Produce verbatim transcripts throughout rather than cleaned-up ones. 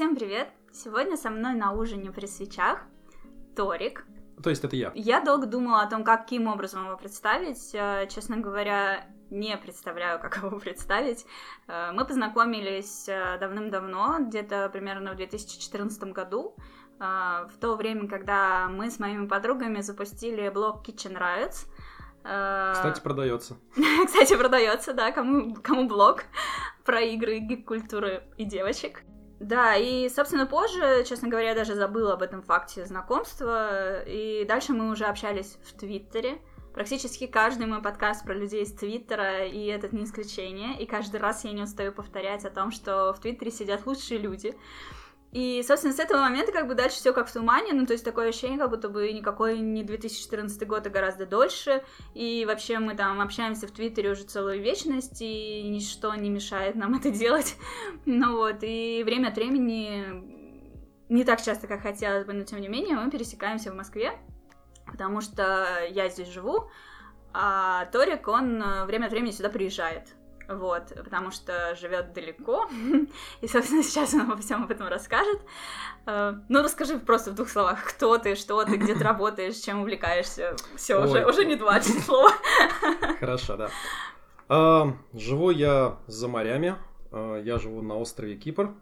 Всем привет! Сегодня со мной на ужине при свечах Торик. То есть это я. Я долго думала о том, каким образом его представить. Честно говоря, не представляю, как его представить. Мы познакомились давным-давно, где-то примерно в две тысячи четырнадцатом году, в то время, когда мы с моими подругами запустили блог Kitchen Riot. Кстати, продается. Кстати, продается, да, кому, кому блог про игры, гик-культуры и девочек. Да, и, собственно, позже, честно говоря, я даже забыла об этом факте знакомства, и дальше мы уже общались в Твиттере. Практически каждый мой подкаст про людей из Твиттера, и этот не исключение, и каждый раз я не устаю повторять о том, что в Твиттере сидят лучшие люди. И, собственно, с этого момента как бы дальше все как в тумане, ну, то есть такое ощущение, как будто бы никакой не две тысячи четырнадцатый год, а гораздо дольше, и вообще мы там общаемся в Твиттере уже целую вечность, и ничто не мешает нам это делать, ну вот, и время от времени, не так часто, как хотелось бы, но тем не менее, мы пересекаемся в Москве, потому что я здесь живу, а Торик, он время от времени сюда приезжает. Вот, потому что живет далеко, и, собственно, сейчас он обо всем об этом расскажет. Ну, расскажи просто в двух словах, кто ты, что ты, где ты работаешь, чем увлекаешься. Все, уже, уже не двадцать слов. Хорошо, да. А, живу я за морями, а, я живу на острове Кипр,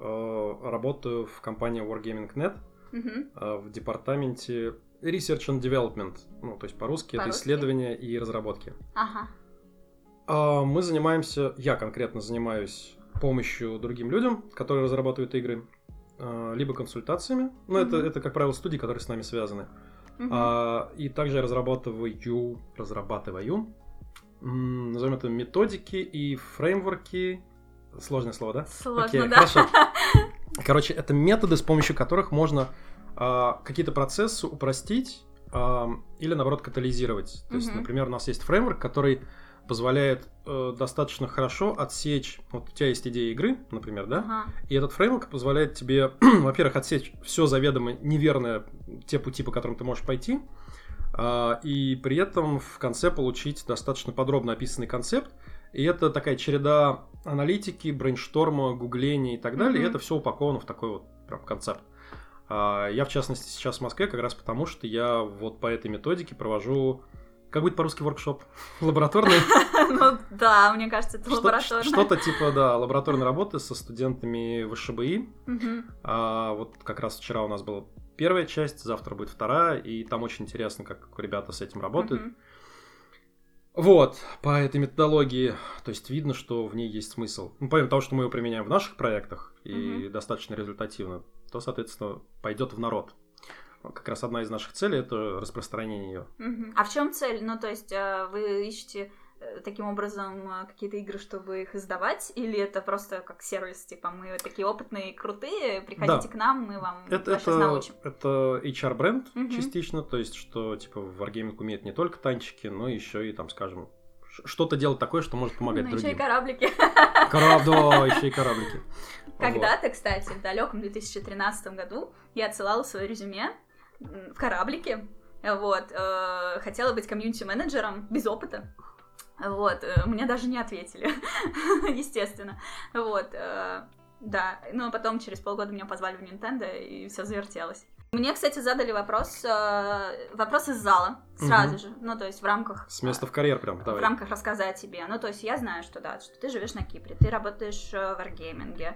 а, работаю в компании Wargaming точка нет, mm-hmm. а, в департаменте Research and Development, ну, то есть по-русски, по-русски? это исследования и разработки. Ага. Мы занимаемся, я конкретно занимаюсь помощью другим людям, которые разрабатывают игры, либо консультациями, но mm-hmm. это, это, как правило, студии, которые с нами связаны. Mm-hmm. И также я разрабатываю, разрабатываю, назовем это, методики и фреймворки, сложное слово, да? Сложно, Окей, да. Хорошо. Короче, это методы, с помощью которых можно какие-то процессы упростить или, наоборот, катализировать. То есть, mm-hmm. например, у нас есть фреймворк, который... позволяет э, достаточно хорошо отсечь... Вот у тебя есть идея игры, например, да? Ага. И этот фреймворк позволяет тебе, во-первых, отсечь все заведомо неверное, те пути, по которым ты можешь пойти, э, и при этом в конце получить достаточно подробно описанный концепт. И это такая череда аналитики, брейншторма, гугления и так далее. Mm-hmm. И это все упаковано в такой вот прям концепт. Э, я, в частности, сейчас в Москве как раз потому, что я вот по этой методике провожу... Как будет по-русски воркшоп? Лабораторный? Ну да, мне кажется, это лабораторный. Что-то типа, да, лабораторной работы со студентами ВШБИ. Вот как раз вчера у нас была первая часть, завтра будет вторая, и там очень интересно, как ребята с этим работают. Вот, по этой методологии, то есть видно, что в ней есть смысл. Ну, помимо того, что мы ее применяем в наших проектах и достаточно результативно, то, соответственно, пойдет в народ. Как раз одна из наших целей — это распространение ее. Uh-huh. А в чем цель? Ну, то есть вы ищете таким образом какие-то игры, чтобы их издавать, или это просто как сервис, типа мы такие опытные, крутые, приходите да. к нам, мы вам это, это, сейчас научим. Это эйч ар-бренд uh-huh. частично, то есть что типа Wargaming умеет не только танчики, но еще и там, скажем, что-то делать такое, что может помогать ну, другим. Ну, еще и кораблики. Кораб... Да, еще и кораблики. Когда-то, кстати, в далеком две тысячи тринадцатом году я отсылала свое резюме в кораблике, вот, э, хотела быть комьюнити-менеджером без опыта, вот, э, мне даже не ответили, естественно, вот, э, да, но потом через полгода меня позвали в Нинтендо, и все завертелось. Мне, кстати, задали вопрос, э, вопрос из зала сразу угу. же, ну, то есть в рамках... С места в карьер прям, давай. В рамках рассказа о тебе, ну, то есть я знаю, что, да, что ты живешь на Кипре, ты работаешь в Wargaming,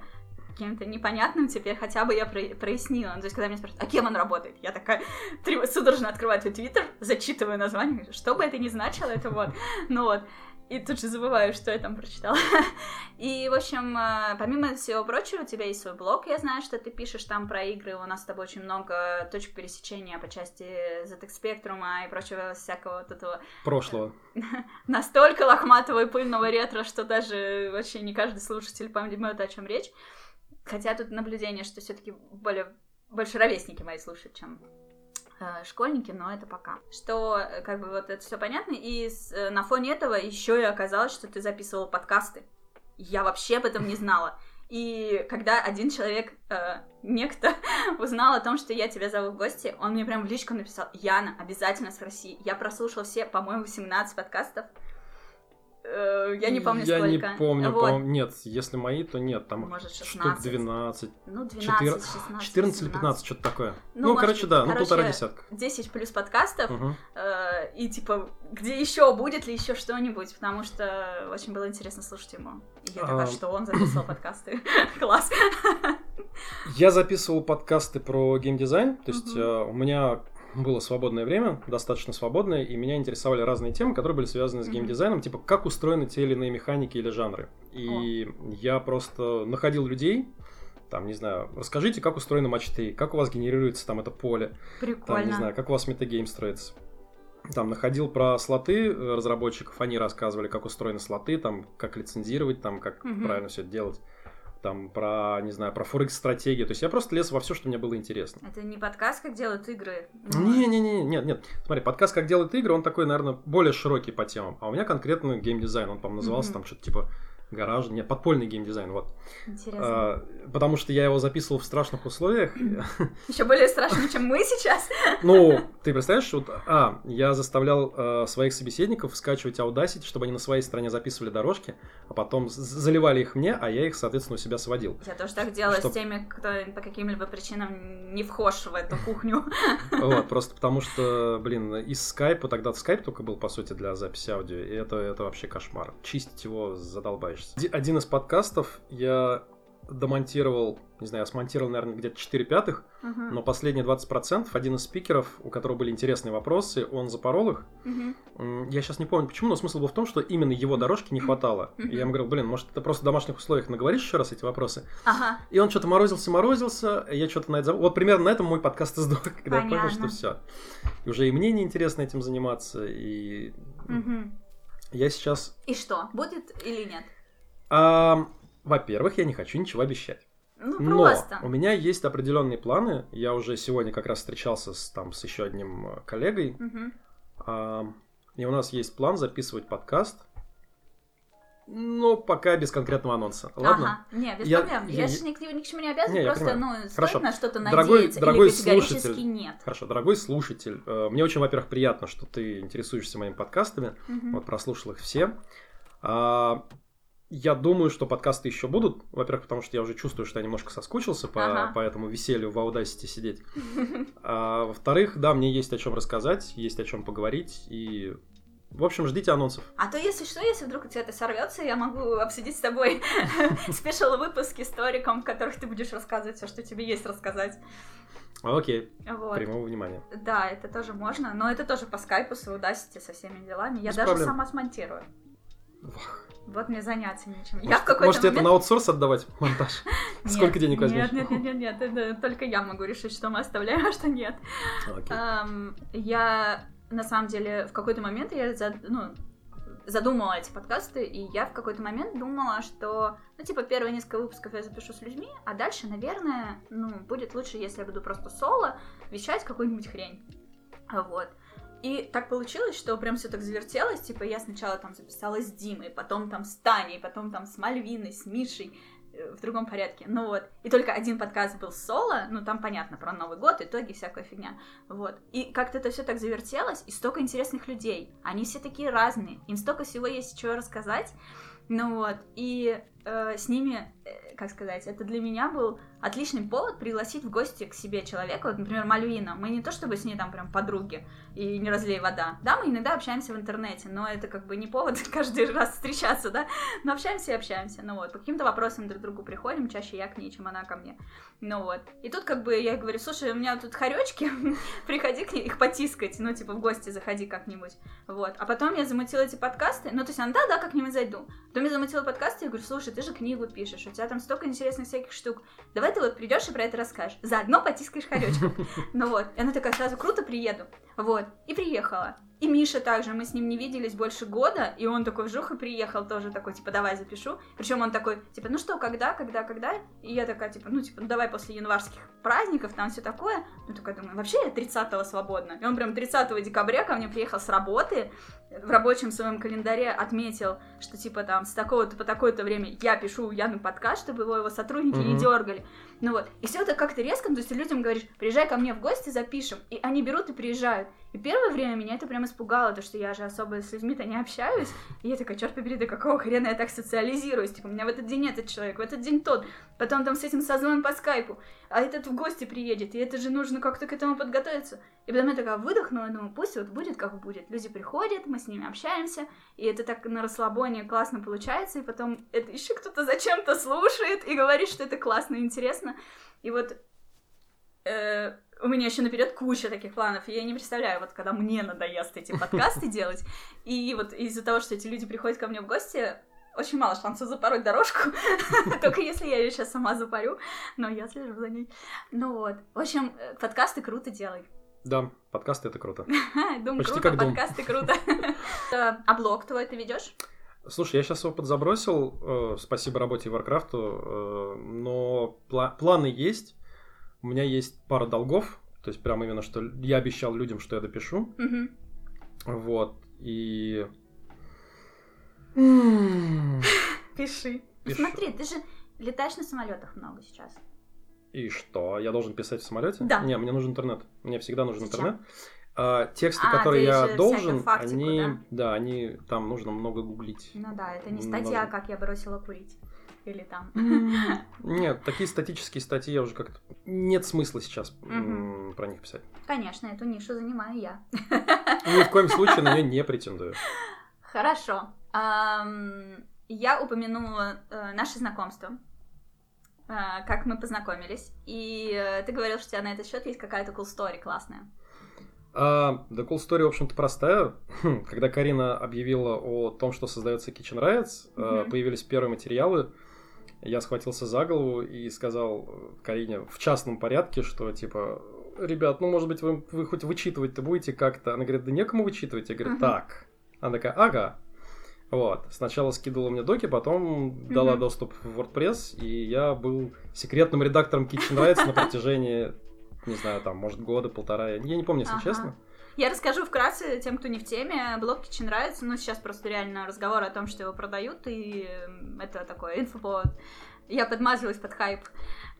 каким-то непонятным, теперь хотя бы я прояснила. То есть, когда меня спрашивают, а кем он работает? Я такая судорожно открываю твой твиттер, зачитываю название, что бы это ни значило, это вот. Ну вот. И тут же забываю, что я там прочитала. И, в общем, помимо всего прочего, у тебя есть свой блог, я знаю, что ты пишешь там про игры, у нас с тобой очень много точек пересечения по части Z-Spectrum и прочего всякого вот этого... Прошлого. Настолько лохматого и пыльного ретро, что даже вообще не каждый слушатель поймет, о чем речь. Хотя тут наблюдение, что все-таки более, больше ровесники мои слушают, чем э, школьники, но это пока. Что, как бы, вот это все понятно. И с, э, на фоне этого еще и оказалось, что ты записывал подкасты. Я вообще об этом не знала. И когда один человек, э, некто, узнал о том, что я тебя зову в гости, он мне прям в личку написал: Яна, обязательно спроси. Я прослушала все, по-моему, семнадцать подкастов. Я не помню, я сколько. Я не помню, вот. пом... нет, если мои, то нет, там может, шестнадцать. Штук двенадцать. Ну, двенадцать, четырнадцать, шестнадцать, четырнадцать или пятнадцать, что-то такое. Ну, ну короче, быть, да, короче, ну полтора десятка. десять плюс подкастов, угу. э, и типа, где еще будет ли еще что-нибудь, потому что очень было интересно слушать ему. И я такая, а... что он записывал подкасты. Класс. Я записывал подкасты про геймдизайн, то есть у меня... было свободное время, достаточно свободное, и меня интересовали разные темы, которые были связаны с mm-hmm. геймдизайном, типа как устроены те или иные механики или жанры. И oh. я просто находил людей, там, не знаю, расскажите, как устроены матч-три, как у вас генерируется там это поле, прикольно. Там, не знаю, как у вас метагейм строится. Там находил про слоты разработчиков, они рассказывали, как устроены слоты, там, как лицензировать, там, как mm-hmm. правильно все это делать. Там про, не знаю, про форекс-стратегию. То есть я просто лез во все, что мне было интересно. Это не подкаст, как делают игры? Не-не-не, нет, нет. Смотри, подкаст, как делают игры, он такой, наверное, более широкий по темам. А у меня конкретно геймдизайн. Он, по-моему, назывался mm-hmm. там что-то типа гараж. Нет, подпольный геймдизайн, вот. Интересно. А, потому что я его записывал в страшных условиях. Еще более страшно, чем мы сейчас. Ну, ты представляешь, вот, а, я заставлял а, своих собеседников скачивать Audacity, чтобы они на своей стороне записывали дорожки, а потом заливали их мне, а я их, соответственно, у себя сводил. Я тоже так делала чтоб... с теми, кто по каким-либо причинам не вхож в эту кухню. Вот, просто потому что, блин, из скайпа, тогда скайп только был, по сути, для записи аудио, и это, это вообще кошмар. Чистить его задолбаешь. Один из подкастов я домонтировал, не знаю, я смонтировал, наверное, где-то четыре пятых, uh-huh. но последние двадцать процентов, один из спикеров, у которого были интересные вопросы, он запорол их. Uh-huh. Я сейчас не помню почему, но смысл был в том, что именно его дорожки не хватало. Uh-huh. И я ему говорил, блин, может, ты просто в домашних условиях наговоришь еще раз эти вопросы? Uh-huh. И он что-то морозился-морозился, я что-то на это забыл. Вот примерно на этом мой подкаст издох, когда понятно. Я понял, что все. И уже и мне неинтересно этим заниматься, и uh-huh. я сейчас... И что, будет или нет? А, во-первых, я не хочу ничего обещать. Ну, просто. Но у меня есть определенные планы. Я уже сегодня как раз встречался с, там, с еще одним коллегой. Угу. А, и у нас есть план записывать подкаст. Но пока без конкретного анонса. Ладно? Ага. Не, без я, проблем. Я, я же ни, ни к чему не обязан. Не, просто ну, стоит на что-то надеяться дорогой, или дорогой категорически нет. Хорошо, дорогой слушатель. Мне очень, во-первых, приятно, что ты интересуешься моими подкастами. Угу. Вот прослушал их все. А, я думаю, что подкасты еще будут. Во-первых, потому что я уже чувствую, что я немножко соскучился по, ага. по этому веселью в Audacity сидеть. А, во-вторых, да, мне есть о чем рассказать, есть о чем поговорить. И, в общем, ждите анонсов. А то, если что, если вдруг у тебя это сорвется, я могу обсудить с тобой спешл выпуски с Ториком, в которых ты будешь рассказывать все, что тебе есть рассказать. Окей, вот. Прямого внимания. Да, это тоже можно, но это тоже по скайпу с Audacity, со всеми делами. Я без даже проблем. Сама смонтирую. Вах. Вот мне заняться нечем. Может, я в какой-то можете момент... это на аутсорс отдавать, монтаж? Сколько денег возьмешь? Нет, нет, нет, нет, только я могу решить, что мы оставляем, а что нет. Я, на самом деле, в какой-то момент я задумала эти подкасты, и я в какой-то момент думала, что, ну, типа, первые несколько выпусков я запишу с людьми, а дальше, наверное, ну, будет лучше, если я буду просто соло вещать какую-нибудь хрень. Вот. И так получилось, что прям все так завертелось, типа я сначала там записала с Димой, потом там с Таней, потом там с Мальвиной, с Мишей, в другом порядке, ну вот. И только один подкаст был соло, ну там понятно, про Новый год, итоги, всякая фигня, вот. И как-то это все так завертелось, и столько интересных людей, они все такие разные, им столько всего есть чего рассказать, ну вот. И э, с ними, э, как сказать, это для меня был отличный повод пригласить в гости к себе человека, вот, например, Мальвина. Мы не то чтобы с ней там прям подруги и не разлей вода. Да, мы иногда общаемся в интернете, но это как бы не повод каждый раз встречаться, да? Но общаемся и общаемся, ну вот. По каким-то вопросам друг к другу приходим, чаще я к ней, чем она ко мне. Ну вот. И тут как бы я говорю, слушай, у меня тут хоречки, приходи к ней, их потискать, ну типа в гости заходи как-нибудь, вот. А потом я замутила эти подкасты, ну то есть она, да, да, как-нибудь зайду. Потом я замутила подкасты, я говорю, слушай, ты же книгу пишешь, у тебя там столько интересных всяких штук, давай ты вот придешь и про это расскажешь. Заодно потискаешь хоречку. Ну вот. И она такая сразу, круто, приеду. Вот. И приехала. И Миша также, мы с ним не виделись больше года, и он такой вжух и приехал тоже такой, типа, давай запишу. Причем он такой, типа, ну что, когда, когда, когда? И я такая, типа, ну, типа, ну давай после январских праздников, там все такое. Ну, такая думаю, вообще я тридцатого свободна. И он прям тридцатого декабря ко мне приехал с работы, в рабочем своем календаре отметил, что, типа, там, с такого-то по такое-то время я пишу Яну подкаст, чтобы его, его сотрудники mm-hmm. не дергали. Ну вот. И все это как-то резко, то есть людям говоришь, приезжай ко мне в гости, запишем. И они берут и приезжают. И первое время меня это прям испугало, то, что я же особо с людьми-то не общаюсь. И я такая, черт побери, да какого хрена я так социализируюсь? Типа, у меня в этот день этот человек, в этот день тот. Потом там с этим созвон по скайпу. А этот в гости приедет, и это же нужно как-то к этому подготовиться. И потом я такая выдохнула, думаю, пусть вот будет как будет. Люди приходят, мы с ними общаемся, и это так на расслабоне классно получается. И потом это еще кто-то зачем-то слушает и говорит, что это классно и интересно. И вот... Э- У меня еще наперед куча таких планов, и я не представляю, вот когда мне надоест эти подкасты делать, и вот из-за того, что эти люди приходят ко мне в гости, очень мало шансов запороть дорожку, только если я ее сейчас сама запарю, но я слежу за ней. Ну вот, в общем, подкасты круто делай. Да, подкасты это круто. Дум круто, подкасты круто. А блог твой ты ведешь? Слушай, я сейчас его подзабросил, спасибо работе и Warcraft, но планы есть. У меня есть пара долгов, то есть прям именно, что я обещал людям, что я допишу. Mm-hmm. Вот, и... Mm-hmm. Пиши. Пишу. Смотри, ты же летаешь на самолетах много сейчас. И что? Я должен писать в самолете? Да. Не, мне нужен интернет. Мне всегда нужен сейчас. интернет. А, тексты, а, которые я должен, фактику, они... Да? да, они... Там нужно много гуглить. Ну да, это не статья, много... как я бросила курить. Или там. Нет, такие статические статьи я уже как-то... Нет смысла сейчас угу. про них писать. Конечно, эту нишу занимаю я. Ни в коем случае на нее не претендую. Хорошо. Я упомянула наше знакомство, как мы познакомились. И ты говорил, что у тебя на этот счет есть какая-то cool story классная. Да, cool story, в общем-то, простая. Когда Карина объявила о том, что создается Kitchen Riot, появились первые материалы. Я схватился за голову и сказал Карине в частном порядке, что типа, ребят, ну, может быть, вы, вы хоть вычитывать-то будете как-то? Она говорит, да некому вычитывать. Я говорю, так. Она такая, ага. Вот. Сначала скидывала мне доки, потом дала доступ в WordPress, и я был секретным редактором Kitchen Riot на протяжении, не знаю, там, может, года, полтора. Я не помню, если ага. честно. Я расскажу вкратце тем, кто не в теме. Блог Kitchen Riot, ну, сейчас просто реально разговор о том, что его продают, и это такое инфоповод. Я подмазалась под хайп,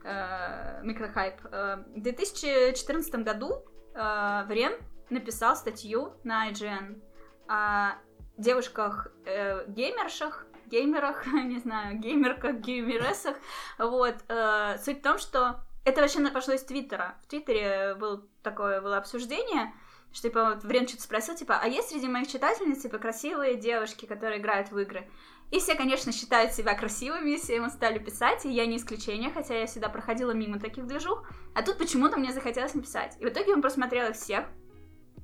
э, микрохайп. В две тысячи четырнадцатом году э, Врен написал статью на ай джи эн о девушках-геймершах, э, геймерах, не знаю, геймерках, геймересах. Вот. Э, суть в том, что это вообще пошло из Твиттера. В Твиттере было такое было обсуждение, что, типа, вот Врен что-то спросил, типа, а есть среди моих читательниц, типа, красивые девушки, которые играют в игры? И все, конечно, считают себя красивыми, все ему стали писать, и я не исключение, хотя я всегда проходила мимо таких движух. А тут почему-то мне захотелось написать. И в итоге он просмотрел их всех,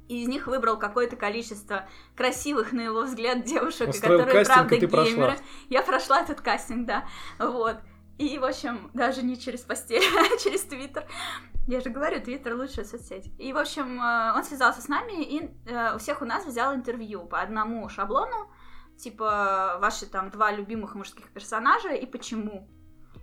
и из них выбрал какое-то количество красивых, на его взгляд, девушек, Устроил которые, кастинг, правда, геймеры. Прошла. Я прошла этот кастинг, да. Вот. И, в общем, даже не через постель, а через Твиттер. Я же говорю, Твиттер лучшая соцсеть. И, в общем, он связался с нами, и у всех у нас взял интервью по одному шаблону, типа, ваши там два любимых мужских персонажа и почему.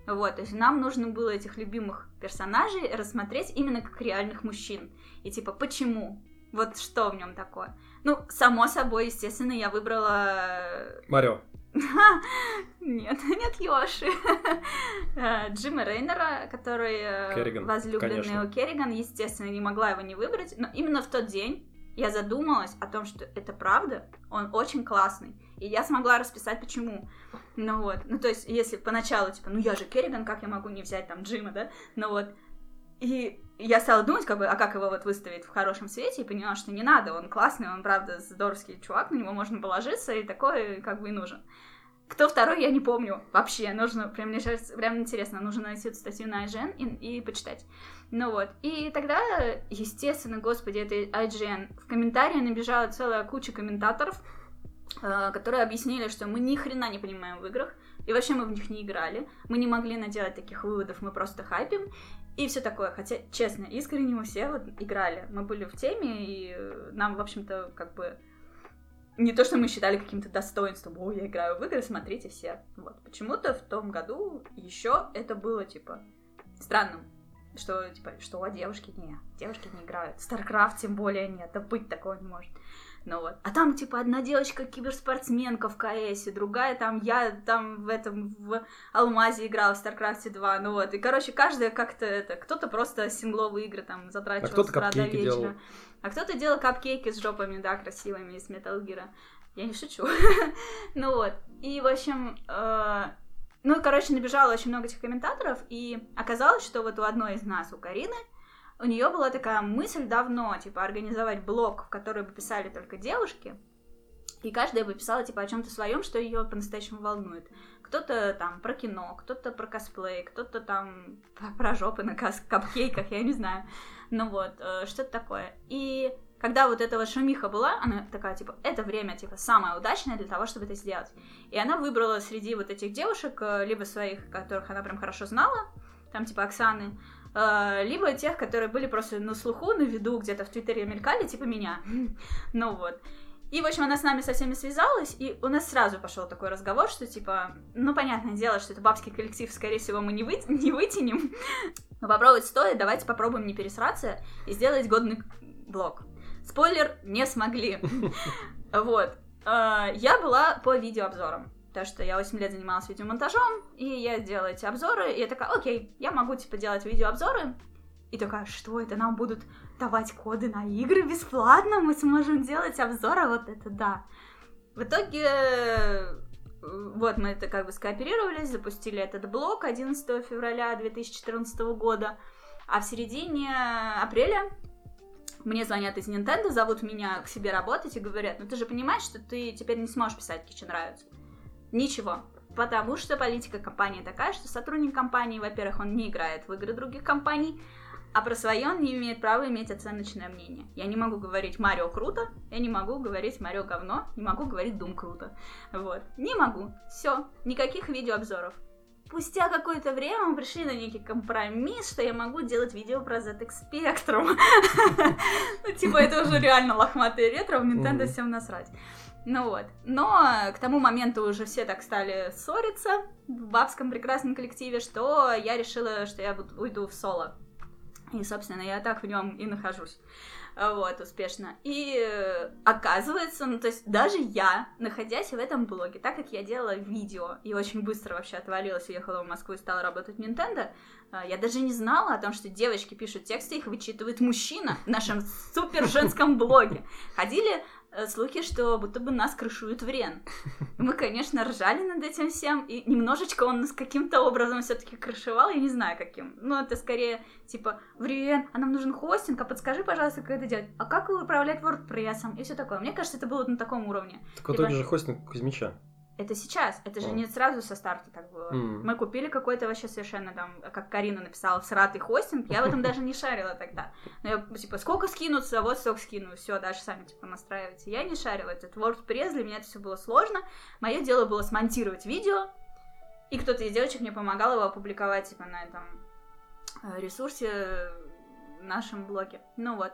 Вот, то есть нам нужно было этих любимых персонажей рассмотреть именно как реальных мужчин. И типа, почему? Вот что в нем такое? Ну, само собой, естественно, я выбрала... Марио. Нет, нет Йоши. Джима Рейнера, который Керриган, возлюбленный конечно. У Керриган, естественно, не могла его не выбрать. Но именно в тот день я задумалась о том, что это правда, он очень классный. И я смогла расписать, почему. Ну вот, ну то есть, если поначалу, типа, ну я же Керриган, как я могу не взять там Джима, да? Ну вот, и я стала думать, как бы, а как его вот выставить в хорошем свете, и поняла, что не надо, он классный, он, правда, здоровский чувак, на него можно положиться, и такой как бы и нужен. Кто второй, я не помню вообще, нужно, прям, мне сейчас прям интересно, нужно найти эту статью на ай джи эн и, и почитать. Ну вот, и тогда, естественно, господи, это ай джи эн, в комментарии набежала целая куча комментаторов, э, которые объяснили, что мы ни хрена не понимаем в играх, и вообще мы в них не играли, мы не могли наделать таких выводов, мы просто хайпим, и все такое, хотя, честно, искренне мы все вот играли, мы были в теме, и нам, в общем-то, как бы, не то, что мы считали каким-то достоинством, ой, я играю в игры, смотрите все, вот, почему-то в том году еще это было, типа, странным, что, типа, что, девушки не, девушки не играют, в Старкрафт тем более нет, да быть такого не может, Ну вот. А там, типа, одна девочка-киберспортсменка в КСе, другая там, я там в этом, в Алмазе играл, в Старкрафте два, ну вот. И, короче, каждая как-то это, кто-то просто сингловые игры там затрачивал а с утра до вечера. Делал. А кто-то делал капкейки с жопами, да, красивыми из Metal Gear. Я не шучу. Ну вот. И, в общем... Ну и, короче, набежало очень много этих комментаторов, и оказалось, что вот у одной из нас, у Карины, у нее была такая мысль давно, типа, организовать блог, в который бы писали только девушки, и каждая бы писала, типа, о чем-то своем, что ее по-настоящему волнует. Кто-то там про кино, кто-то про косплей, кто-то там про жопы на кас- капкейках, я не знаю. Ну вот, что-то такое. И... Когда вот эта вот шумиха была, она такая, типа, это время, типа, самое удачное для того, чтобы это сделать. И она выбрала среди вот этих девушек, либо своих, которых она прям хорошо знала, там, типа, Оксаны, либо тех, которые были просто на слуху, на виду, где-то в Твиттере мелькали, типа, меня. Ну вот. И, в общем, она с нами со всеми связалась, и у нас сразу пошел такой разговор, что, типа, ну, понятное дело, что это бабский коллектив, скорее всего, мы не, вы... не вытянем. Но попробовать стоит, давайте попробуем не пересраться и сделать годный блог. Спойлер, не смогли. Вот. Я была по видеообзорам. Потому что я восемь лет занималась видеомонтажом, и я делала эти обзоры, и я такая, окей, я могу, типа, делать видеообзоры. И такая, что это, нам будут давать коды на игры бесплатно, мы сможем делать обзоры, вот это да. В итоге, вот, мы это как бы скооперировались, запустили этот блог одиннадцатого февраля две тысячи четырнадцатого года, а в середине апреля... Мне звонят из Нинтендо, зовут меня к себе работать и говорят, ну ты же понимаешь, что ты теперь не сможешь писать Kitchen Riot. Ничего, потому что политика компании такая, что сотрудник компании, во-первых, он не играет в игры других компаний, а про свое он не имеет права иметь оценочное мнение. Я не могу говорить «Марио круто», я не могу говорить «Марио говно», не могу говорить «Дум круто». Вот, не могу, все, никаких видеообзоров. Спустя какое-то время мы пришли на некий компромисс, что я могу делать видео про зет-Spectrum. Ну, типа, это уже реально лохматые ретро, в Nintendo всем насрать. Ну вот. Но к тому моменту уже все так стали ссориться в бабском прекрасном коллективе, что я решила, что я уйду в соло. И, собственно, я так в нем и нахожусь. Вот, успешно. И э, оказывается, ну, то есть даже я, находясь в этом блоге, так как я делала видео и очень быстро вообще отвалилась, уехала в Москву и стала работать в Nintendo, э, я даже не знала о том, что девочки пишут тексты, их вычитывает мужчина в нашем супер женском блоге. Ходили э, слухи, что будто бы нас крышует Врен. Мы, конечно, ржали над этим всем, и немножечко он нас каким-то образом все-таки крышевал, я не знаю каким. Ну, это скорее, типа, Врен, а нам нужен хостинг, а подскажи, пожалуйста, когда делать, а как управлять WordPress и все такое. Мне кажется, это было на таком уровне. Так вот, типа... же хостинг Кузьмича. Это сейчас, это же О. не сразу со старта так было. Mm. Мы купили какой-то вообще совершенно там, как Карина написала, всратый хостинг, я в этом даже не шарила тогда. Но я, типа, сколько скинуться, вот столько скину, все, дальше сами, типа, настраивайте. Я не шарила этот WordPress, для меня это все было сложно. Мое дело было смонтировать видео, и кто-то из девочек мне помогал его опубликовать, типа, на этом ресурсе в нашем блоге. Ну вот.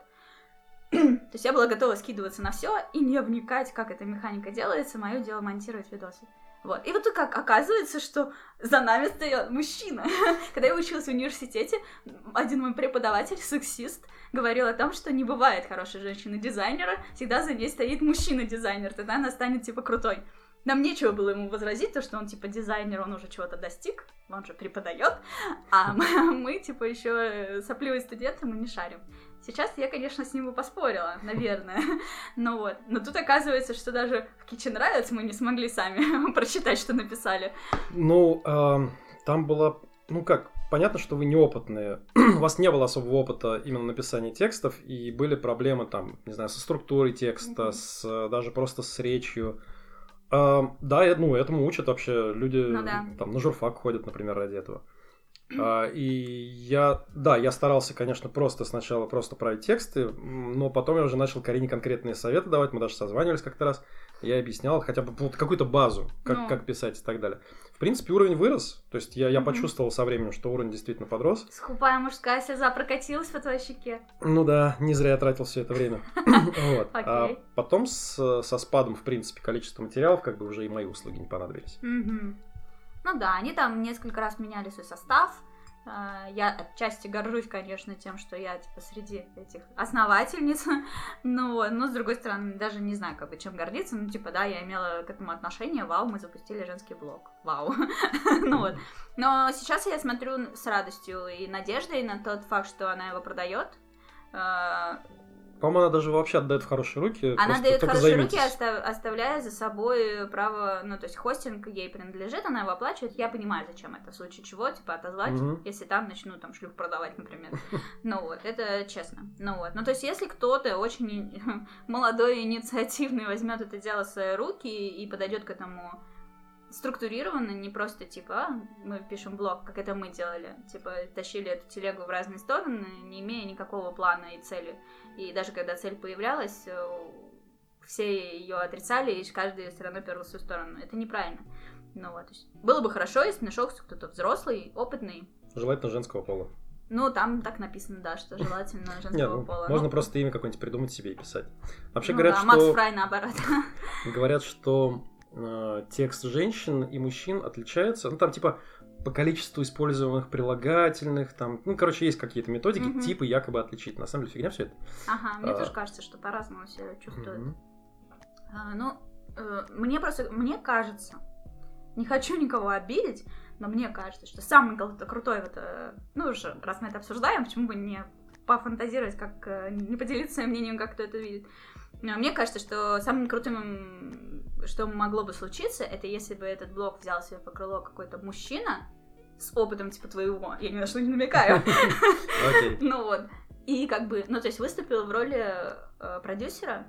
То есть я была готова скидываться на все и не вникать, как эта механика делается, мое дело монтировать видосы. Вот. И вот как оказывается, что за нами стоял мужчина. Когда я училась в университете, один мой преподаватель, сексист, говорил о том, что не бывает хорошей женщины-дизайнера, всегда за ней стоит мужчина-дизайнер, тогда она станет типа крутой. Нам нечего было ему возразить, то что он типа дизайнер, он уже чего-то достиг, он же преподает, а мы типа еще сопливые студенты, мы не шарим. Сейчас я, конечно, с ним бы поспорила, наверное, ну вот. Но тут оказывается, что даже в Kitchen Riot мы не смогли сами прочитать, что написали. Ну, э, там было, ну как, понятно, что вы неопытные, у вас не было особого опыта именно написания текстов, и были проблемы там, не знаю, со структурой текста, mm-hmm. с, даже просто с речью. Э, да, я, ну, этому учат вообще люди, ну, да. там, на журфак ходят, например, ради этого. Uh, и я, да, я старался, конечно, просто сначала просто править тексты, но потом я уже начал Карине конкретные советы давать, мы даже созванивались как-то раз, я объяснял хотя бы вот какую-то базу, как, no. как писать и так далее. В принципе, уровень вырос, то есть я, я mm-hmm. почувствовал со временем, что уровень действительно подрос. Скупая мужская слеза прокатилась по твоей щеке. Ну да, не зря я тратил все это время. Вот. Okay. А потом с, со спадом, в принципе, количества материалов, как бы уже и мои услуги не понадобились. Mm-hmm. Ну да, они там несколько раз меняли свой состав, Я отчасти горжусь, конечно, тем, что я типа среди этих основательниц, но, но с другой стороны, даже не знаю, как бы, чем гордиться. Ну, типа, да, я имела к этому отношение, вау, мы запустили женский блог, вау. Ну вот. Но сейчас я смотрю с радостью и надеждой на тот факт, что она его продает. По-моему, она даже вообще отдает в хорошие руки. Она дает в хорошие руки, оставляя за собой право, ну, то есть хостинг ей принадлежит, она его оплачивает. Я понимаю, зачем это, в случае чего, типа, отозвать, угу. если там начну там шлюх продавать, например. Ну вот, это честно. Ну вот, ну то есть если кто-то очень молодой, инициативный возьмет это дело в свои руки и подойдет к этому структурированно, не просто типа, а, мы пишем блог, как это мы делали, типа тащили эту телегу в разные стороны, не имея никакого плана и цели. И даже когда цель появлялась, все ее отрицали, и каждый все равно пёр в свою сторону. Это неправильно. Ну вот, было бы хорошо, если нашелся кто-то взрослый, опытный. Желательно женского пола. Ну, там так написано, да, что желательно женского Нет, ну, пола. Можно ну, просто имя какое-нибудь придумать себе и писать. Вообще ну, говорят, да, что... Макс Фрай наоборот. Говорят, что э, текст женщин и мужчин отличается. Ну, там типа по количеству используемых прилагательных, там, ну, короче, есть какие-то методики, mm-hmm. типы якобы отличить. На самом деле фигня все это. Ага, мне а... тоже кажется, что по-разному все чувствуют. Mm-hmm. А, ну, э, мне просто, мне кажется, не хочу никого обидеть, но мне кажется, что самый крутой вот, э, ну, уж раз мы это обсуждаем, почему бы не пофантазировать, как, э, не поделиться своим мнением, как кто это видит. Но мне кажется, что самым крутым, что могло бы случиться, это если бы этот блог взял себе по крыло какой-то мужчина с опытом типа твоего, я ни на что не намекаю, ну вот, и как бы, ну то есть выступил в роли продюсера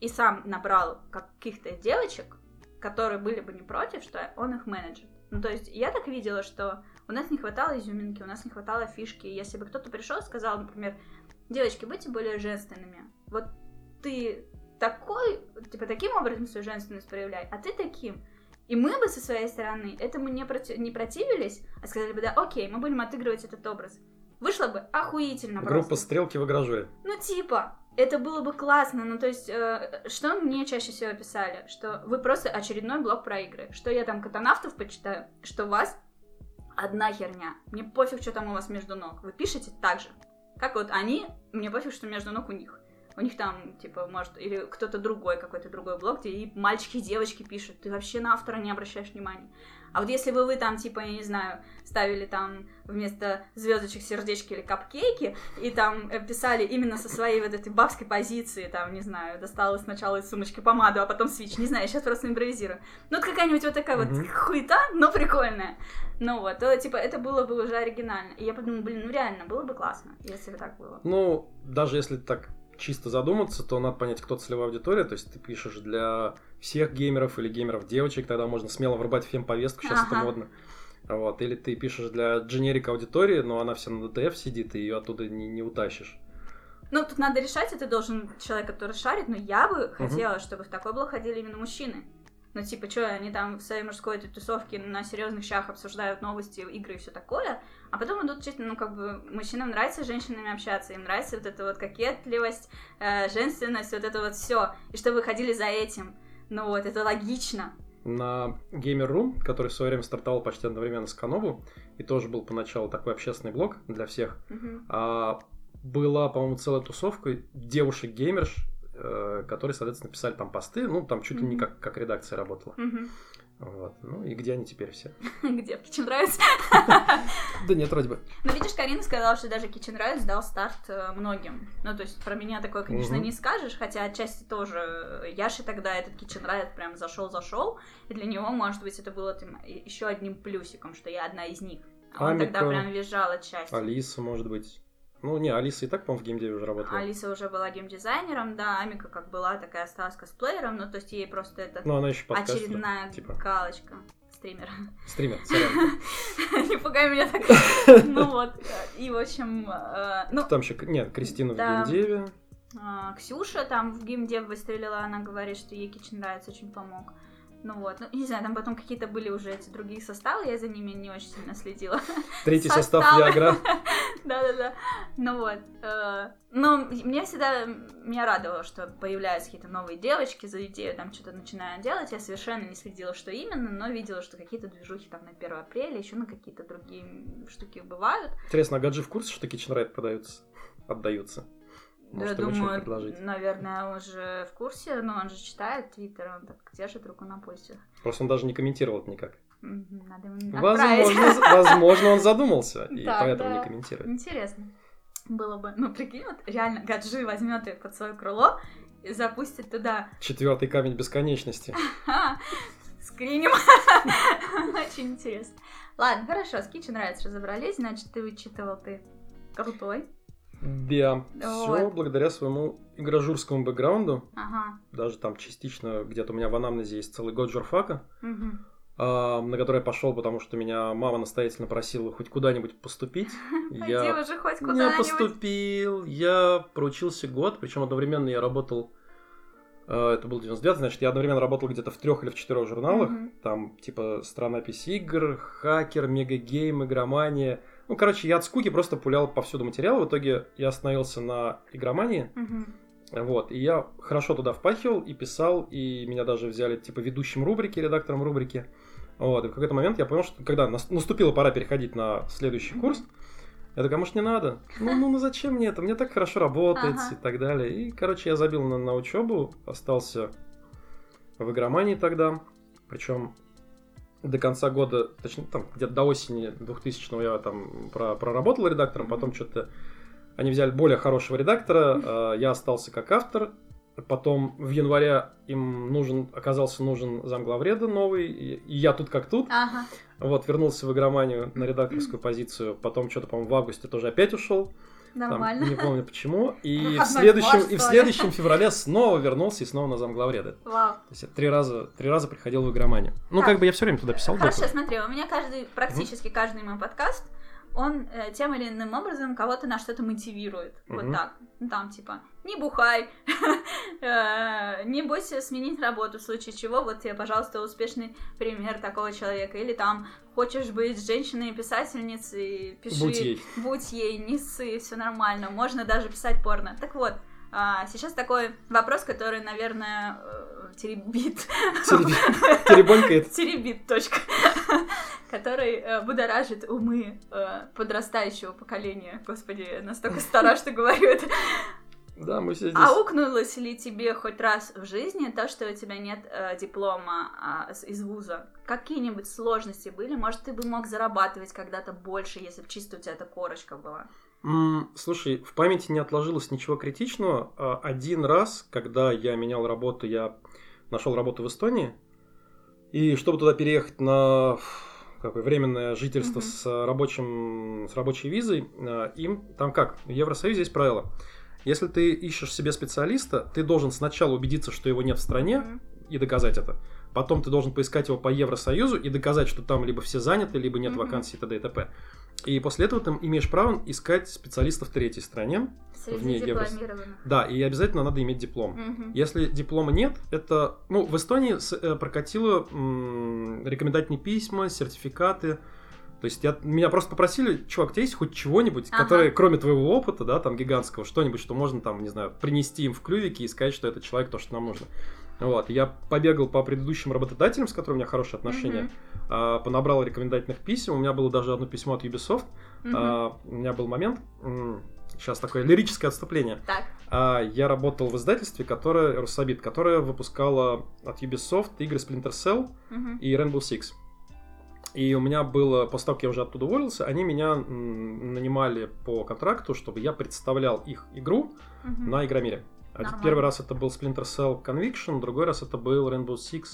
и сам набрал каких-то девочек, которые были бы не против, что он их менеджер. Ну то есть я так видела, что у нас не хватало изюминки, у нас не хватало фишки, если бы кто-то пришел и сказал, например, девочки, будьте более женственными, вот ты... такой, типа, таким образом свою женственность проявляй, а ты таким. И мы бы со своей стороны этому не, против, не противились, а сказали бы, да, окей, мы будем отыгрывать этот образ. Вышло бы охуительно просто. Группа «Стрелки в гараже». Ну, типа, это было бы классно, ну, то есть, э, что мне чаще всего писали? Что вы просто очередной блог про игры, что я там катанавтов почитаю, что у вас одна херня, мне пофиг, что там у вас между ног, вы пишете так же, как вот они, мне пофиг, что между ног у них. У них там, типа, может, или кто-то другой, какой-то другой блог, где и мальчики, и девочки пишут, ты вообще на автора не обращаешь внимания. А вот если бы вы там, типа, я не знаю, ставили там вместо звездочек сердечки или капкейки, и там писали именно со своей вот этой бабской позиции, там, не знаю, достала сначала из сумочки помаду, а потом свитч, не знаю, я сейчас просто импровизирую. Ну, вот какая-нибудь вот такая mm-hmm. вот хуета, но прикольная. Ну вот, то, типа, это было бы уже оригинально. И я подумала, блин, ну реально, было бы классно, если бы так было. Ну, даже если так... чисто задуматься, то надо понять, кто целевая аудитория, то есть ты пишешь для всех геймеров или геймеров-девочек, тогда можно смело врубать фем-повестку, сейчас ага. это модно. Вот. Или ты пишешь для дженерик-аудитории, но она вся на ДТФ сидит, и ее оттуда не, не утащишь. Ну, тут надо решать, это должен человек, который шарит, но я бы хотела, угу. чтобы в такой блог ходили именно мужчины. Ну, типа, что, они там в своей мужской тусовке на серьезных щах обсуждают новости, игры и все такое, а потом идут, честно, ну, как бы, мужчинам нравится с женщинами общаться, им нравится вот эта вот кокетливость, э, женственность, вот это вот все, и что вы ходили за этим. Ну, вот, это логично. На Gamer.ru, который в свое время стартовал почти одновременно с Канобу, и тоже был поначалу такой общественный блог для всех, угу. а, была, по-моему, целая тусовка девушек-геймерш, которые, соответственно, писали там посты, ну, там чуть ли не как, как редакция работала. Mm-hmm. Вот. Ну, и где они теперь все? Где? В Kitchen Riot? Да нет, вроде бы. Ну, видишь, Карина сказала, что даже Kitchen Riot дал старт многим. Ну, то есть, про меня такое, конечно, не скажешь, хотя отчасти тоже. Яши тогда этот Kitchen Riot прям зашел-зашел, и для него, может быть, это было еще одним плюсиком, что я одна из них. А он тогда прям визжал отчасти. Алиса, может быть. Ну, не, Алиса и так, по-моему, в геймдеве уже работала. Алиса уже была геймдизайнером, да, Амика как была, такая осталась косплеером, ну, то есть ей просто это ну, она еще подкаст, очередная да, типа... галочка. Стример. Стример, сорян. Не пугай меня так. Ну вот, и в общем... Там еще, нет, Кристина в геймдеве. Ксюша там в геймдев выстрелила, она говорит, что ей Kitchen Riot очень помог. Ну вот, ну не знаю, там потом какие-то были уже эти другие составы, я за ними не очень сильно следила. Третий состав Виагра. Да-да-да. Ну вот. Ну, мне всегда, меня радовало, что появляются какие-то новые девочки за идею, там что-то начинаю делать. Я совершенно не следила, что именно, но видела, что какие-то движухи там на первое апреля, еще на какие-то другие штуки бывают. Интересно, а Гаджи в курсе, что Kitchen Riot продаются, отдаются? Может, я думаю, наверное, он же в курсе, но он же читает Твиттер, он так держит руку на пульсе. Просто он даже не комментировал это никак. Надо ему отправить. Возможно, возможно, он задумался, и да, поэтому да. не комментирует. Интересно было бы. Ну, прикинь, вот реально Гаджи возьмет ее под свое крыло и запустит туда... Четвертый камень бесконечности. Скриним. Очень интересно. Ладно, хорошо, с Kitchen Riot разобрались, значит, ты вычитывал, ты крутой. Да, вот. Все благодаря своему игрожурскому бэкграунду. Ага. Даже там частично где-то у меня в анамнезе есть целый год журфака, угу. на который я пошел, потому что меня мама настоятельно просила хоть куда-нибудь поступить. Я не поступил, я проучился год, причем одновременно я работал, это был девяносто девятый, значит, я одновременно работал где-то в трех или в четырех журналах, там типа «Страна пи си-игр», «Хакер», «Мегагейм», «Игромания». Ну, короче, я от скуки просто пулял повсюду материал. В итоге я остановился на игромании. Uh-huh. Вот. И я хорошо туда впахивал и писал. И меня даже взяли, типа, ведущим рубрики, редактором рубрики. Вот. И в какой-то момент я понял, что когда наступила пора переходить на следующий uh-huh. курс, я такой, а может, не надо? Ну, ну, ну зачем мне это? Мне так хорошо работать uh-huh. и так далее. И, короче, я забил на, на учебу. Остался в игромании тогда. Причем... До конца года, точнее, там, где-то до осени двухтысячного я там проработал редактором, потом что-то они взяли более хорошего редактора, я остался как автор, потом в январе им нужен, оказался нужен замглавреда новый, и я тут как тут, ага. вот, вернулся в игроманию на редакторскую позицию, потом что-то, по-моему, в августе тоже опять ушел. Нормально. Там, не помню почему. И, в следующем, и в следующем феврале снова вернулся и снова на замглавреда. Вау. То есть я три раза, три раза приходил в игроманию. Ну, так. Как бы я все время туда писал. Хорошо, доклад. Смотри, у меня каждый, практически mm-hmm. каждый мой подкаст, он э, тем или иным образом кого-то на что-то мотивирует. Mm-hmm. Вот так. Ну, там типа, не бухай, не бойся сменить работу, в случае чего, вот тебе, пожалуйста, успешный пример такого человека. Или там, хочешь быть женщиной-писательницей, пиши, будь ей, будь ей не ссы, все нормально, можно даже писать порно. Так вот, сейчас такой вопрос, который, наверное, теребит. Теребонькает. Теребит, точка. Который э, будоражит умы э, подрастающего поколения. Господи, я настолько стара, что говорю это. Да, мы все здесь. Аукнулось ли тебе хоть раз в жизни то, что у тебя нет э, диплома э, из вуза? Какие-нибудь сложности были? Может, ты бы мог зарабатывать когда-то больше, если бы чисто у тебя эта корочка была? Mm, слушай, в памяти не отложилось ничего критичного. Один раз, когда я менял работу, я нашел работу в Эстонии. И чтобы туда переехать на... Какое временное жительство mm-hmm. с, рабочим, с рабочей визой, им там как? В Евросоюзе есть правило. Если ты ищешь себе специалиста, ты должен сначала убедиться, что его нет в стране, mm-hmm. и доказать это. Потом ты должен поискать его по Евросоюзу и доказать, что там либо все заняты, либо нет mm-hmm. вакансий, и т.д. и т.п. И после этого ты имеешь право искать специалистов в третьей стране. Среди дипломированных. Еврос... Да, и обязательно надо иметь диплом. Mm-hmm. Если диплома нет, это... Ну, в Эстонии прокатило м- рекомендательные письма, сертификаты. То есть я... меня просто попросили, чувак, у тебя есть хоть чего-нибудь, ага. которое, кроме твоего опыта, да, там, гигантского, что-нибудь, что можно, там, не знаю, принести им в клювики и сказать, что этот человек то, что нам нужно. Вот, я побегал по предыдущим работодателям, с которыми у меня хорошие отношения, mm-hmm. понабрал рекомендательных писем, у меня было даже одно письмо от Ubisoft, mm-hmm. у меня был момент, сейчас такое лирическое отступление, так. Я работал в издательстве, которое, Руссобит, которое выпускало от Ubisoft игры Splinter Cell mm-hmm. и Rainbow Six. И у меня было, после того, как я уже оттуда уволился, они меня нанимали по контракту, чтобы я представлял их игру mm-hmm. на Игромире. Нормально. Первый раз это был Splinter Cell Conviction, другой раз это был Rainbow Six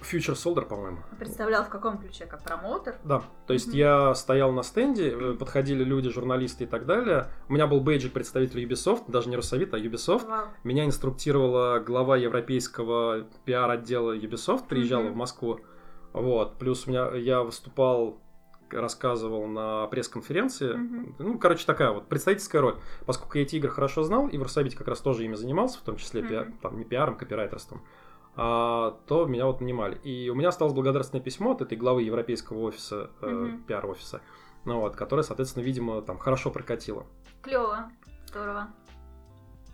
Future Soldier, по-моему. Представлял в каком ключе? Как промоутер? Да, то есть mm-hmm. я стоял на стенде, подходили люди, журналисты и так далее. У меня был бейджик представителя Ubisoft, даже не Руссобит, а Ubisoft. Wow. Меня инструктировала глава европейского пиар-отдела Ubisoft, приезжала mm-hmm. в Москву. Вот. Плюс у меня, я выступал... рассказывал на пресс-конференции. Mm-hmm. Ну, короче, такая вот представительская роль. Поскольку я эти игры хорошо знал, и в Руссобите как раз тоже ими занимался, в том числе mm-hmm. пиар, там, не пиаром, копирайтерством. то меня вот нанимали. И у меня осталось благодарственное письмо от этой главы европейского офиса, mm-hmm. э, пиар-офиса, ну, вот, которое, соответственно, видимо, там хорошо прокатило. Клево, здорово.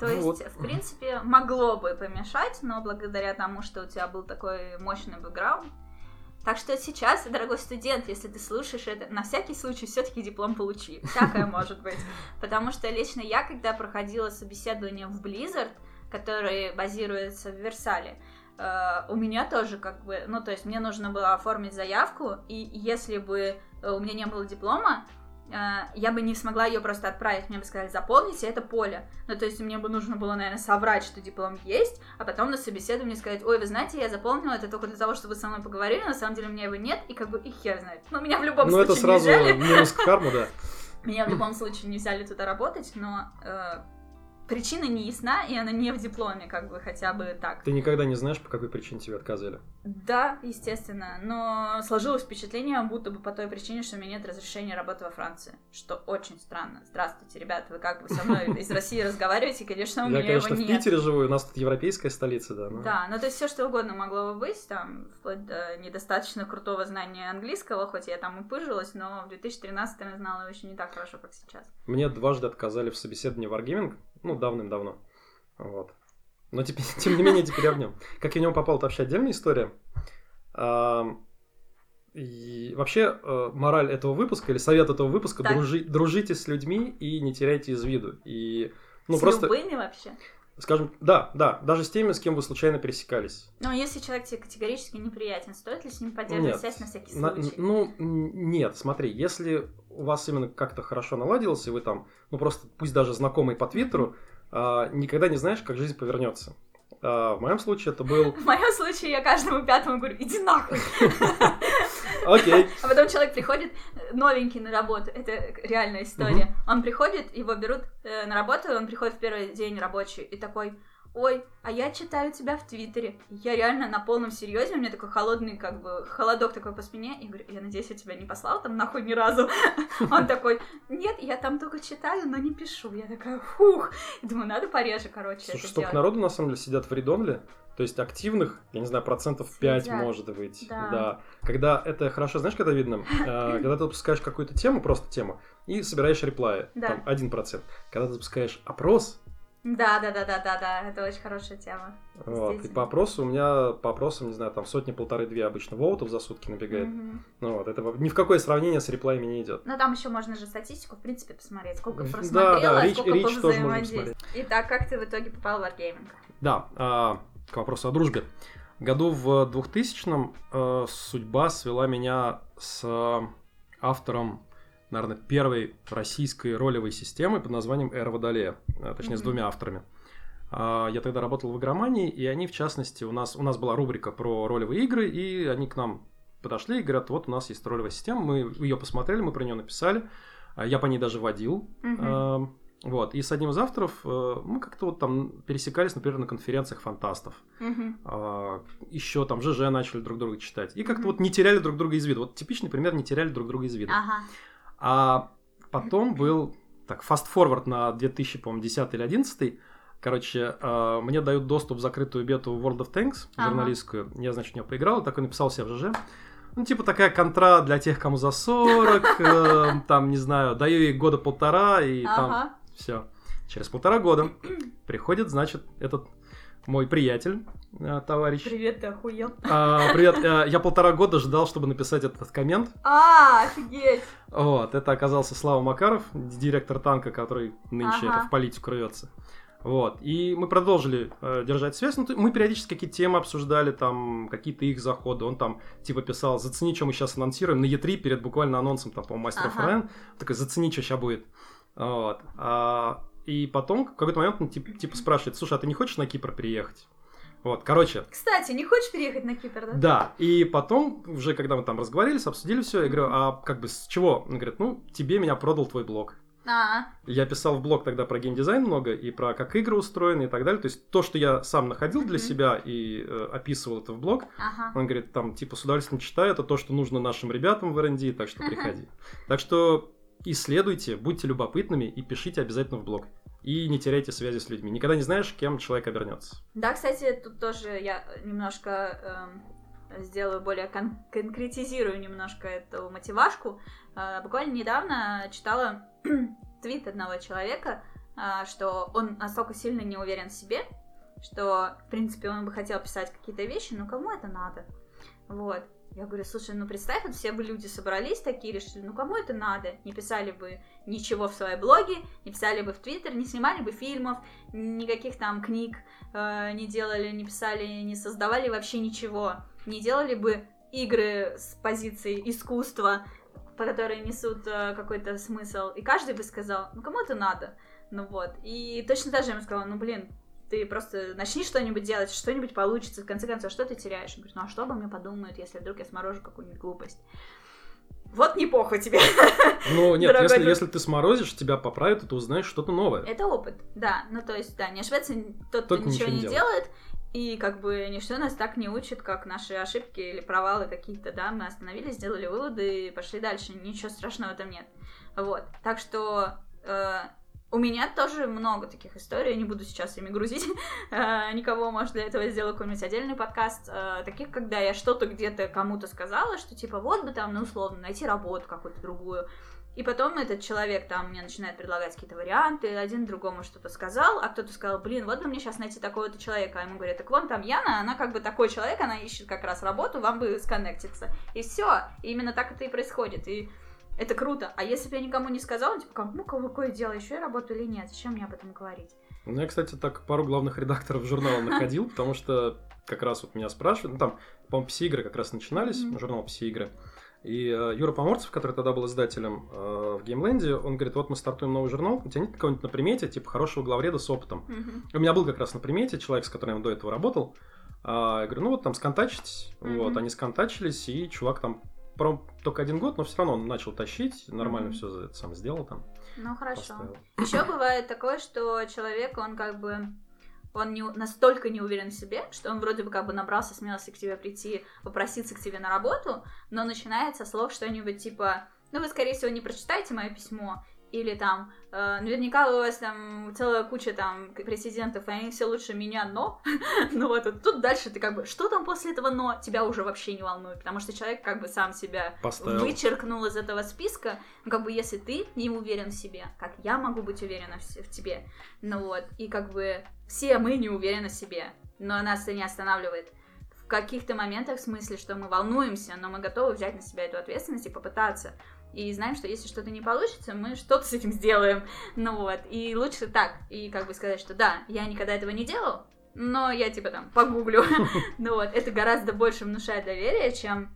То ну есть, вот. В принципе, могло бы помешать, но благодаря тому, что у тебя был такой мощный бэкграунд. Так что сейчас, дорогой студент, если ты слушаешь это, на всякий случай все-таки диплом получи. Всякое может быть. Потому что лично я, когда проходила собеседование в Blizzard, которое базируется в Версале, Uh, у меня тоже как бы, ну то есть мне нужно было оформить заявку, и если бы uh, у меня не было диплома, uh, я бы не смогла ее просто отправить, мне бы сказали, заполните это поле. Ну то есть мне бы нужно было, наверное, соврать, что диплом есть, а потом на собеседовании сказать, ой, вы знаете, я заполнила это только для того, чтобы вы со мной поговорили, на самом деле у меня его нет, и как бы и хер знает. Ну меня в любом ну, случае не взяли. Ну это сразу минус к карму, да. Меня в любом случае не взяли туда работать, но... Причина не ясна, и она не в дипломе, как бы, хотя бы так. Ты никогда не знаешь, по какой причине тебе отказали? Да, естественно, но сложилось впечатление, будто бы по той причине, что у меня нет разрешения работы во Франции, что очень странно. Здравствуйте, ребята, вы как бы со мной из России разговариваете, конечно, у меня его нет. Я, конечно, в Питере живу, у нас тут европейская столица, да. Да, ну то есть все что угодно могло бы быть, там, вплоть до недостаточно крутого знания английского, хоть я там и пыжилась, но в две тысячи тринадцатом я знала его еще не так хорошо, как сейчас. Мне дважды отказали в собеседовании Wargaming, ну, давным-давно, вот. Но теперь, тем не менее, теперь я в нем. Как я в него попал, это вообще отдельная история. И вообще, мораль этого выпуска или совет этого выпуска – дружи, дружите с людьми и не теряйте из виду. И, ну, с просто, любыми вообще? Скажем, да, да, даже с теми, с кем вы случайно пересекались. Но если человек тебе категорически неприятен, стоит ли с ним поддерживать связь на всякий случай? На, ну, нет, смотри, если... у вас именно как-то хорошо наладилось, и вы там, ну просто пусть даже знакомый по Твиттеру, а, никогда не знаешь, как жизнь повернется. А, в моем случае это был... В моем случае я каждому пятому говорю, иди нахуй. Окей. А потом человек приходит новенький на работу, это реальная история. Он приходит, его берут на работу, он приходит в первый день рабочий и такой... Ой, а я читаю тебя в Твиттере. Я реально на полном серьезе, у меня такой холодный, как бы, холодок такой по спине. Я говорю, я надеюсь, я тебя не послала там нахуй ни разу. Он такой, нет, я там только читаю, но не пишу. Я такая, фух. Думаю, надо пореже, короче, это делать. Столько народу, на самом деле, сидят в редонле. То есть активных, я не знаю, процентов пять может быть. Да. Да. Когда это хорошо, знаешь, когда видно, когда ты запускаешь какую-то тему, просто тему, и собираешь реплаи, там, один процент. Когда ты запускаешь опрос... Да, да, да, да, да, да, это очень хорошая тема. Вот. И по опросу у меня, по опросам, не знаю, там сотни, полторы-две обычно воутов за сутки набегает. Mm-hmm. Ну вот, это ни в какое сравнение с реплаями не идет. Но там еще можно же статистику, в принципе, посмотреть, сколько просмотрела, да, да, сколько повзаимодействовала. Итак, как ты в итоге попал в Wargaming? Да, а, к вопросу о дружбе. Году в двухтысячном а, судьба свела меня с автором, наверное, первой российской ролевой системы под названием «Эра Водолея», точнее, mm-hmm. с двумя авторами. Я тогда работал в Игромании, и они, в частности, у нас, у нас была рубрика про ролевые игры, и они к нам подошли и говорят, вот у нас есть ролевая система, мы ее посмотрели, мы про нее написали, я по ней даже водил. Mm-hmm. Вот. И с одним из авторов мы как-то вот там пересекались, например, на конференциях фантастов. Mm-hmm. Еще там ЖЖ начали друг друга читать. И как-то mm-hmm. вот не теряли друг друга из виду. Вот типичный пример, не теряли друг друга из виду. Uh-huh. А потом был, так, фаст-форвард на две тысячи десятый или одиннадцатый, короче, э, мне дают доступ в закрытую бету World of Tanks, ага. журналистскую, я, значит, в нее поиграл, такой написал себе в ЖЖ, ну, типа, такая контра для тех, кому за сорок, э, там, не знаю, даю ей года полтора, и ага. там все. Через полтора года приходит, значит, этот мой приятель, э, товарищ. Привет, ты охуел. Э, привет, э, я полтора года ждал, чтобы написать этот коммент. А, офигеть. Вот, это оказался Слава Макаров, директор танка, который нынче ага. это в политику рвется. Вот, и мы продолжили э, держать связь. Ну, мы периодически какие-то темы обсуждали, там, какие-то их заходы. Он там, типа, писал, зацени, что мы сейчас анонсируем. На и три перед буквально анонсом, там, по-моему, Master of Ryan. Такой, зацени, что сейчас будет. Вот. А... И потом в какой-то момент он типа, типа спрашивает, слушай, а ты не хочешь на Кипр переехать? Вот, короче. Кстати, не хочешь переехать на Кипр, да? Да, и потом, уже когда мы там разговорились, обсудили все, я говорю, а как бы с чего? Он говорит, ну, тебе меня продал твой блог. А-а-а. Я писал в блог тогда про геймдизайн много, и про как игры устроены и так далее. То есть то, что я сам находил mm-hmm. для себя и э, описывал это в блог, ага. он говорит, там, типа, с удовольствием читаю, это то, что нужно нашим ребятам в эр энд ди, так что приходи. Так что... Исследуйте, будьте любопытными и пишите обязательно в блог. и не теряйте связи с людьми. Никогда не знаешь, кем человек обернется. Да, кстати, тут тоже я немножко э, сделаю более кон- конкретизирую немножко эту мотивашку. Э, буквально недавно читала твит одного человека, э, что он настолько сильно не уверен в себе, что, в принципе, он бы хотел писать какие-то вещи, но кому это надо? Вот. Я говорю, слушай, ну представь, вот все бы люди собрались такие, решили, ну кому это надо? Не писали бы ничего в свои блоги, не писали бы в Твиттер, не снимали бы фильмов, никаких там книг э, не делали, не писали, не создавали вообще ничего. Не делали бы игры с позиции искусства, которые несут э, какой-то смысл. И каждый бы сказал, ну кому это надо? Ну вот. И точно так же я ему сказала, ну блин, ты просто начни что-нибудь делать, что-нибудь получится, в конце концов, что ты теряешь? Он говорит, ну а что обо мне подумают, если вдруг я сморожу какую-нибудь глупость? Вот не похуй тебе. Ну нет, если, если ты сморозишь, тебя поправят, и ты узнаешь что-то новое. Это опыт, да, ну то есть, да, не ошибается тот, кто ничего не делает, и как бы ничто нас так не учит, как наши ошибки или провалы какие-то, да, мы остановились, сделали выводы и пошли дальше, ничего страшного там нет. Вот, так что... Э- У меня тоже много таких историй, я не буду сейчас ими грузить, никого, может, для этого сделаю какой-нибудь отдельный подкаст, таких, когда я что-то где-то кому-то сказала, что типа вот бы там, ну, условно, найти работу какую-то другую, и потом этот человек там мне начинает предлагать какие-то варианты, один другому что-то сказал, а кто-то сказал, блин, вот бы мне сейчас найти такого-то человека, а ему говорят, так вон там Яна, она как бы такой человек, она ищет как раз работу, вам бы сконнектиться, и все, и именно так это и происходит, и... Это круто. А если бы я никому не сказала, типа, кому какое дело, еще я работаю или нет, зачем мне об этом говорить? Ну, я, кстати, так пару главных редакторов журнала находил, потому что как раз вот меня спрашивают, ну, там, по-моему, пси-игры как раз начинались, журнал пси-игры, и Юра Поморцев, который тогда был издателем в Геймленде, он говорит, вот мы стартуем новый журнал, у тебя нет какого-нибудь на примете, типа, хорошего главреда с опытом? У меня был как раз на примете человек, с которым я до этого работал, я говорю, ну, вот там сконтачитесь, вот, они сконтачились, и чувак там только один год, но все равно он начал тащить, нормально mm-hmm. все это сам сделал там. Ну хорошо. Поставил. Еще бывает такое, что человек, он как бы, он не, настолько не уверен в себе, что он вроде бы как бы набрался смелости к тебе прийти, попроситься к тебе на работу, но начинает со слов что-нибудь типа, ну вы скорее всего не прочитаете мое письмо, или там, э, наверняка у вас там целая куча там прецедентов, и они все лучше меня, но, ну вот, вот тут дальше ты как бы, что там после этого но, тебя уже вообще не волнует, потому что человек как бы сам себя поставил, вычеркнул из этого списка, ну как бы если ты не уверен в себе, как я могу быть уверена в, в тебе, ну вот, и как бы все мы не уверены в себе, но нас это не останавливает. В каких-то моментах в смысле, что мы волнуемся, но мы готовы взять на себя эту ответственность и попытаться. И знаем, что если что-то не получится, мы что-то с этим сделаем. Ну вот, и лучше так. И как бы сказать, что да, я никогда этого не делал, но я типа там погуглю. Ну вот, это гораздо больше внушает доверие, чем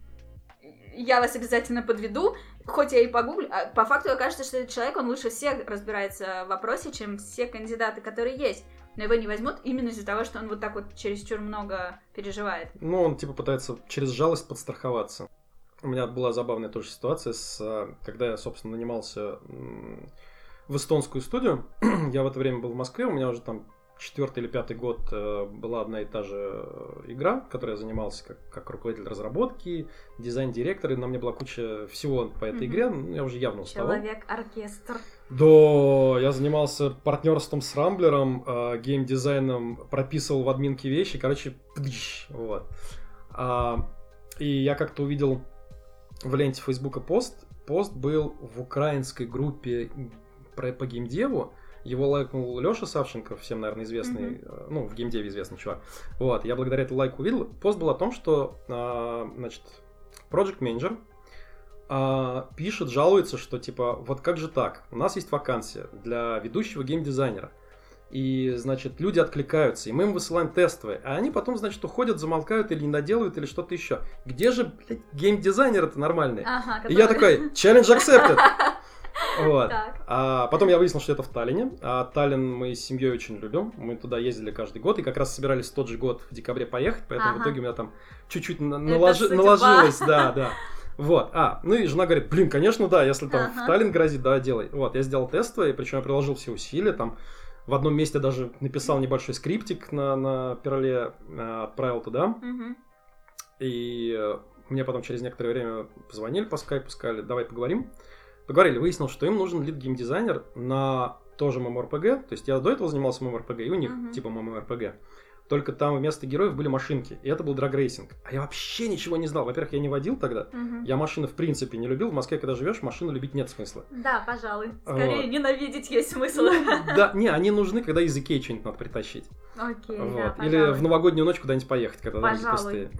я вас обязательно подведу, хоть я и погуглю. По факту окажется, что этот человек, он лучше всех разбирается в вопросе, чем все кандидаты, которые есть. Но его не возьмут именно из-за того, что он вот так вот чересчур много переживает. Ну, он типа пытается через жалость подстраховаться. У меня была забавная тоже ситуация, с, когда я, собственно, нанимался в эстонскую студию. Я в это время был в Москве, у меня уже там четвертый или пятый год была одна и та же игра, которой я занимался как, как руководитель разработки, дизайн-директор, и на мне была куча всего по этой mm-hmm. игре, ну, я уже явно уставал. Человек-оркестр. Да, я занимался партнерством с Рамблером, э, геймдизайном, прописывал в админке вещи, короче, пдыщ, вот. А, и я как-то увидел... В ленте Фейсбука пост. Пост был в украинской группе по геймдеву. Его лайкнул Леша Савченко, всем, наверное, известный, mm-hmm. ну, в геймдеве известный чувак. Вот, я благодаря этому лайку увидел. Пост был о том, что, а, значит, Project Manager а, пишет, жалуется, что, типа, вот как же так? У нас есть вакансия для ведущего геймдизайнера. И, значит, люди откликаются, и мы им высылаем тестовые, а они потом, значит, уходят, замолкают или не доделают, или что-то еще. Где же, блядь, геймдизайнеры-то нормальные? Ага, который... И я такой, challenge accepted! Вот. А потом я выяснил, что это в Таллине, а Таллин мы с семьей очень любим, мы туда ездили каждый год, и как раз собирались в тот же год в декабре поехать, поэтому ага. в итоге у меня там чуть-чуть налож... наложилось, да, да. Вот, а, ну и жена говорит, блин, конечно, да, если там ага. в Таллин грозит, да, делай. Вот, я сделал тестовые, причем я приложил все усилия, там, в одном месте даже написал небольшой скриптик на, на перле, отправил туда. Mm-hmm. И мне потом через некоторое время позвонили по скайпу, сказали, давай поговорим. Поговорили, выяснил, что им нужен лид-геймдизайнер на тоже MMORPG, то есть я до этого занимался MMORPG, и у них uh-huh. типа MMORPG. Только там вместо героев были машинки, и это был драгрейсинг. А я вообще ничего не знал. Во-первых, я не водил тогда. Угу. Я машины в принципе не любил. В Москве, когда живешь, машину любить нет смысла. Да, пожалуй. Скорее, вот. Ненавидеть есть смысл. Ну, да, не, они нужны, когда из Икеи что-нибудь надо притащить. Окей, вот. Да, или пожалуй. В новогоднюю ночь куда-нибудь поехать, когда дороги пустые.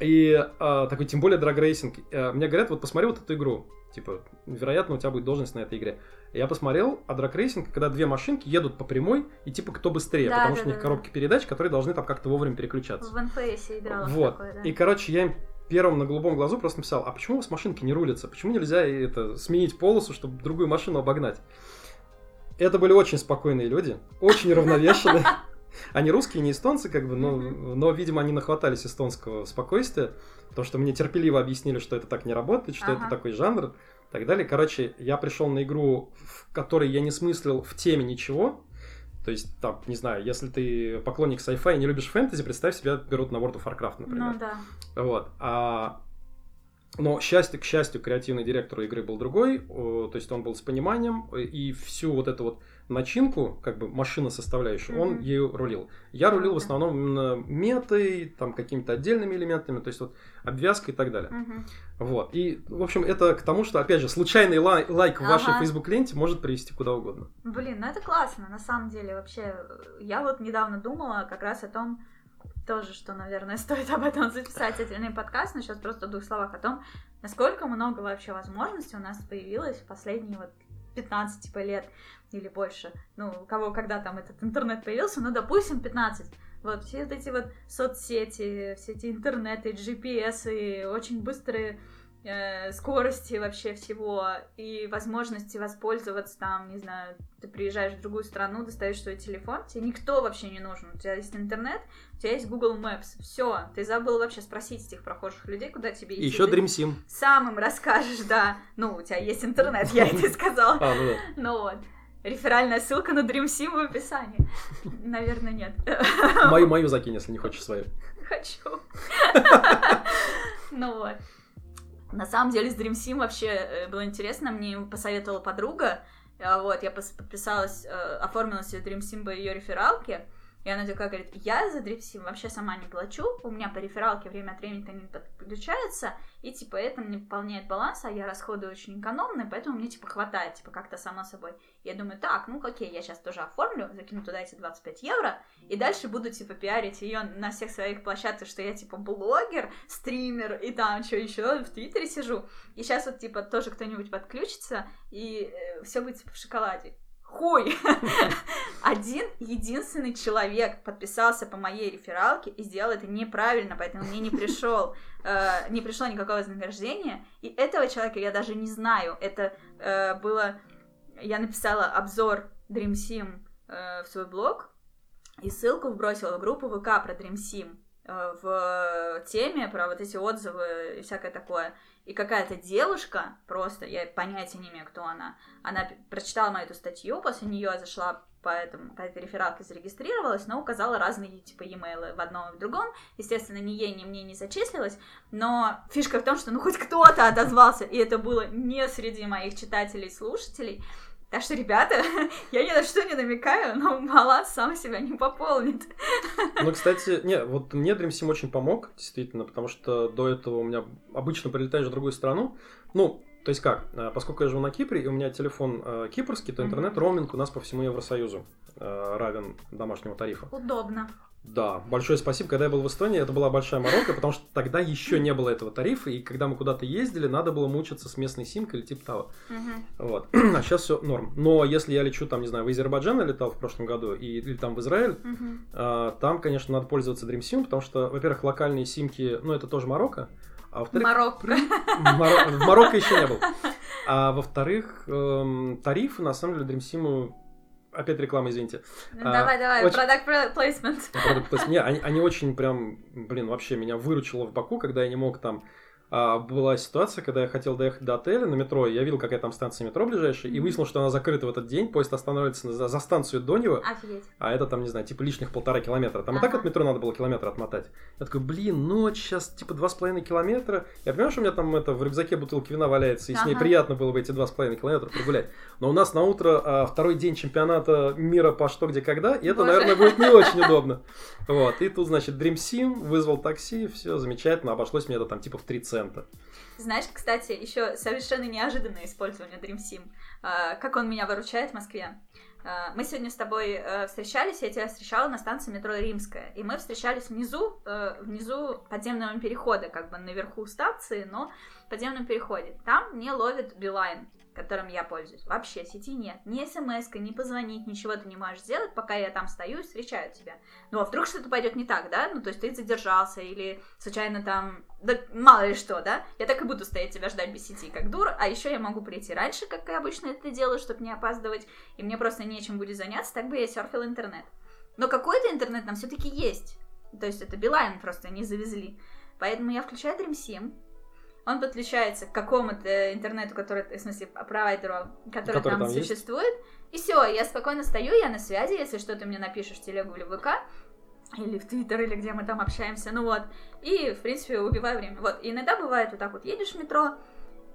И а, такой, тем более драгрейсинг. А, мне говорят, вот посмотри вот эту игру. Типа, вероятно, у тебя будет должность на этой игре. Я посмотрел, а драгрейсинг, когда две машинки едут по прямой, и типа кто быстрее, да, потому да, что у да, них да. коробки передач, которые должны там как-то вовремя переключаться. В эн пэ эс играла вот. Такое, да. И, короче, я им первым на голубом глазу просто написал, а почему у вас машинки не рулятся? Почему нельзя это, сменить полосу, чтобы другую машину обогнать? Это были очень спокойные люди, очень равновешенные. Они русские, не эстонцы, как бы, но, mm-hmm. но, видимо, они нахватались эстонского спокойствия, потому что мне терпеливо объяснили, что это так не работает, что uh-huh. это такой жанр и так далее. Короче, я пришел на игру, в которой я не смыслил в теме ничего. То есть, там, не знаю, если ты поклонник sci-fi и не любишь фэнтези, представь себя, берут на World of Warcraft, например. Ну, да. Вот. А... Но, счастью, к счастью, креативный директор игры был другой, то есть он был с пониманием, и всю вот эту вот начинку, как бы машина составляющая, mm-hmm. он ею рулил. Я рулил mm-hmm. в основном метой, там, какими-то отдельными элементами, то есть вот обвязкой и так далее. Mm-hmm. Вот. И, в общем, это к тому, что, опять же, случайный лай- лайк в ага. вашей Facebook-ленте может привести куда угодно. Блин, ну это классно, на самом деле, вообще. Я вот недавно думала как раз о том, тоже, что, наверное, стоит об этом записать отдельный подкаст, но сейчас просто в двух словах о том, насколько много вообще возможностей у нас появилось в последние вот пятнадцать типа лет или больше. Ну, у кого когда там этот интернет появился, ну, допустим, пятнадцать. Вот все вот эти вот соцсети, все эти интернеты, джи пи эс и очень быстрые э, скорости вообще всего и возможности воспользоваться там, не знаю, ты приезжаешь в другую страну, достаешь свой телефон, тебе никто вообще не нужен. У тебя есть интернет, у тебя есть Google Maps. Все, ты забыл вообще спросить этих прохожих людей, куда тебе идти. И еще DreamSim. Сам им расскажешь, да. Ну, у тебя есть интернет, я это сказала. А, ну да. Ну вот. Реферальная ссылка на DreamSim в описании. Наверное, нет. Мою, мою закинь, если не хочешь свою. Хочу. Ну вот. На самом деле с DreamSim вообще было интересно. Мне посоветовала подруга. Вот, я подписалась, оформила себе DreamSim по ее рефералке, и она такая говорит, я за DreamSim вообще сама не плачу, у меня по рефералке время от времени они подключаются, и, типа, это мне пополняет баланс, а я расходую очень экономно, поэтому мне, типа, хватает, типа, как-то само собой. Я думаю, так, ну, окей, я сейчас тоже оформлю, закину туда эти двадцать пять евро, и дальше буду, типа, пиарить ее на всех своих площадках, что я, типа, блогер, стример, и там, что еще, в Твиттере сижу. И сейчас вот, типа, тоже кто-нибудь подключится, и э, все будет, типа, в шоколаде. Хуй! Один единственный человек подписался по моей рефералке и сделал это неправильно, поэтому мне не пришел, э, не пришло никакого вознаграждения. И этого человека я даже не знаю. Это э, было... Я написала обзор DreamSim э, в свой блог и ссылку вбросила в группу ВК про DreamSim э, в теме про вот эти отзывы и всякое такое. И какая-то девушка, просто, я понятия не имею, кто она, она прочитала мою эту статью, после нее я зашла по, этому, по этой рефералке, зарегистрировалась, но указала разные, типа, e-mail в одном и в другом. Естественно, ни ей, ни мне не зачислилось, но фишка в том, что, ну, хоть кто-то отозвался, и это было не среди моих читателей, слушателей. Так что, ребята, я ни на что не намекаю, но баланс сам себя не пополнит. Ну, кстати, не, вот мне DreamSim очень помог, действительно, потому что до этого у меня обычно прилетаешь в другую страну. Ну, то есть как, поскольку я живу на Кипре, и у меня телефон э, кипрский, то интернет-роуминг у нас по всему Евросоюзу э, равен домашнему тарифу. Удобно. Да, большое спасибо. Когда я был в Эстонии, это была большая морока, потому что тогда еще не было этого тарифа, и когда мы куда-то ездили, надо было мучиться с местной симкой или типа того. Uh-huh. Вот. А сейчас все норм. Но если я лечу, там, не знаю, в Азербайджан я летал в прошлом году, и, или там в Израиль, uh-huh. а, там, конечно, надо пользоваться DreamSim, потому что, во-первых, локальные симки, ну, это тоже морока. А во-вторых, Марокко. При... Моро... В Марокко еще не был. А во-вторых, эм, тарифы, на самом деле, DreamSim... Опять реклама, извините. Давай, а, давай, очень... product placement. Product placement. Не, они, они очень прям, блин, вообще меня выручило в боку, когда я не мог там а, была ситуация, когда я хотел доехать до отеля на метро, я видел, какая там станция метро ближайшая, и выяснил, что она закрыта в этот день, поезд останавливается за, за станцию Донева. Офигеть. А это там, не знаю, типа лишних полтора километра. Там ага. и так от метро надо было километр отмотать. Я такой, блин, ночь, сейчас типа два с половиной километра. Я понимаю, что у меня там это, в рюкзаке бутылка вина валяется, и ага. с ней приятно было бы эти два с половиной километра прогулять. Но у нас на утро а, второй день чемпионата мира по что, где, когда, и это, Боже. наверное, будет не очень удобно. Вот, и тут, значит, DreamSim, вызвал такси, все замечательно, обошлось мне это там типа в три цента. Знаешь, кстати, еще совершенно неожиданное использование DreamSim. Как он меня выручает в Москве. Мы сегодня с тобой встречались, я тебя встречала на станции метро Римская. И мы встречались внизу, внизу подземного перехода, как бы наверху станции, но в подземном переходе. Там не ловит Билайн, которым я пользуюсь. Вообще сети нет. Ни смс-ка, ни позвонить, ничего ты не можешь сделать, пока я там стою и встречаю тебя. Ну, а вдруг что-то пойдет не так, да? Ну, то есть ты задержался или случайно там... Да мало ли что, да? Я так и буду стоять тебя ждать без сети, как дура. А еще я могу прийти раньше, как я обычно это делаю, чтобы не опаздывать, и мне просто нечем будет заняться, так бы я серфила интернет. Но какой-то интернет нам все-таки есть. То есть это Билайн просто не завезли. Поэтому я включаю DreamSim. Он подключается к какому-то интернету, который, в смысле, провайдеру, который, который там, там существует. И все, я спокойно стою, я на связи, если что, ты мне напишешь в телегу или в ВК, или в Твиттер, или где мы там общаемся, ну вот. И, в принципе, убиваю время. Вот, и иногда бывает вот так вот, едешь в метро,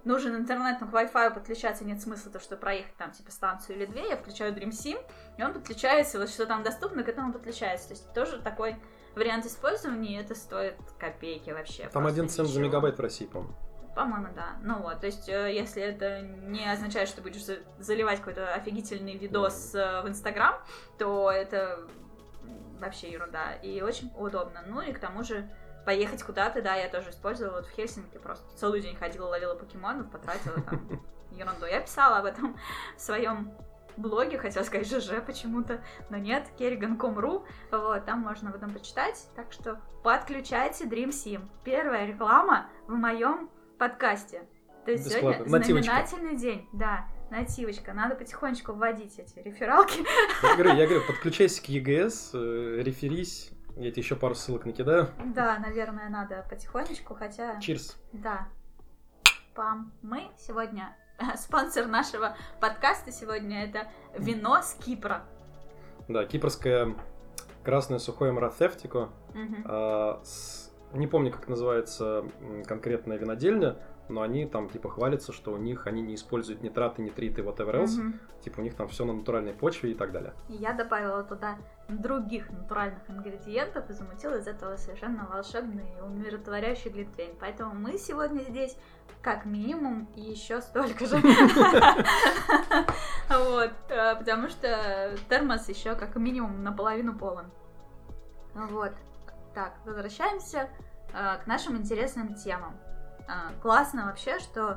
нужен интернет, но к Wi-Fi подключаться нет смысла, то что проехать там, типа, станцию или две, я включаю DreamSim, и он подключается, вот что там доступно, к этому подключается. То есть тоже такой... Вариант использования, это стоит копейки вообще. Там один цент за мегабайт в России, по-моему. По-моему, да. Ну вот, то есть, если это не означает, что ты будешь заливать какой-то офигительный видос в Инстаграм, то это вообще ерунда. И очень удобно. Ну и к тому же, поехать куда-то, да, я тоже использовала. Вот в Хельсинки просто целый день ходила, ловила покемонов, потратила там ерунду. Я писала об этом в своем... блоге, хотела сказать ЖЖ почему-то, но нет, керриган точка ком точка ру, вот, там можно об этом почитать, так что подключайте DreamSim. Первая реклама в моем подкасте. То есть бесплатно. Сегодня знаменательный день, да, нативочка, надо потихонечку вводить эти рефералки. Я говорю, я говорю, подключайся к ЕГС, реферись, я тебе еще пару ссылок накидаю. Да, наверное, надо потихонечку, хотя... Cheers. Да. Пам. Мы сегодня... Спонсор нашего подкаста сегодня — это вино с Кипра. Да, кипрское красное сухое маратефтико. Угу. А, с, не помню, как называется конкретная винодельня, но они там типа хвалятся, что у них они не используют нитраты, нитриты, whatever else. Угу. Типа у них там все на натуральной почве и так далее. Я добавила туда других натуральных ингредиентов и замутила из этого совершенно волшебный и умиротворяющий глинтвейн. Поэтому мы сегодня здесь... Как минимум, еще столько же. Вот. Потому что термос еще как минимум наполовину полон. Вот. Так, возвращаемся к нашим интересным темам. Классно вообще, что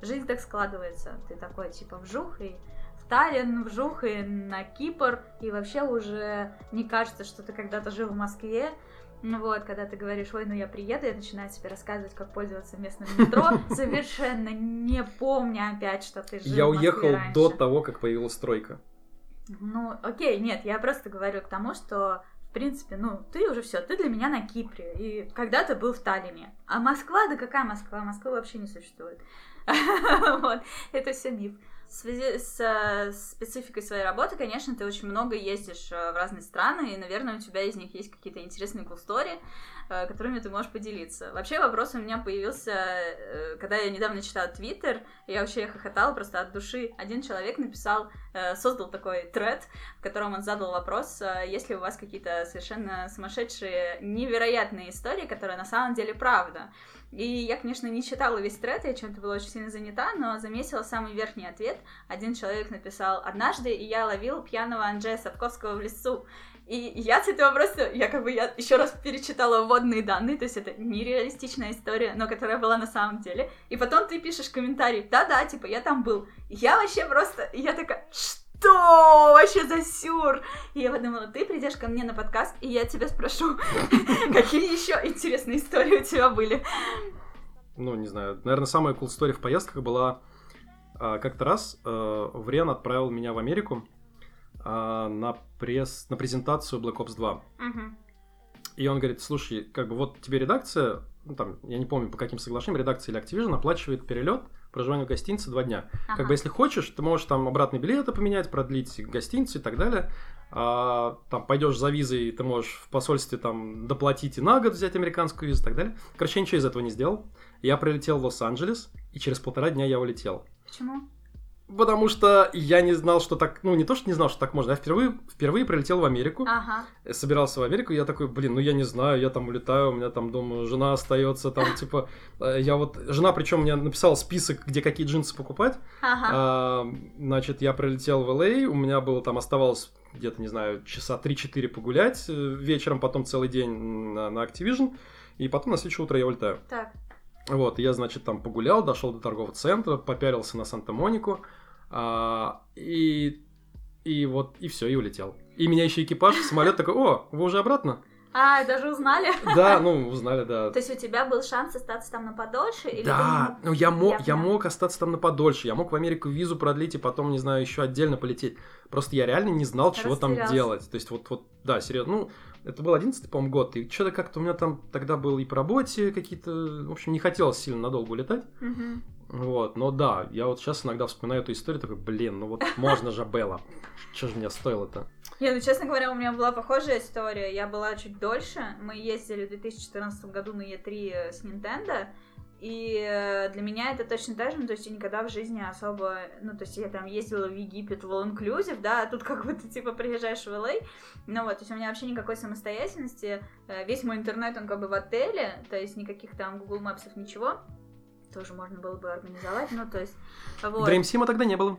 жизнь так складывается. Ты такой, типа, вжух и в Таллин, вжух и на Кипр. И вообще уже не кажется, что ты когда-то жил в Москве. Ну вот, когда ты говоришь, ой, ну я приеду, я начинаю тебе рассказывать, как пользоваться местным метро, совершенно не помня опять, что ты жил. Я уехал раньше. До того, как появилась стройка. Ну, окей, нет, я просто говорю к тому, что, в принципе, ну, ты уже все, ты для меня на Кипре, и когда-то был в Таллине. А Москва, да какая Москва? Москвы вообще не существует. Вот, это все миф. В связи с спецификой своей работы, конечно, ты очень много ездишь в разные страны, и, наверное, у тебя из них есть какие-то интересные cool-story, которыми ты можешь поделиться. Вообще вопрос у меня появился, когда я недавно читала Твиттер, я вообще хохотала просто от души. Один человек написал, создал такой тред, в котором он задал вопрос, есть ли у вас какие-то совершенно сумасшедшие, невероятные истории, которые на самом деле правда. И я, конечно, не читала весь тред, я чем-то была очень сильно занята, но заметила самый верхний ответ. Один человек написал: «Однажды я ловил пьяного Андрея Сапковского в лесу». И я с этого просто, я как бы я еще раз перечитала вводные данные, то есть это нереалистичная история, но которая была на самом деле. И потом ты пишешь комментарий: «Да-да, типа, я там был». Я вообще просто, я такая... Что вообще за сюр? И я подумала, ты придешь ко мне на подкаст, и я тебя спрошу, какие еще интересные истории у тебя были? Ну, не знаю. Наверное, самая cool story в поездках была... Как-то раз Врен отправил меня в Америку на пресс... на презентацию Black Ops два. И он говорит, слушай, как бы вот тебе редакция, ну, там, я не помню, по каким соглашениям, редакция или Activision оплачивает перелет, проживание в гостинице два дня. Ага. Как бы, если хочешь, ты можешь там обратные билеты поменять, продлить гостиницу и так далее. А, там пойдешь за визой, ты можешь в посольстве там доплатить и на год взять американскую визу и так далее. Короче, я ничего из этого не сделал. Я прилетел в Лос-Анджелес, и через полтора дня я улетел. Почему? Потому что я не знал, что так... Ну, не то, что не знал, что так можно. Я впервые, впервые прилетел в Америку. Ага. Собирался в Америку. Я такой, блин, ну я не знаю. Я там улетаю, у меня там дома жена остается. Там, типа, я вот... Жена, причем, мне написала список, где какие джинсы покупать. Ага. А, значит, я прилетел в Л А. У меня было там оставалось где-то, не знаю, часа три-четыре погулять вечером. Потом целый день на, на Activision. И потом на следующее утро я улетаю. Так. Вот, я, значит, там погулял, дошел до торгового центра, попярился на Санта-Монику, а, и, и вот, и все, и улетел. И меня еще экипаж, самолет такой, о, вы уже обратно? А, даже узнали? Да, ну, узнали, да. То есть у тебя был шанс остаться там на подольше? Или да, ты... ну, я мог, я мог остаться там на подольше, я мог в Америку визу продлить и потом, не знаю, еще отдельно полететь. Просто я реально не знал, чего там делать. То есть вот, вот, да, серьезно, ну... Это был одиннадцатый, по-моему, год, и что-то как-то у меня там тогда было и по работе какие-то... В общем, не хотелось сильно надолго улетать. Mm-hmm. Вот, но да, я вот сейчас иногда вспоминаю эту историю, такой, блин, ну вот можно же было. Что же мне стоило-то? Не, ну, честно говоря, у меня была похожая история. Я была чуть дольше. Мы ездили в две тысячи четырнадцатом году на И три с Нинтендо. И для меня это точно так же, ну, то есть я никогда в жизни особо, ну, то есть я там ездила в Египет в all-inclusive, да, а тут как будто, типа, приезжаешь в Л А, ну, вот, то есть у меня вообще никакой самостоятельности, весь мой интернет, он как бы в отеле, то есть никаких там Google Maps, ничего, тоже можно было бы организовать, ну, то есть, вот. DreamSim тогда не было.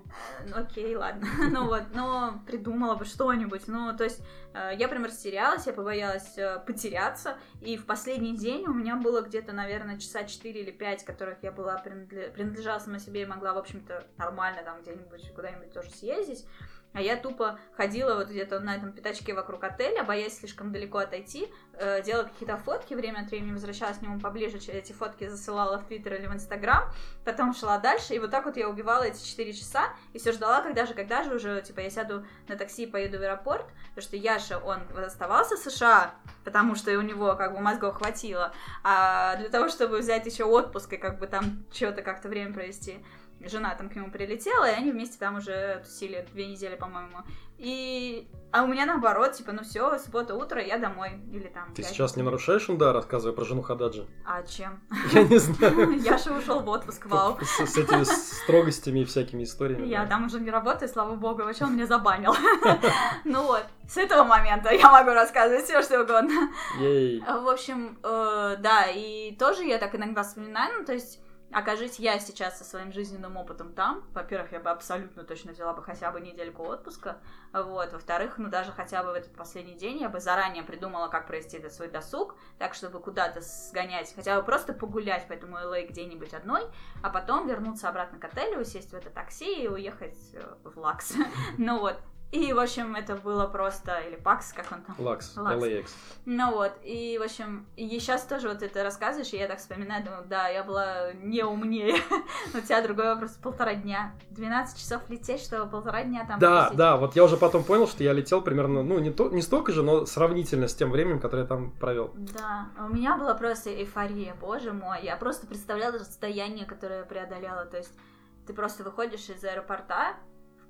Окей, ладно, ну, вот, но придумала бы что-нибудь, ну, то есть... Я прям растерялась, я побоялась потеряться, и в последний день у меня было где-то, наверное, часа четыре или пять, которых я была принадлежала, принадлежала сама себе и могла, в общем-то, нормально там где-нибудь, куда-нибудь тоже съездить. А я тупо ходила вот где-то на этом пятачке вокруг отеля, боясь слишком далеко отойти, э, делала какие-то фотки, время от времени возвращалась к нему поближе, эти фотки засылала в Твиттер или в Инстаграм, потом шла дальше, и вот так вот я убивала эти четыре часа, и все ждала, когда же, когда же уже, типа, я сяду на такси и поеду в аэропорт, потому что Яша, он оставался в США, потому что у него, как бы, мозгов хватило, а для того, чтобы взять еще отпуск и, как бы, там что-то как-то время провести... Жена там к нему прилетела, и они вместе там уже тусили две недели, по-моему. И... А у меня наоборот, типа, ну все, суббота утро, я домой. Или там... Ты сейчас не нарушаешь Унда, рассказывая про жену Хададжи? А чем? Я не знаю. Яша ушел в отпуск, вау. С этими строгостями и всякими историями. Я там уже не работаю, слава богу, вообще он меня забанил. Ну вот, с этого момента я могу рассказывать все, что угодно. В общем, да, и тоже я так иногда вспоминаю, ну то есть... Окажись я сейчас со своим жизненным опытом там, во-первых, я бы абсолютно точно взяла бы хотя бы недельку отпуска, вот, во-вторых, ну, даже хотя бы в этот последний день я бы заранее придумала, как провести этот свой досуг, так, чтобы куда-то сгонять, хотя бы просто погулять по этому Л А где-нибудь одной, а потом вернуться обратно к отелю, сесть в это такси и уехать в Лакс, ну вот. И, в общем, это было просто... Или Пакс, как он там? Лакс, Л А Икс. Ну вот, и, в общем, и сейчас тоже вот это рассказываешь, и я так вспоминаю, думаю, да, я была не умнее. У тебя другой вопрос, полтора дня. двенадцать часов лететь, чтобы полтора дня там... Да, посетить. Да, вот я уже потом понял, что я летел примерно, ну, не, то, не столько же, но сравнительно с тем временем, которое я там провел. Да, у меня была просто эйфория, боже мой. Я просто представляла расстояние, которое я преодолела. То есть ты просто выходишь из аэропорта,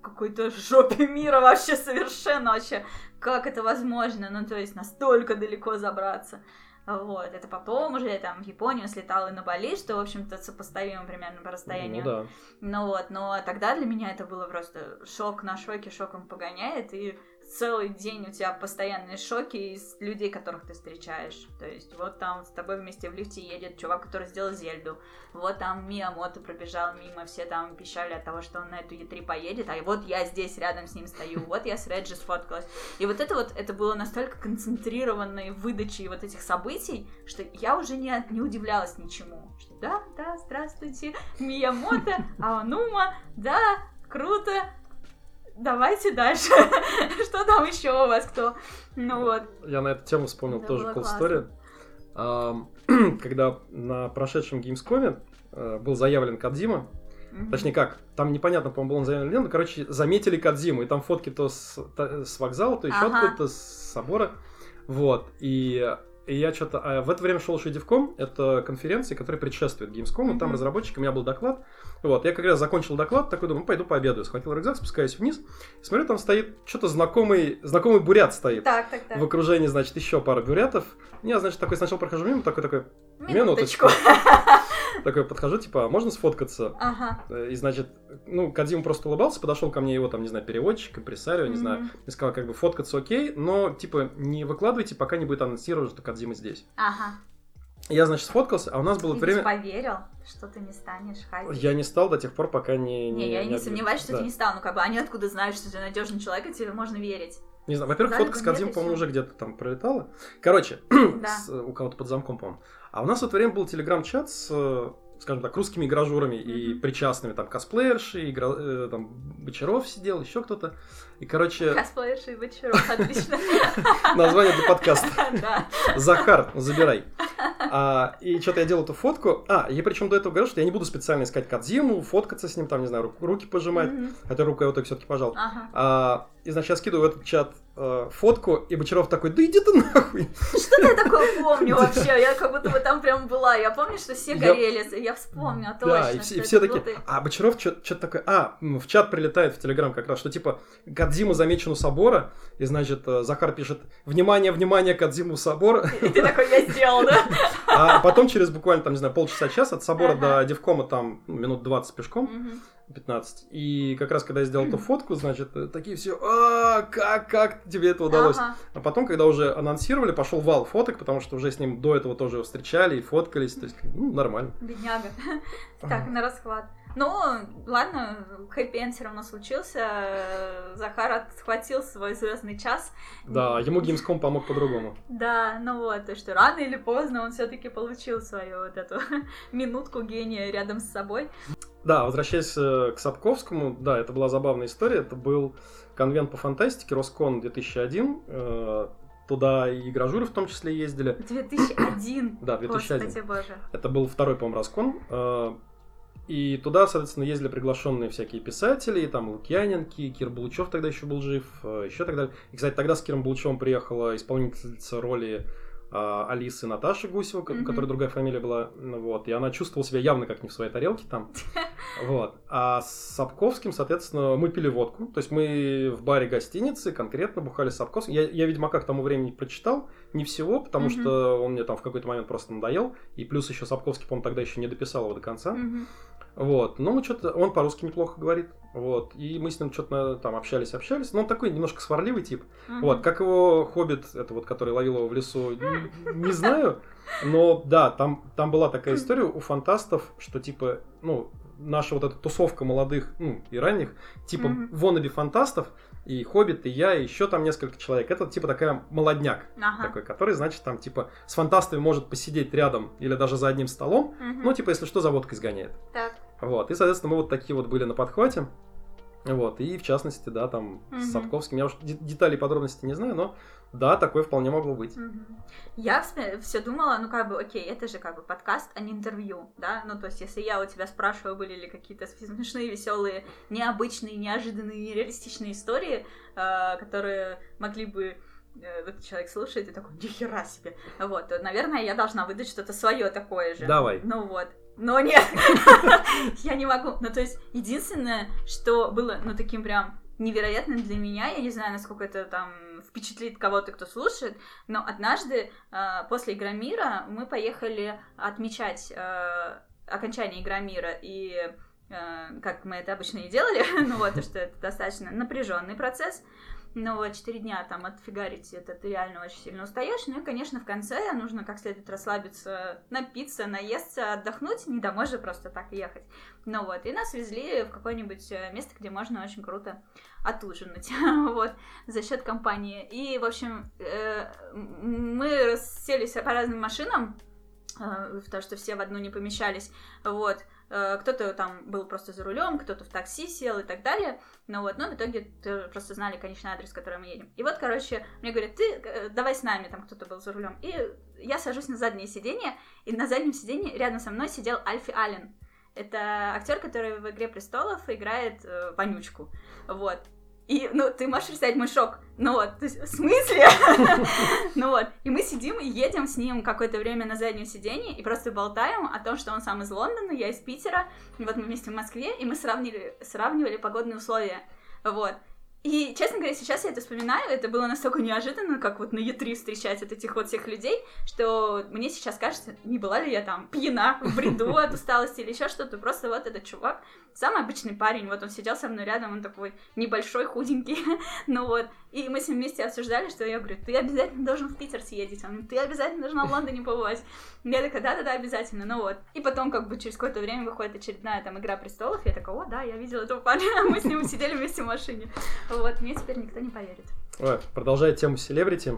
какой-то жопе мира вообще совершенно, вообще, как это возможно, ну, то есть, настолько далеко забраться, вот, это потом уже я там в Японию слетала и на Бали, что, в общем-то, сопоставимо примерно по расстоянию, ну, да. Ну, вот, но тогда для меня это было просто шок на шоке, шоком погоняет, и целый день у тебя постоянные шоки из людей, которых ты встречаешь. То есть вот там с тобой вместе в лифте едет чувак, который сделал Зельду. Вот там Миямото пробежал мимо, все там пищали от того, что он на эту И три поедет. А вот я здесь рядом с ним стою, вот я с Реджи сфоткалась. И вот это вот, это было настолько концентрированной выдачей вот этих событий, что я уже не, не удивлялась ничему. Что да, да, здравствуйте, Миямото, Аонума, да, круто. Давайте дальше. Что там еще у вас, кто? Ну вот. Я на эту тему вспомнил это тоже колл-стори. Когда на прошедшем Gamescom был заявлен Кодзима, mm-hmm. точнее как, там непонятно, по-моему, был он заявлен или нет, но, короче, заметили Кодзиму, и там фотки то с, то, с вокзала, то еще ага. откуда-то, с собора. Вот, и И я что-то... А в это время шел еще Дивком, это конференция, которая предшествует Gamescom, mm-hmm. и там разработчик, у меня был доклад. Вот, я как раз закончил доклад, такой думаю, пойду пообедаю. Схватил рюкзак, спускаюсь вниз, смотрю, там стоит что-то знакомый, знакомый бурят стоит. Так, так, так. В окружении, значит, еще пара бурятов. Я, значит, такой сначала прохожу мимо, такой-такой, минуточку. Такой подхожу, типа, можно сфоткаться? Ага. И, значит, ну, Кодзима просто улыбался, подошел ко мне его, там, не знаю, переводчик, импресарио, не знаю, и сказал, как бы, фоткаться окей, но, типа, не выкладывайте, пока не будет анонсировано, что Кодзима здесь. Ага. Я, значит, сфоткался, а у нас было ты время... Ты поверил, что ты не станешь ходить? Я не стал до тех пор, пока не... Не, не я не, не сомневаюсь, что да. ты не стал, ну, как бы, они откуда знают, что ты надежный человек, и тебе можно верить? Не знаю, во-первых, да, фотка с Кодзимой, по-моему, уже где-то там пролетала. Короче, да. с, у кого-то под замком, по-моему. А у нас в это время был телеграм-чат с, скажем так, русскими игражурами mm-hmm. и причастными, там, косплеерши, игра, э, там, Бочаров сидел, еще кто-то. И, короче... Косплеерши и Бочаров, отлично. Название для подкаста. Захар, забирай. А, и что-то я делал эту фотку. А, я причем до этого говорил, что я не буду специально искать Кодзиму, фоткаться с ним, там, не знаю, руку, руки пожимать. Mm-hmm. Хотя руку я вот так все-таки пожал. Ага. А, и, значит, я скидываю в этот чат э, фотку, и Бочаров такой, да иди ты нахуй! Что-то я такое помню вообще, я как будто бы там прям была. Я помню, что все горели, я вспомнила точно. Да, и все такие, а Бочаров что-то такое, а, в чат прилетает в Телеграм как раз, что типа, Кодзима замечен у собора, и, значит, Захар пишет, внимание, внимание, Кодзима у собора. И ты такой, я сделал, да? А потом через буквально, там, не знаю, полчаса-час от собора ага. до Девкома там минут двадцать пешком, угу. пятнадцать. И как раз, когда я сделал эту фотку, значит, такие все, а как, как тебе это удалось? Ага. А потом, когда уже анонсировали, пошел вал фоток, потому что уже с ним до этого тоже встречали и фоткались, то есть, ну, нормально. Бедняга. Так, на расхват. Ну, ладно, хэппи-энд все равно случился, Захар отхватил свой звездный час. Да, ему Gamescom помог по-другому. Да, ну вот, то что рано или поздно он все-таки получил свою вот эту минутку гения рядом с собой. Да, возвращаясь к Сапковскому, да, это была забавная история, это был конвент по фантастике, Роскон две тысячи один, туда и игражуры в том числе ездили. две тысячи один? Да, две тысячи один. Господи боже. Это был второй, по-моему, Роскон. И туда, соответственно, ездили приглашенные всякие писатели, там Лукьяненки, Кир Булычев тогда еще был жив, еще так далее. И, кстати, тогда с Киром Булычевым приехала исполнительница роли а, Алисы Наташи Гусева, mm-hmm. которая другая фамилия была, вот, и она чувствовала себя явно как не в своей тарелке там, вот. А с Сапковским, соответственно, мы пили водку, то есть мы в баре гостиницы конкретно бухали с Сапковским. Я, я Ведьмака к тому времени прочитал, не всего, потому mm-hmm. что он мне там в какой-то момент просто надоел, и плюс еще Сапковский, по-моему, тогда еще не дописал его до конца. Mm-hmm. Вот, ну, что-то он по-русски неплохо говорит, вот, и мы с ним что-то там общались-общались, но он такой немножко сварливый тип, uh-huh. вот, как его хоббит, это вот, который ловил его в лесу, не, не знаю, но, да, там, там была такая история у фантастов, что, типа, ну, наша вот эта тусовка молодых, ну, и ранних, типа, uh-huh. воноби фантастов, и Хоббит, и я, и еще там несколько человек. Это типа такая молодняк, ага. такой, который, значит, там типа с фантастами может посидеть рядом или даже за одним столом, угу. ну типа если что, за водкой сгоняет. Так. Вот, и, соответственно, мы вот такие вот были на подхвате. Вот, и в частности, да, там угу. с Сапковским, я уж деталей и подробностей не знаю, но да, такое вполне могло быть. Угу. Я все думала, ну как бы, окей, это же как бы подкаст, а не интервью, да, ну то есть если я у тебя спрашиваю, были ли какие-то смешные, веселые, необычные, неожиданные, нереалистичные истории, э, которые могли бы... этот человек слушает и такой, нихера себе, вот, наверное, я должна выдать что-то свое такое же. Давай. Ну вот, но нет, я не могу, ну то есть единственное, что было, ну таким прям невероятным для меня, я не знаю, насколько это там впечатлит кого-то, кто слушает, но однажды после Игромира мы поехали отмечать окончание Игромира и... как мы это обычно и делали, ну вот, что это достаточно напряженный процесс, но вот четыре дня там отфигарить это ты реально очень сильно устаешь, ну и, конечно, в конце нужно как следует расслабиться, напиться, наесться, отдохнуть, не домой же просто так ехать, ну вот, и нас везли в какое-нибудь место, где можно очень круто отужинать, вот, за счет компании, и, в общем, мы расселись по разным машинам, потому что все в одну не помещались, вот, кто-то там был просто за рулем, кто-то в такси сел и так далее, ну вот, но в итоге просто знали конечный адрес, который мы едем. И вот, короче, мне говорят, ты давай с нами, там кто-то был за рулем, и я сажусь на заднее сиденье, и на заднем сиденье рядом со мной сидел Альфи Аллен, это актер, который в «Игре престолов» играет э, Вонючку, вот. И, ну, ты можешь рисовать мышок? Ну вот, то есть, в смысле? Ну вот, и мы сидим и едем с ним какое-то время на заднем сидении и просто болтаем о том, что он сам из Лондона, я из Питера, вот мы вместе в Москве, и мы сравнили, сравнивали погодные условия, вот. И, честно говоря, сейчас я это вспоминаю, это было настолько неожиданно, как вот на и три встречать от этих вот всех людей, что мне сейчас кажется, не была ли я там пьяна, в бреду от усталости или еще что-то, просто вот этот чувак, самый обычный парень, вот он сидел со мной рядом, он такой небольшой, худенький, ну вот, и мы с ним вместе обсуждали, что я говорю, ты обязательно должен в Питер съездить, он говорит, ты обязательно должна в Лондоне побывать, я такая, да-да-да, обязательно, ну вот, и потом как бы через какое-то время выходит очередная там «Игра престолов», я такая, о, да, я видела этого парня, мы с ним сидели вместе в машине. Вот, мне теперь никто не поверит. Ой, продолжая тему селебрити,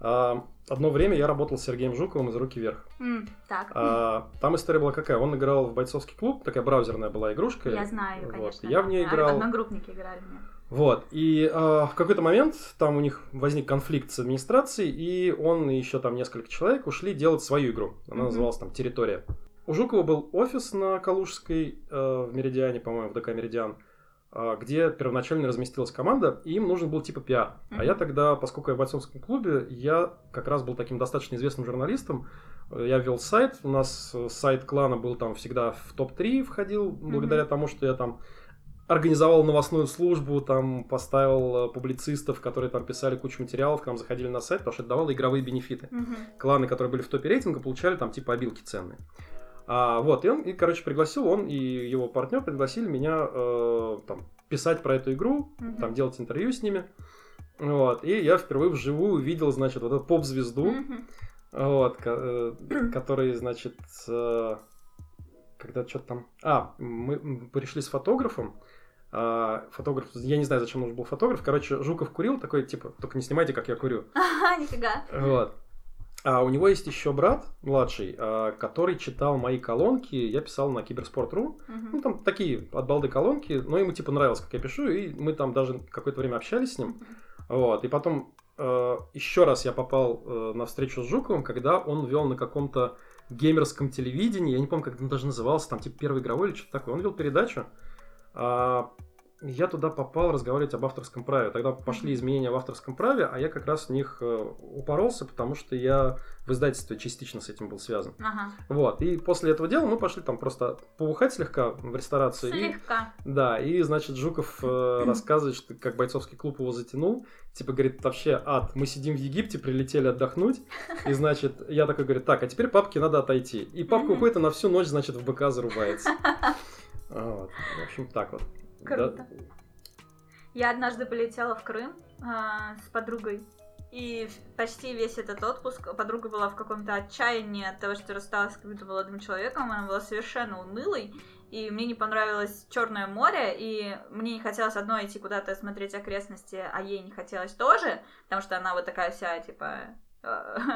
одно время я работал с Сергеем Жуковым из «Руки вверх». Mm, так. А, там история была какая? Он играл в «Бойцовский клуб», такая браузерная была игрушка. Я знаю, вот, конечно. Я да. в ней играл. Одногруппники играли в нее. Вот, и а, в какой-то момент там у них возник конфликт с администрацией, и он и еще там несколько человек ушли делать свою игру. Она mm-hmm. называлась там «Территория». У Жукова был офис на Калужской, э, в Меридиане, по-моему, в ДК «Меридиан», где первоначально разместилась команда, и им нужен был типа пиар. Mm-hmm. А я тогда, поскольку я в бойцовском клубе, я как раз был таким достаточно известным журналистом. Я вел сайт, у нас сайт клана был там всегда в топ три входил, mm-hmm. благодаря тому, что я там организовал новостную службу, там поставил публицистов, которые там писали кучу материалов, к нам заходили на сайт, потому что это давало игровые бенефиты. Mm-hmm. Кланы, которые были в топе рейтинга, получали там типа обилки ценные. А, вот, и он, и, короче, пригласил, он и его партнер пригласили меня э, там, писать про эту игру, mm-hmm. там, делать интервью с ними, вот, и я впервые вживую увидел, значит, вот эту поп-звезду, mm-hmm. вот, э, который, значит, э, когда что-то там, а, мы пришли с фотографом, фотограф, я не знаю, зачем нужен был фотограф, короче, Жуков курил, такой, типа, только не снимайте, как я курю. Ага, нифига. Вот. А у него есть еще брат младший, который читал мои колонки, я писал на киберспорт точка ру, uh-huh. ну там такие от балды колонки, но ему типа нравилось, как я пишу, и мы там даже какое-то время общались с ним, uh-huh. вот, и потом э, еще раз я попал э, на встречу с Жуковым, когда он вел на каком-то геймерском телевидении, я не помню, как он даже назывался, там типа «Первый игровой» или что-то такое, он вел передачу, э, я туда попал разговаривать об авторском праве. Тогда пошли изменения в авторском праве, а я как раз в них упоролся, потому что я в издательстве частично с этим был связан. Ага. Вот. И после этого дела мы пошли там просто побухать слегка в ресторацию. Слегка. И, да, и, значит, Жуков э, рассказывает, что как бойцовский клуб его затянул. Типа, говорит, вообще ад. Мы сидим в Египте, прилетели отдохнуть. И, значит, я такой, говорит, так, а теперь папке надо отойти. И папка уходит, она всю ночь, значит, в БК зарубается. Вот. В общем, так вот. Круто. Да. Я однажды полетела в Крым э, с подругой, и почти весь этот отпуск подруга была в каком-то отчаянии от того, что рассталась с каким-то молодым человеком, она была совершенно унылой, и мне не понравилось Черное море, и мне не хотелось одной идти куда-то смотреть окрестности, а ей не хотелось тоже, потому что она вот такая вся, типа...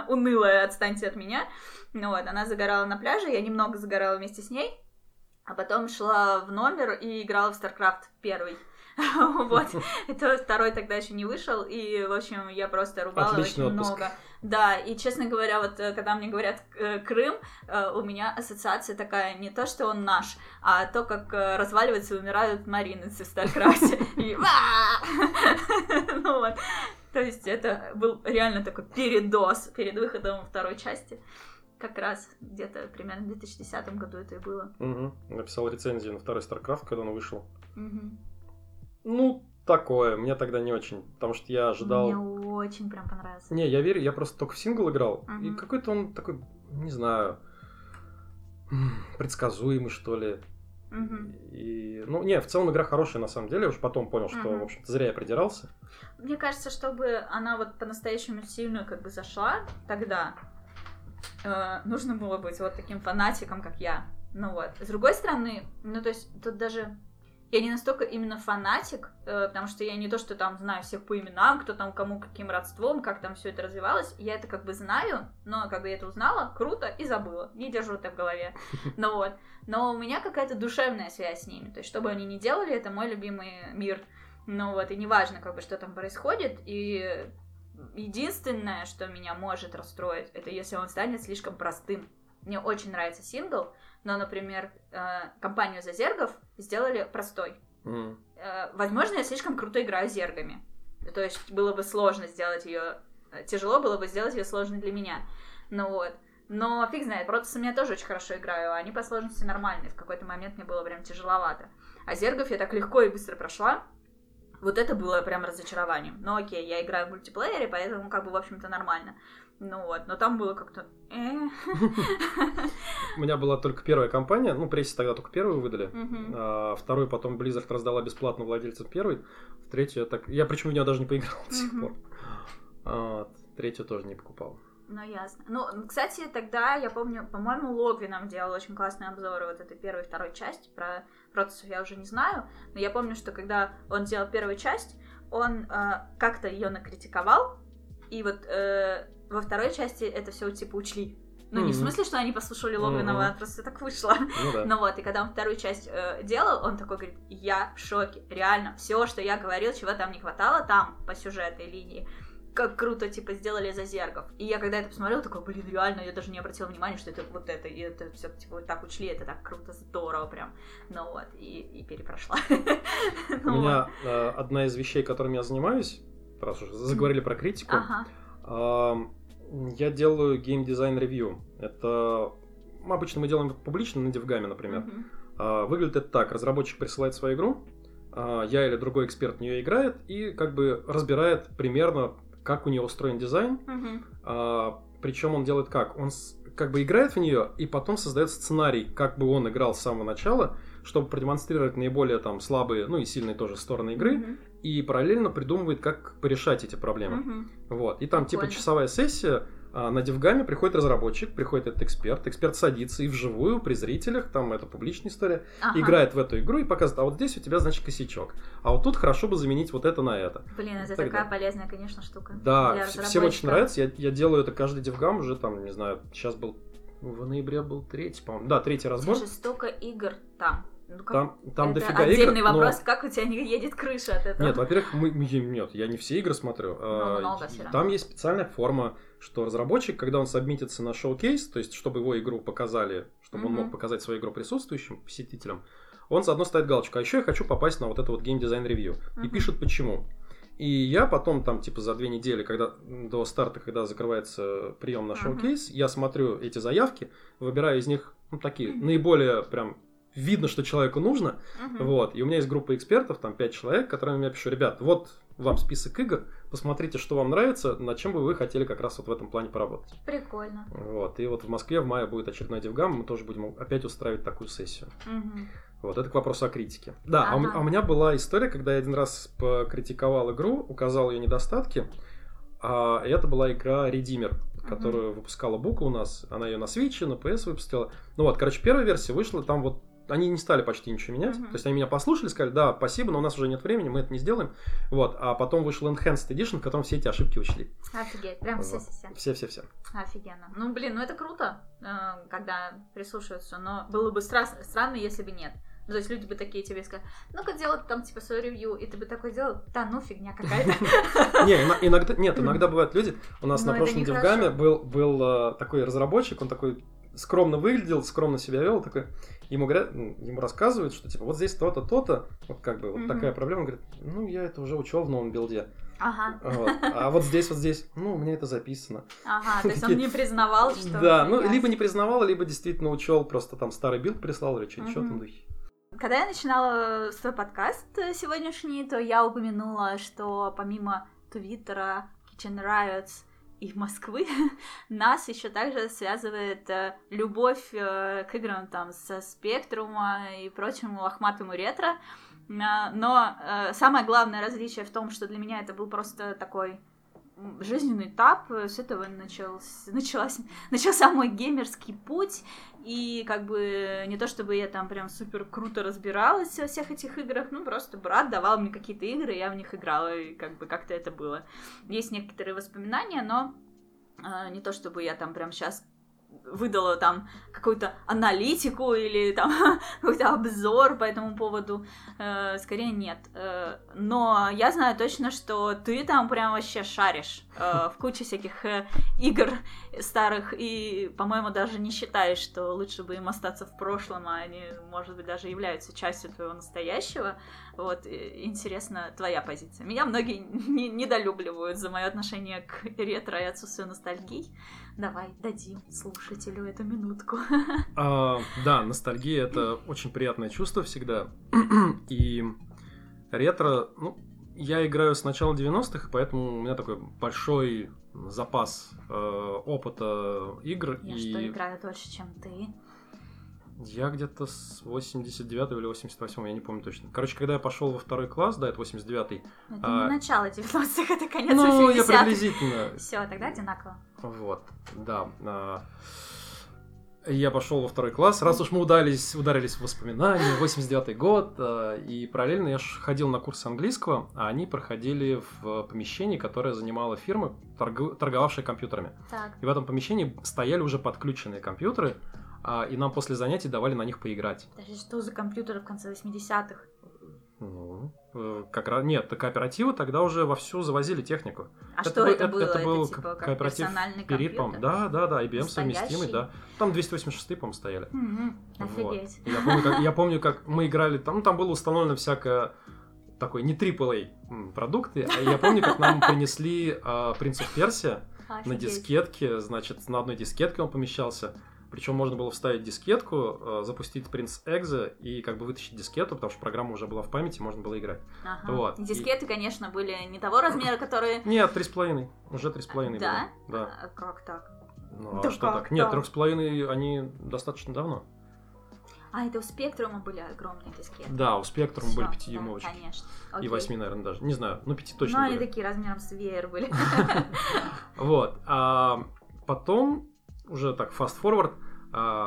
унылая, отстаньте от меня. Ну вот, она загорала на пляже, я немного загорала вместе с ней, а потом шла в номер и играла в Старкрафт первый. Вот. Это второй тогда еще не вышел. И, в общем, я просто рубала очень много. Да, и, честно говоря, вот когда мне говорят Крым, у меня ассоциация такая, не то, что он наш, а то, как разваливаются и умирают мариницы в Старкрафте. И ну вот. То есть это был реально такой передоз перед выходом второй части. Как раз где-то примерно в две тысячи десятом году это и было. Угу. Написал рецензию на второй StarCraft, когда он вышел. Угу. Ну, такое. Мне тогда не очень. Потому что я ожидал... Мне очень прям понравился. Не, я верю. Я просто только в сингл играл. Угу. И какой-то он такой, не знаю, предсказуемый, что ли. Угу. И... Ну, не, в целом игра хорошая, на самом деле. Я уж потом понял, что, угу. в общем-то, зря я придирался. Мне кажется, чтобы она вот по-настоящему сильную как бы зашла тогда... Э, нужно было быть вот таким фанатиком, как я. Ну вот. С другой стороны, ну то есть тут даже я не настолько именно фанатик, э, потому что я не то, что там знаю всех по именам, кто там кому каким родством, как там все это развивалось. Я это как бы знаю, но когда я это узнала, круто и забыла. Не держу это в голове. Ну вот. Но у меня какая-то душевная связь с ними. То есть, что бы они ни делали, это мой любимый мир. Ну вот. И неважно, как бы, что там происходит. И... Единственное, что меня может расстроить, это если он станет слишком простым. Мне очень нравится сингл, но, например, э, компанию Зазергов сделали простой. Mm. Возможно, я слишком круто играю зергами. То есть было бы сложно сделать ее... Тяжело было бы сделать ее сложной для меня. Ну вот. Но фиг знает, протасом я тоже очень хорошо играю, а они по сложности нормальные. В какой-то момент мне было прям тяжеловато. А зергов я так легко и быстро прошла. Вот это было прям разочарованием. Но окей, я играю в мультиплеере, поэтому как бы, в общем-то, нормально. Ну вот, но там было как-то... У меня была только первая кампания, ну, прессе тогда только первую выдали, а вторую потом Blizzard раздала бесплатно владельцам первой, в третью я так... Я причем в нее даже не поиграл до сих пор. Третью тоже не покупал. Ну, ясно. Ну, кстати, тогда, я помню, по-моему, Логви нам делал очень классные обзоры вот этой первой и второй части. Про процессов я уже не знаю, но я помню, что когда он делал первую часть, он э, как-то ее накритиковал, и вот э, во второй части это все типа учли. Ну, mm-hmm. не в смысле, что они послушали Логвинова, mm-hmm. просто так вышло. Ну, да. Ну вот, и когда он вторую часть э, делал, он такой говорит, я в шоке, реально, все, что я говорил, чего там не хватало там по сюжетной линии, как круто, типа, сделали за зергов. И я, когда это посмотрела, такой, блин, реально, я даже не обратила внимания, что это вот это, и это все, типа, вот так учли, это так круто, здорово прям. Ну вот, и, и перепрошла. У меня одна из вещей, которыми я занимаюсь, раз уже заговорили про критику, я делаю геймдизайн-ревью. Это, обычно мы делаем публично на Дивгаме, например. Выглядит это так, разработчик присылает свою игру, я или другой эксперт в нее играет и как бы разбирает примерно как у нее устроен дизайн, uh-huh. а, причем он делает как? Он с, как бы играет в нее, и потом создает сценарий, как бы он играл с самого начала, чтобы продемонстрировать наиболее там слабые, ну и сильные тоже стороны игры, uh-huh. и параллельно придумывает, как порешать эти проблемы. Uh-huh. Вот. И там Прикольно. типа часовая сессия, а, на Дивгаме приходит разработчик, приходит этот эксперт, эксперт садится и вживую, при зрителях, там это публичная история, uh-huh. играет в эту игру и показывает, а вот здесь у тебя, значит, косячок, а вот тут хорошо бы заменить вот это на это. Блин, это так такая да. полезная, конечно, штука. Да, для всем очень нравится, я, я делаю это каждый Дивгам уже там, не знаю, сейчас был, в ноябре был третий, по-моему, да, третий разбор. Слушай, столько игр там. Ну, там там дофига игр. Отдельный вопрос, но... как у тебя не едет крыша от этого? Нет, во-первых, мы, нет, я не все игры смотрю. А, там есть специальная форма, что разработчик, когда он сабмитится на шоу-кейс, то есть чтобы его игру показали, чтобы mm-hmm. он мог показать свою игру присутствующим посетителям, он заодно ставит галочку. А еще я хочу попасть на вот это вот геймдизайн-ревью. Mm-hmm. И пишет почему. И я потом там типа за две недели, когда до старта, когда закрывается прием на шоу-кейс, mm-hmm. я смотрю эти заявки, выбираю из них ну, такие mm-hmm. наиболее прям видно, что человеку нужно, uh-huh. вот, и у меня есть группа экспертов, там пять человек, которым я пишу, ребят, вот вам список игр, посмотрите, что вам нравится, над чем бы вы хотели как раз вот в этом плане поработать. Прикольно. Вот, и вот в Москве в мае будет очередной Дивгам, мы тоже будем опять устраивать такую сессию. Uh-huh. Вот, это к вопросу о критике. Да, uh-huh. а, у, а у меня была история, когда я один раз покритиковал игру, указал ее недостатки, а, и это была игра Redeemer, которую uh-huh. выпускала Бука у нас, она ее на Switch, на пи эс выпустила. Ну вот, короче, первая версия вышла, там вот они не стали почти ничего менять, uh-huh. то есть они меня послушали, сказали, да, спасибо, но у нас уже нет времени, мы это не сделаем, вот, а потом вышел Enhanced Edition, в котором все эти ошибки учли. Офигеть, прям вот. все-все-все. Все-все-все. Офигенно. Ну, блин, ну это круто, когда прислушиваются, но было бы стра- странно, если бы нет. То есть люди бы такие тебе сказали, ну-ка делать там типа свое ревью, и ты бы такой делал, да ну фигня какая-то. Нет, иногда бывают люди, у нас на прошлом Дивгаме был такой разработчик, он такой скромно выглядел, скромно себя вел, такой, ему говорят, ему рассказывают, что типа вот здесь то-то, то-то, вот как бы вот mm-hmm. такая проблема, он говорит, ну я это уже учел в новом билде. Ага. Вот. А вот здесь, вот здесь, ну, у меня это записано. Ага, то есть он не признавал, что... Да, ну, либо не признавал, либо действительно учел, просто там старый билд прислал или что-то в этом духе. Когда я начинала свой подкаст сегодняшний, то я упомянула, что помимо Твиттера, Kitchen Riot и Москвы, нас еще также связывает любовь к играм там со Спектрума и прочему лохматому ретро. Но самое главное различие в том, что для меня это был просто такой жизненный этап, с этого начался, началась, начался мой геймерский путь, и как бы не то чтобы я там прям супер круто разбиралась во всех этих играх, ну просто брат давал мне какие-то игры, я в них играла, и как бы как-то это было. Есть некоторые воспоминания, но э, не то чтобы я там прям сейчас выдала там какую-то аналитику или там какой-то обзор по этому поводу. Э, скорее нет. Э, но я знаю точно, что ты там прям вообще шаришь э, в куче всяких э, игр старых и, по-моему, даже не считаешь, что лучше бы им остаться в прошлом, а они, может быть, даже являются частью твоего настоящего. Вот, интересно твоя позиция. Меня многие не- недолюбливают за мое отношение к ретро и отсутствию ностальгии. Давай, дадим слушателю эту минутку. А, да, ностальгия — это очень приятное чувство всегда. И ретро... Ну, я играю с начала девяностых, поэтому у меня такой большой запас э, опыта игр. Я и... что, играю дольше, чем ты? Я где-то с восемьдесят девятого или восемьдесят восьмого, я не помню точно. Короче, когда я пошел во второй класс, да, это восемьдесят девятый. Это а... не начало девяностых, это конец восьмидесятых. Ну, я приблизительно. Все, тогда одинаково. Вот, да. А... Я пошел во второй класс, раз уж мы удались, ударились в воспоминания, восемьдесят девятый год, и параллельно я ходил на курсы английского, а они проходили в помещении, которое занимала фирма, торгу... торговавшая компьютерами. Так. И в этом помещении стояли уже подключенные компьютеры, и нам после занятий давали на них поиграть. Даже что за компьютеры в конце восьмидесятых? Ну, как раз... Нет, кооперативы тогда уже вовсю завозили технику. А это что был, это было? Это, это был типа кооператив перед, по-моему. Да, да, да, ай би эм настоящий? Совместимый, да. Там двести восемьдесят шесть, по-моему, стояли. Угу. Вот. Офигеть. Я помню, как, я помню, как мы играли... Там, там было установлено всякое... Такое не трипл эй продукты. А я помню, как нам принесли э, «Принца Персия» на дискетке. Значит, на одной дискетке он помещался. Причем можно было вставить дискетку, запустить Prince Exe и как бы вытащить дискету, потому что программа уже была в памяти, можно было играть. Ага. Вот. Дискеты, и... конечно, были не того размера, которые... Нет, три с половиной. Уже три с половиной. Да? Были. Да. А как так? Ну, да а что так? так? Нет, три с половиной они достаточно давно. А, это у Спектрума были огромные дискеты. Да, у Спектрума были пятидюймовочки. Да, конечно. Окей. И восьми, наверное, даже. Не знаю, ну пяти точно. Ну, они были такие размером с веер были. Вот. А потом... Уже так, фаст-форвард, э,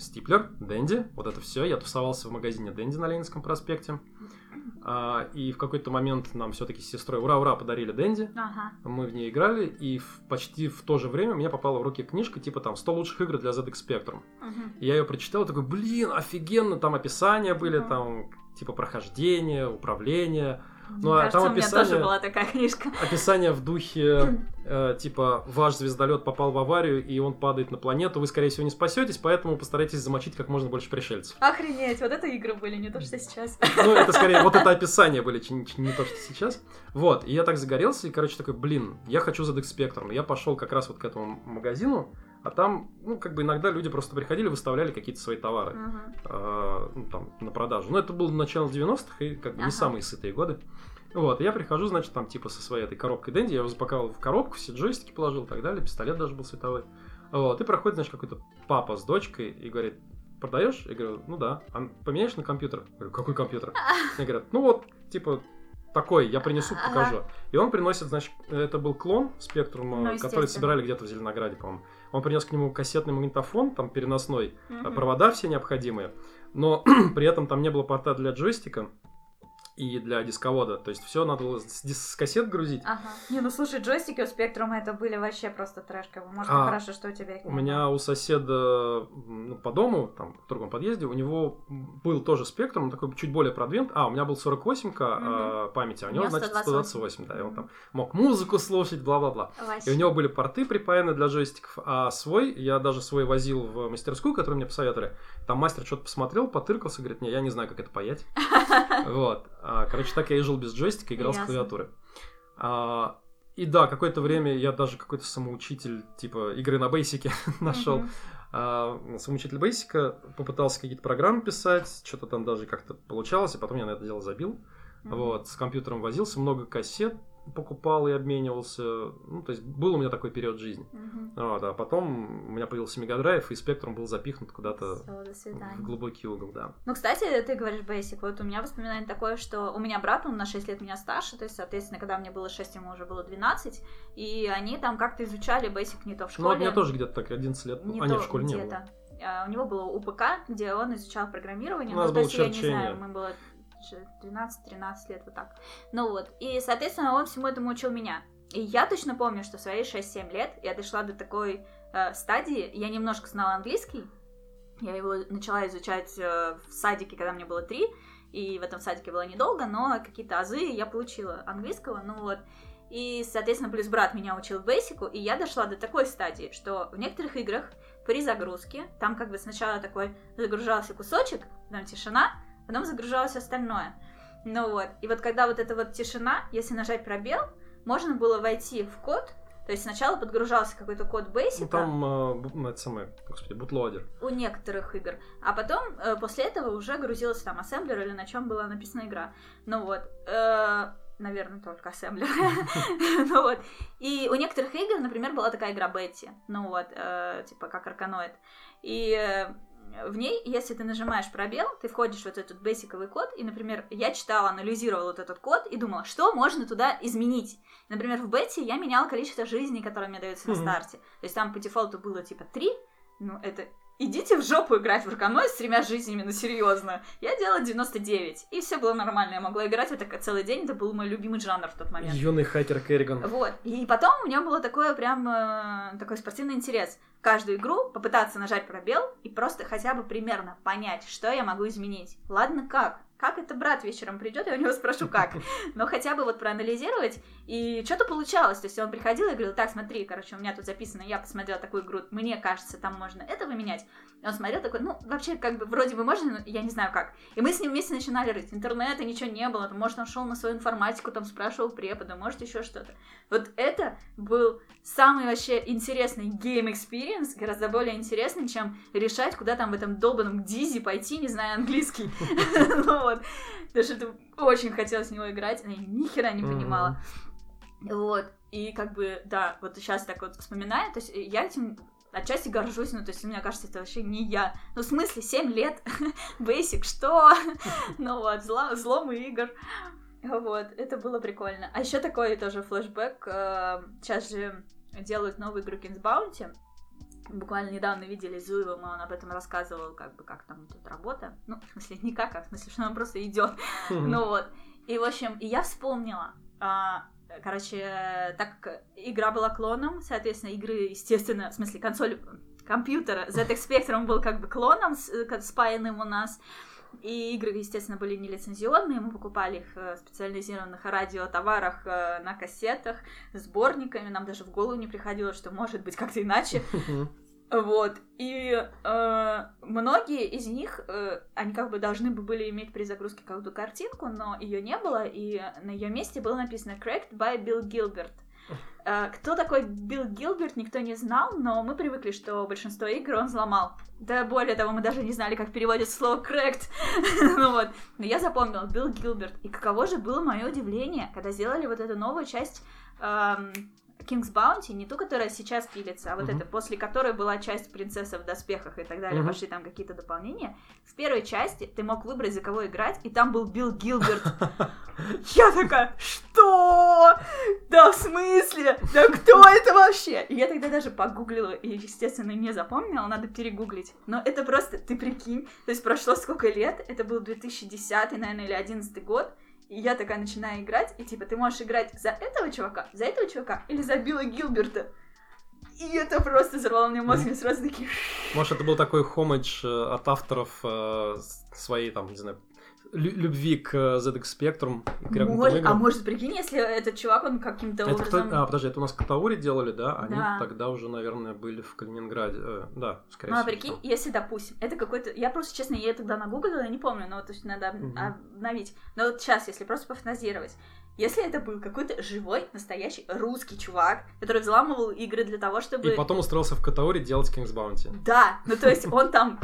Стиплер, Дэнди, вот это все. Я тусовался в магазине Дэнди на Ленинском проспекте. Э, и в какой-то момент нам все-таки с сестрой ура-ура подарили Дэнди. Ага. Мы в ней играли, и в, почти в то же время мне попала в руки книжка, типа там сто лучших игр для зет-Spectrum. Угу. И я ее прочитал, такой, блин, офигенно, там описания были, угу. там типа прохождение, управление. Ну, а кажется, там описание, у меня тоже была такая книжка. Описание в духе, э, типа, ваш звездолет попал в аварию, и он падает на планету, вы, скорее всего, не спасетесь, поэтому постарайтесь замочить как можно больше пришельцев. Охренеть, вот это игры были, не то, что сейчас. Ну, это скорее, вот это описание были, не то, что сейчас. Вот, и я так загорелся, и, короче, такой, блин, я хочу за зет-Spectrum. Я пошел как раз вот к этому магазину, а там, ну, как бы иногда люди просто приходили, выставляли какие-то свои товары uh-huh. э, ну, там, на продажу. Но это было начало девяностых и как бы uh-huh. не самые сытые годы. Вот, я прихожу, значит, там типа со своей этой коробкой Дэнди, я его запаковал в коробку, все джойстики положил и так далее, пистолет даже был световой. Вот, и проходит, значит, какой-то папа с дочкой и говорит, продаешь? Я говорю, ну да. А поменяешь на компьютер? Я говорю, какой компьютер? Они говорят, ну вот, типа... Такой, я принесу, покажу. Ага. И он приносит, значит, это был клон Спектрума, ну, который собирали где-то в Зеленограде, по-моему. Он принес к нему кассетный магнитофон, там переносной, угу. провода все необходимые, но при этом там не было порта для джойстика и для дисковода. То есть все надо было с, дис- с кассет грузить. Ага. Не, ну слушай, джойстики у Спектрума это были вообще просто трэшка. Может, а, хорошо, что у тебя их нет. У меня у соседа ну, по дому, там, в другом подъезде, у него был тоже Спектрум, он такой чуть более продвинут. А, у меня был сорок восемь ка угу. э, памяти, а у него, значит, сто двадцать восемь. Да, и он там мог музыку слушать, бла-бла-бла. Вообще. И у него были порты припаяны для джойстиков, а свой, я даже свой возил в мастерскую, которую мне посоветовали. Там мастер что-то посмотрел, потыркался, говорит, не, я не знаю, как это паять. Вот. Короче, так я и жил без джойстика, играл Ясно. С клавиатуры. А, и да, какое-то время я даже какой-то самоучитель, типа, игры на бейсике нашел. Uh-huh. А, самоучитель бейсика, попытался какие-то программы писать, что-то там даже как-то получалось, и потом я на это дело забил. Uh-huh. Вот, с компьютером возился, много кассет покупал и обменивался. Ну, то есть, был у меня такой период жизни. Uh-huh. А, да, потом у меня появился мегадрайв, и Спектрум был запихнут куда-то в глубокий угол, да. Ну, кстати, ты говоришь Basic. Вот у меня воспоминание такое, что у меня брат, он на шесть лет меня старше, то есть, соответственно, когда мне было шесть, ему уже было двенадцать, и они там как-то изучали Basic не то в школе. Ну, у меня тоже где-то так одиннадцать лет. Не а, нет, в школе где-то. Не было. А, у него было УПК, где он изучал программирование. У нас ну, было то есть, черчение. Я не знаю, мы было... двенадцать-тринадцать лет, вот так. Ну вот, и, соответственно, он всему этому учил меня. И я точно помню, что в свои шесть-семь лет я дошла до такой э, стадии. Я немножко знала английский. Я его начала изучать э, в садике, когда мне было три. И в этом садике было недолго, но какие-то азы я получила английского. Ну вот. И, соответственно, плюс брат меня учил бейсику. И я дошла до такой стадии, что в некоторых играх при загрузке, там как бы сначала такой загружался кусочек, потом тишина, потом загружалось остальное. Ну вот, и вот когда вот эта вот тишина, если нажать пробел, можно было войти в код, то есть сначала подгружался какой-то код бейсика. Ну, там, э, это самое, господи, бутлодер. У некоторых игр. А потом, э, после этого уже грузился там ассемблер или на чем была написана игра. Ну вот, э, наверное, только ассемблер. Ну вот, и у некоторых игр, например, была такая игра Бетти, ну вот, типа как Арканоид. И... В ней, если ты нажимаешь пробел, ты входишь в вот этот бейсиковый код, и, например, я читала, анализировала вот этот код и думала, что можно туда изменить. Например, в бете я меняла количество жизней, которые мне даются на старте. То есть там по дефолту было типа три, ну это... Идите в жопу играть в Арканоид с тремя жизнями, ну серьезно. Я делала девяносто девять, и все было нормально. Я могла играть вот так целый день, это был мой любимый жанр в тот момент. Юный хакер Керриган. Вот, и потом у меня было такое прям, э, такой спортивный интерес. Каждую игру попытаться нажать пробел и просто хотя бы примерно понять, что я могу изменить. Ладно, как? Как это брат вечером придет, я у него спрошу, как. Но хотя бы вот проанализировать, и что-то получалось. То есть он приходил и говорил, так, смотри, короче, у меня тут записано, я посмотрела такую игру, мне кажется, там можно это поменять. И он смотрел такой, ну, вообще, как бы, вроде бы можно, но я не знаю как. И мы с ним вместе начинали рыть. Интернета ничего не было, там, может, он шел на свою информатику, там, спрашивал препода, может, еще что-то. Вот это был самый вообще интересный game experience, гораздо более интересный, чем решать, куда там в этом долбанном дизе пойти, не зная английский. Вот, потому что это очень хотелось в него играть, но я ни хера не понимала. Mm-hmm. Вот, и как бы, да, вот сейчас так вот вспоминаю, то есть я этим отчасти горжусь, ну, то есть мне кажется, это вообще не я. Ну, в смысле, семь лет, бейсик, что? Ну вот, взлом игр. Вот, это было прикольно. А еще такой тоже флешбэк, сейчас же делают новую игру Kings Bounty. Буквально недавно видели Зуева, он об этом рассказывал, как бы, как там тут работа. Ну, в смысле, не как, а в смысле, что она просто идет. Mm-hmm. Ну вот. И, в общем, и я вспомнила. А, короче, так как игра была клоном, соответственно, игры, естественно, в смысле, консоль компьютера Z-Spectrum был как бы клоном, спаянным у нас. И игры, естественно, были нелицензионные, мы покупали их в специализированных радиотоварах, на кассетах, сборниками, нам даже в голову не приходило, что может быть как-то иначе. Вот, и э, многие из них, э, они как бы должны были иметь при загрузке какую-то картинку, но ее не было, и на ее месте было написано «Cracked by Bill Gilbert». Кто такой Билл Гилберт, никто не знал, но мы привыкли, что большинство игр он взломал. Да, более того, мы даже не знали, как переводится слово «cracked». Ну вот, но я запомнила, Билл Гилберт. И каково же было мое удивление, когда сделали вот эту новую часть King's Bounty, не ту, которая сейчас пилится, а вот эта, после которой была часть «Принцесса в доспехах» и так далее, пошли там какие-то дополнения. В первой части ты мог выбрать, за кого играть, и там был Билл Гилберт. Я такая, что? Да в смысле? Да кто это вообще? И я тогда даже погуглила и, естественно, не запомнила, надо перегуглить. Но это просто, ты прикинь, то есть прошло сколько лет, это был две тысячи десятый, наверное, или две тысячи одиннадцатый год, и я такая начинаю играть, и типа ты можешь играть за этого чувака, за этого чувака или за Билла Гилберта. И это просто взорвало мне мозг, мне сразу такие... Может, это был такой хомидж от авторов своей, там, не знаю, любви к Z X Spectrum. К может, а может, прикинь, если этот чувак, он каким-то это образом... Кто... А, подожди, это у нас Катаури делали, да? Они да. тогда уже, наверное, были в Калининграде. Э, да, скорее ну, всего. Ну, а прикинь, если, допустим, это какой-то... Я просто, честно, я тогда нагуглила, я не помню, но вот надо угу. обновить. Но вот сейчас, если просто пофантазировать. Если это был какой-то живой, настоящий русский чувак, который взламывал игры для того, чтобы... И потом устроился в Катаури делать King's Bounty. Да, ну то есть он там...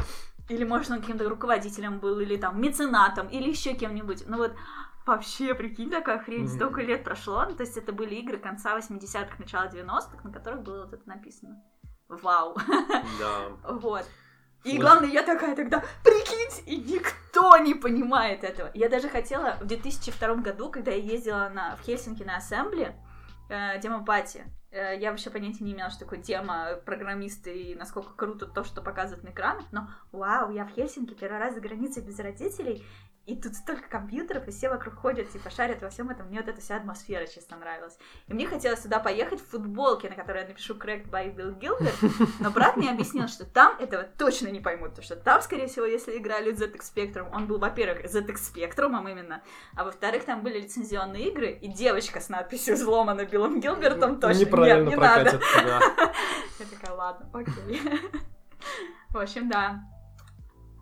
Или, может, он каким-то руководителем был, или там меценатом, или еще кем-нибудь. Ну вот, вообще, прикинь, такая хрень, mm-hmm. столько лет прошло. Ну, то есть это были игры конца восьмидесятых, начала девяностых, на которых было вот это написано. Вау. Да. Вот. И главное, я такая тогда, прикиньте, и никто не понимает этого. Я даже хотела в две тысячи втором году, когда я ездила на, в Хельсинки на ассембле, э, демопати, я вообще понятия не имела, что такое тема программисты и насколько круто то, что показывают на экранах, но вау, я в Хельсинки первый раз за границей без родителей, И тут столько компьютеров, и все вокруг ходят, типа, шарят во всем этом. Мне вот эта вся атмосфера, честно, нравилась. И мне хотелось сюда поехать в футболке, на которой я напишу Cracked by Bill Gilbert, но брат мне объяснил, что там этого точно не поймут, потому что там, скорее всего, если играли зет-Spectrum, он был, во-первых, зет-Spectrum именно, а во-вторых, там были лицензионные игры, и девочка с надписью «Взломана Биллом Гилбертом» точно. Неправильно Нет, не прокатит, надо. Да. Я такая, ладно, окей. В общем, да.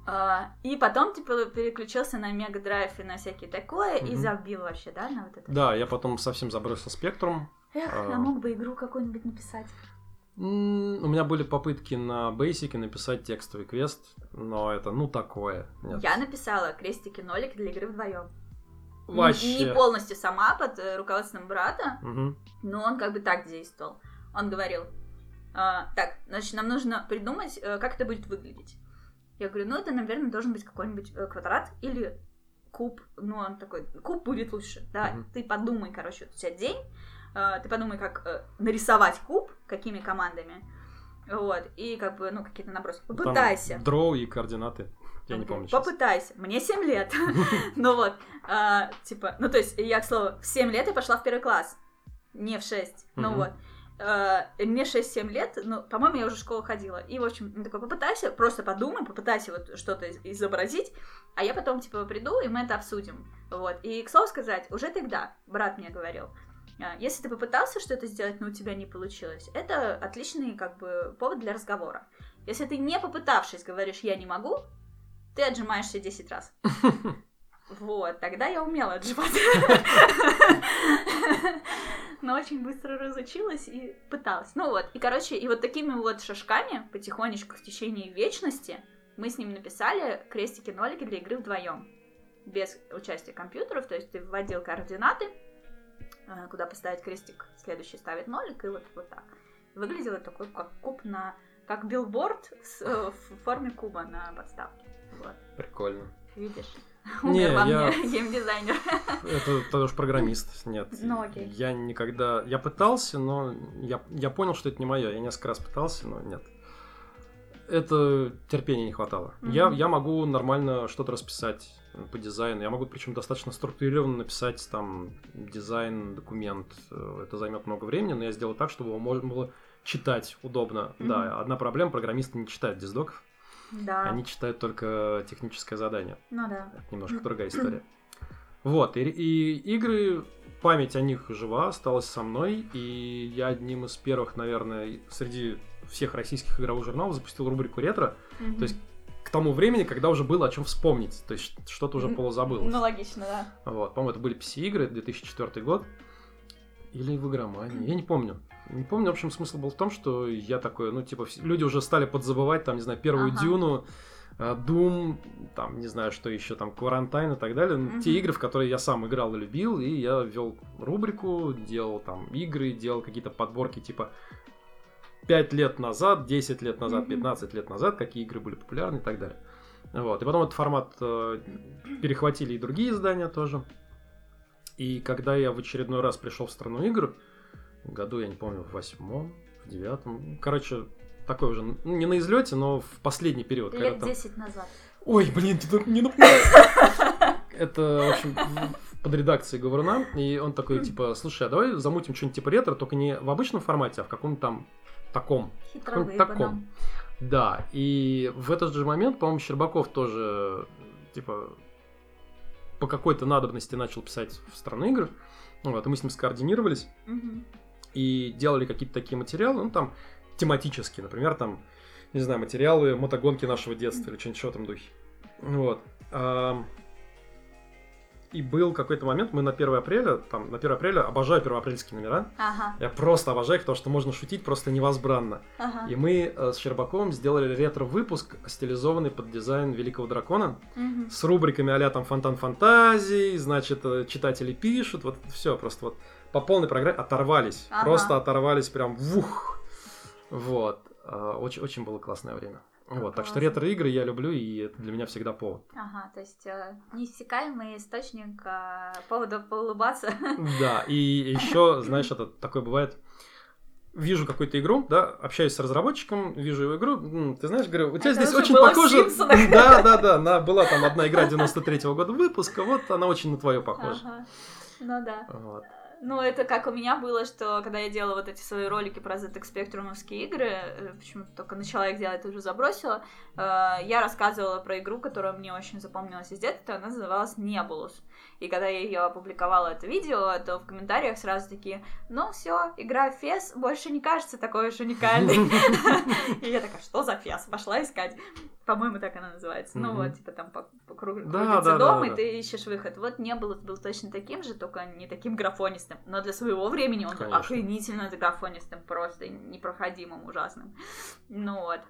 Uh, и потом, типа, переключился на мегадрайв и на всякие такое, mm-hmm. и забил вообще, да, на вот это? Да, я потом совсем забросил спектрум. Эх, uh, я мог бы игру какую-нибудь написать. У меня были попытки на Basic написать текстовый квест, но это, ну, такое. Нет. Я написала крестики-нолики для игры вдвоем. Вообще. Не полностью сама, под руководством брата, mm-hmm. но он как бы так действовал. Он говорил, так, значит, нам нужно придумать, как это будет выглядеть. Я говорю, ну это, наверное, должен быть какой-нибудь э, квадрат или куб. Ну, он такой, куб будет лучше, да. Mm-hmm. Ты подумай, короче, вот у тебя день, э, ты подумай, как э, нарисовать куб, какими командами, вот, и как бы, ну, какие-то наброски. Попытайся. Там дроу и координаты, я не помню сейчас. Попытайся. Мне семь лет. Ну вот, типа, ну то есть я, к слову, в семь лет я пошла в первый класс, не в шесть, ну вот. Uh, мне шесть-семь лет, ну, по-моему, я уже в школу ходила. И, в общем, он такой, попытайся, просто подумай, попытайся вот что-то из- изобразить, а я потом, типа, приду, и мы это обсудим. Вот. И, к слову сказать, уже тогда брат мне говорил, uh, если ты попытался что-то сделать, но у тебя не получилось, это отличный, как бы, повод для разговора. Если ты, не попытавшись, говоришь «я не могу», ты отжимаешься десять раз. Вот, тогда я умела отжимать. Но очень быстро разучилась и пыталась. Ну вот, и короче, и вот такими вот шажками, потихонечку, в течение вечности, мы с ним написали крестики-нолики для игры вдвоем. Без участия компьютеров, то есть ты вводил координаты, куда поставить крестик, следующий ставит нолик, и вот, вот так. Выглядело такой, как куб на... как билборд с, э, в форме куба на подставке. Вот. Прикольно. Видишь? Умер во мне геймдизайнер. Это тоже программист, нет. Ну окей. Я никогда... Я пытался, но я, я понял, что это не мое. Я несколько раз пытался, но нет. Это терпения не хватало. Mm-hmm. Я, я могу нормально что-то расписать по дизайну. Я могу, причем, достаточно структурированно написать там дизайн, документ. Это займет много времени, но я сделал так, чтобы его можно было читать удобно. Mm-hmm. Да, одна проблема, программисты не читают диздоков. Да. Они читают только техническое задание. Ну да. Это немножко другая история. Вот, и, и игры, память о них жива, осталась со мной. И я одним из первых, наверное, среди всех российских игровых журналов запустил рубрику «Ретро». Mm-hmm. То есть к тому времени, когда уже было о чем вспомнить. То есть что-то уже полузабылось. Ну логично, да. Вот, по-моему, это были пи си-игры, две тысячи четвёртый год. Или в «Игромании», я не помню. Не помню, в общем, смысл был в том, что я такой, ну, типа, люди уже стали подзабывать, там, не знаю, первую ага. «Дюну», «Дум», там, не знаю, что еще, там, «Кварантайн» и так далее. Угу. Те игры, в которые я сам играл и любил, и я вел рубрику, делал там игры, делал какие-то подборки, типа, пять лет назад, десять лет назад, угу. пятнадцать лет назад, какие игры были популярны и так далее. Вот, и потом этот формат э, перехватили и другие издания тоже. И когда я в очередной раз пришел в «Страну игр», году, я не помню, в восьмом, в девятом. Короче, такой уже, ну, не на излете, но в последний период. Лет десять там... назад. Ой, блин, не напоминаю. Это, в общем, под редакцией Говоруна. И он такой, типа, слушай, а давай замутим что-нибудь типа ретро, только не в обычном формате, а в каком-то там таком. Хитровый банан. Да, и в этот же момент, по-моему, Щербаков тоже, типа, по какой-то надобности начал писать в «Страны игр». Вот, и мы с ним скоординировались. И делали какие-то такие материалы, ну, там, тематические, например, там, не знаю, материалы мотогонки нашего детства или что-нибудь в этом духе. Вот. И был какой-то момент, мы на первое апреля, там, на первое апреля, обожаю первоапрельские номера, ага. я просто обожаю их, потому что можно шутить просто невозбранно. Ага. И мы с Щербаковым сделали ретро-выпуск, стилизованный под дизайн Великого Дракона, угу. с рубриками а-ля там «Фонтан фантазий», значит, читатели пишут, вот все просто вот. По полной программе оторвались. Ага. Просто оторвались прям вух. Вот. Очень, очень было классное время. Как вот. Классно. Так что ретро-игры я люблю, и это для меня всегда повод. Ага, то есть неиссякаемый источник повода поулыбаться. Да, и еще, знаешь, это такое бывает. вижу какую-то игру, да, общаюсь с разработчиком, вижу его игру, ты знаешь, говорю, у тебя это здесь очень похоже... Да, да, да, она, была там одна игра девяносто третьего года выпуска, вот она очень на твою похожа. Ага. Ну да. Вот. Ну, это как у меня было, что когда я делала вот эти свои ролики про Z-Spectrum'овские игры, почему-то только начала их делать, уже забросила, я рассказывала про игру, которая мне очень запомнилась из детства, она называлась «Небулус». И когда я ее опубликовала, это видео, то в комментариях сразу такие: ну все, игра Фес больше не кажется такой уж уникальной. И я такая: что за Фес? Пошла искать. По-моему, так она называется. Ну вот, типа там крутится дом, и ты ищешь выход. Вот Небулус был точно таким же, только не таким графонистым. Но для своего времени он был охренительно графонистым, просто непроходимым, ужасным. Ну вот.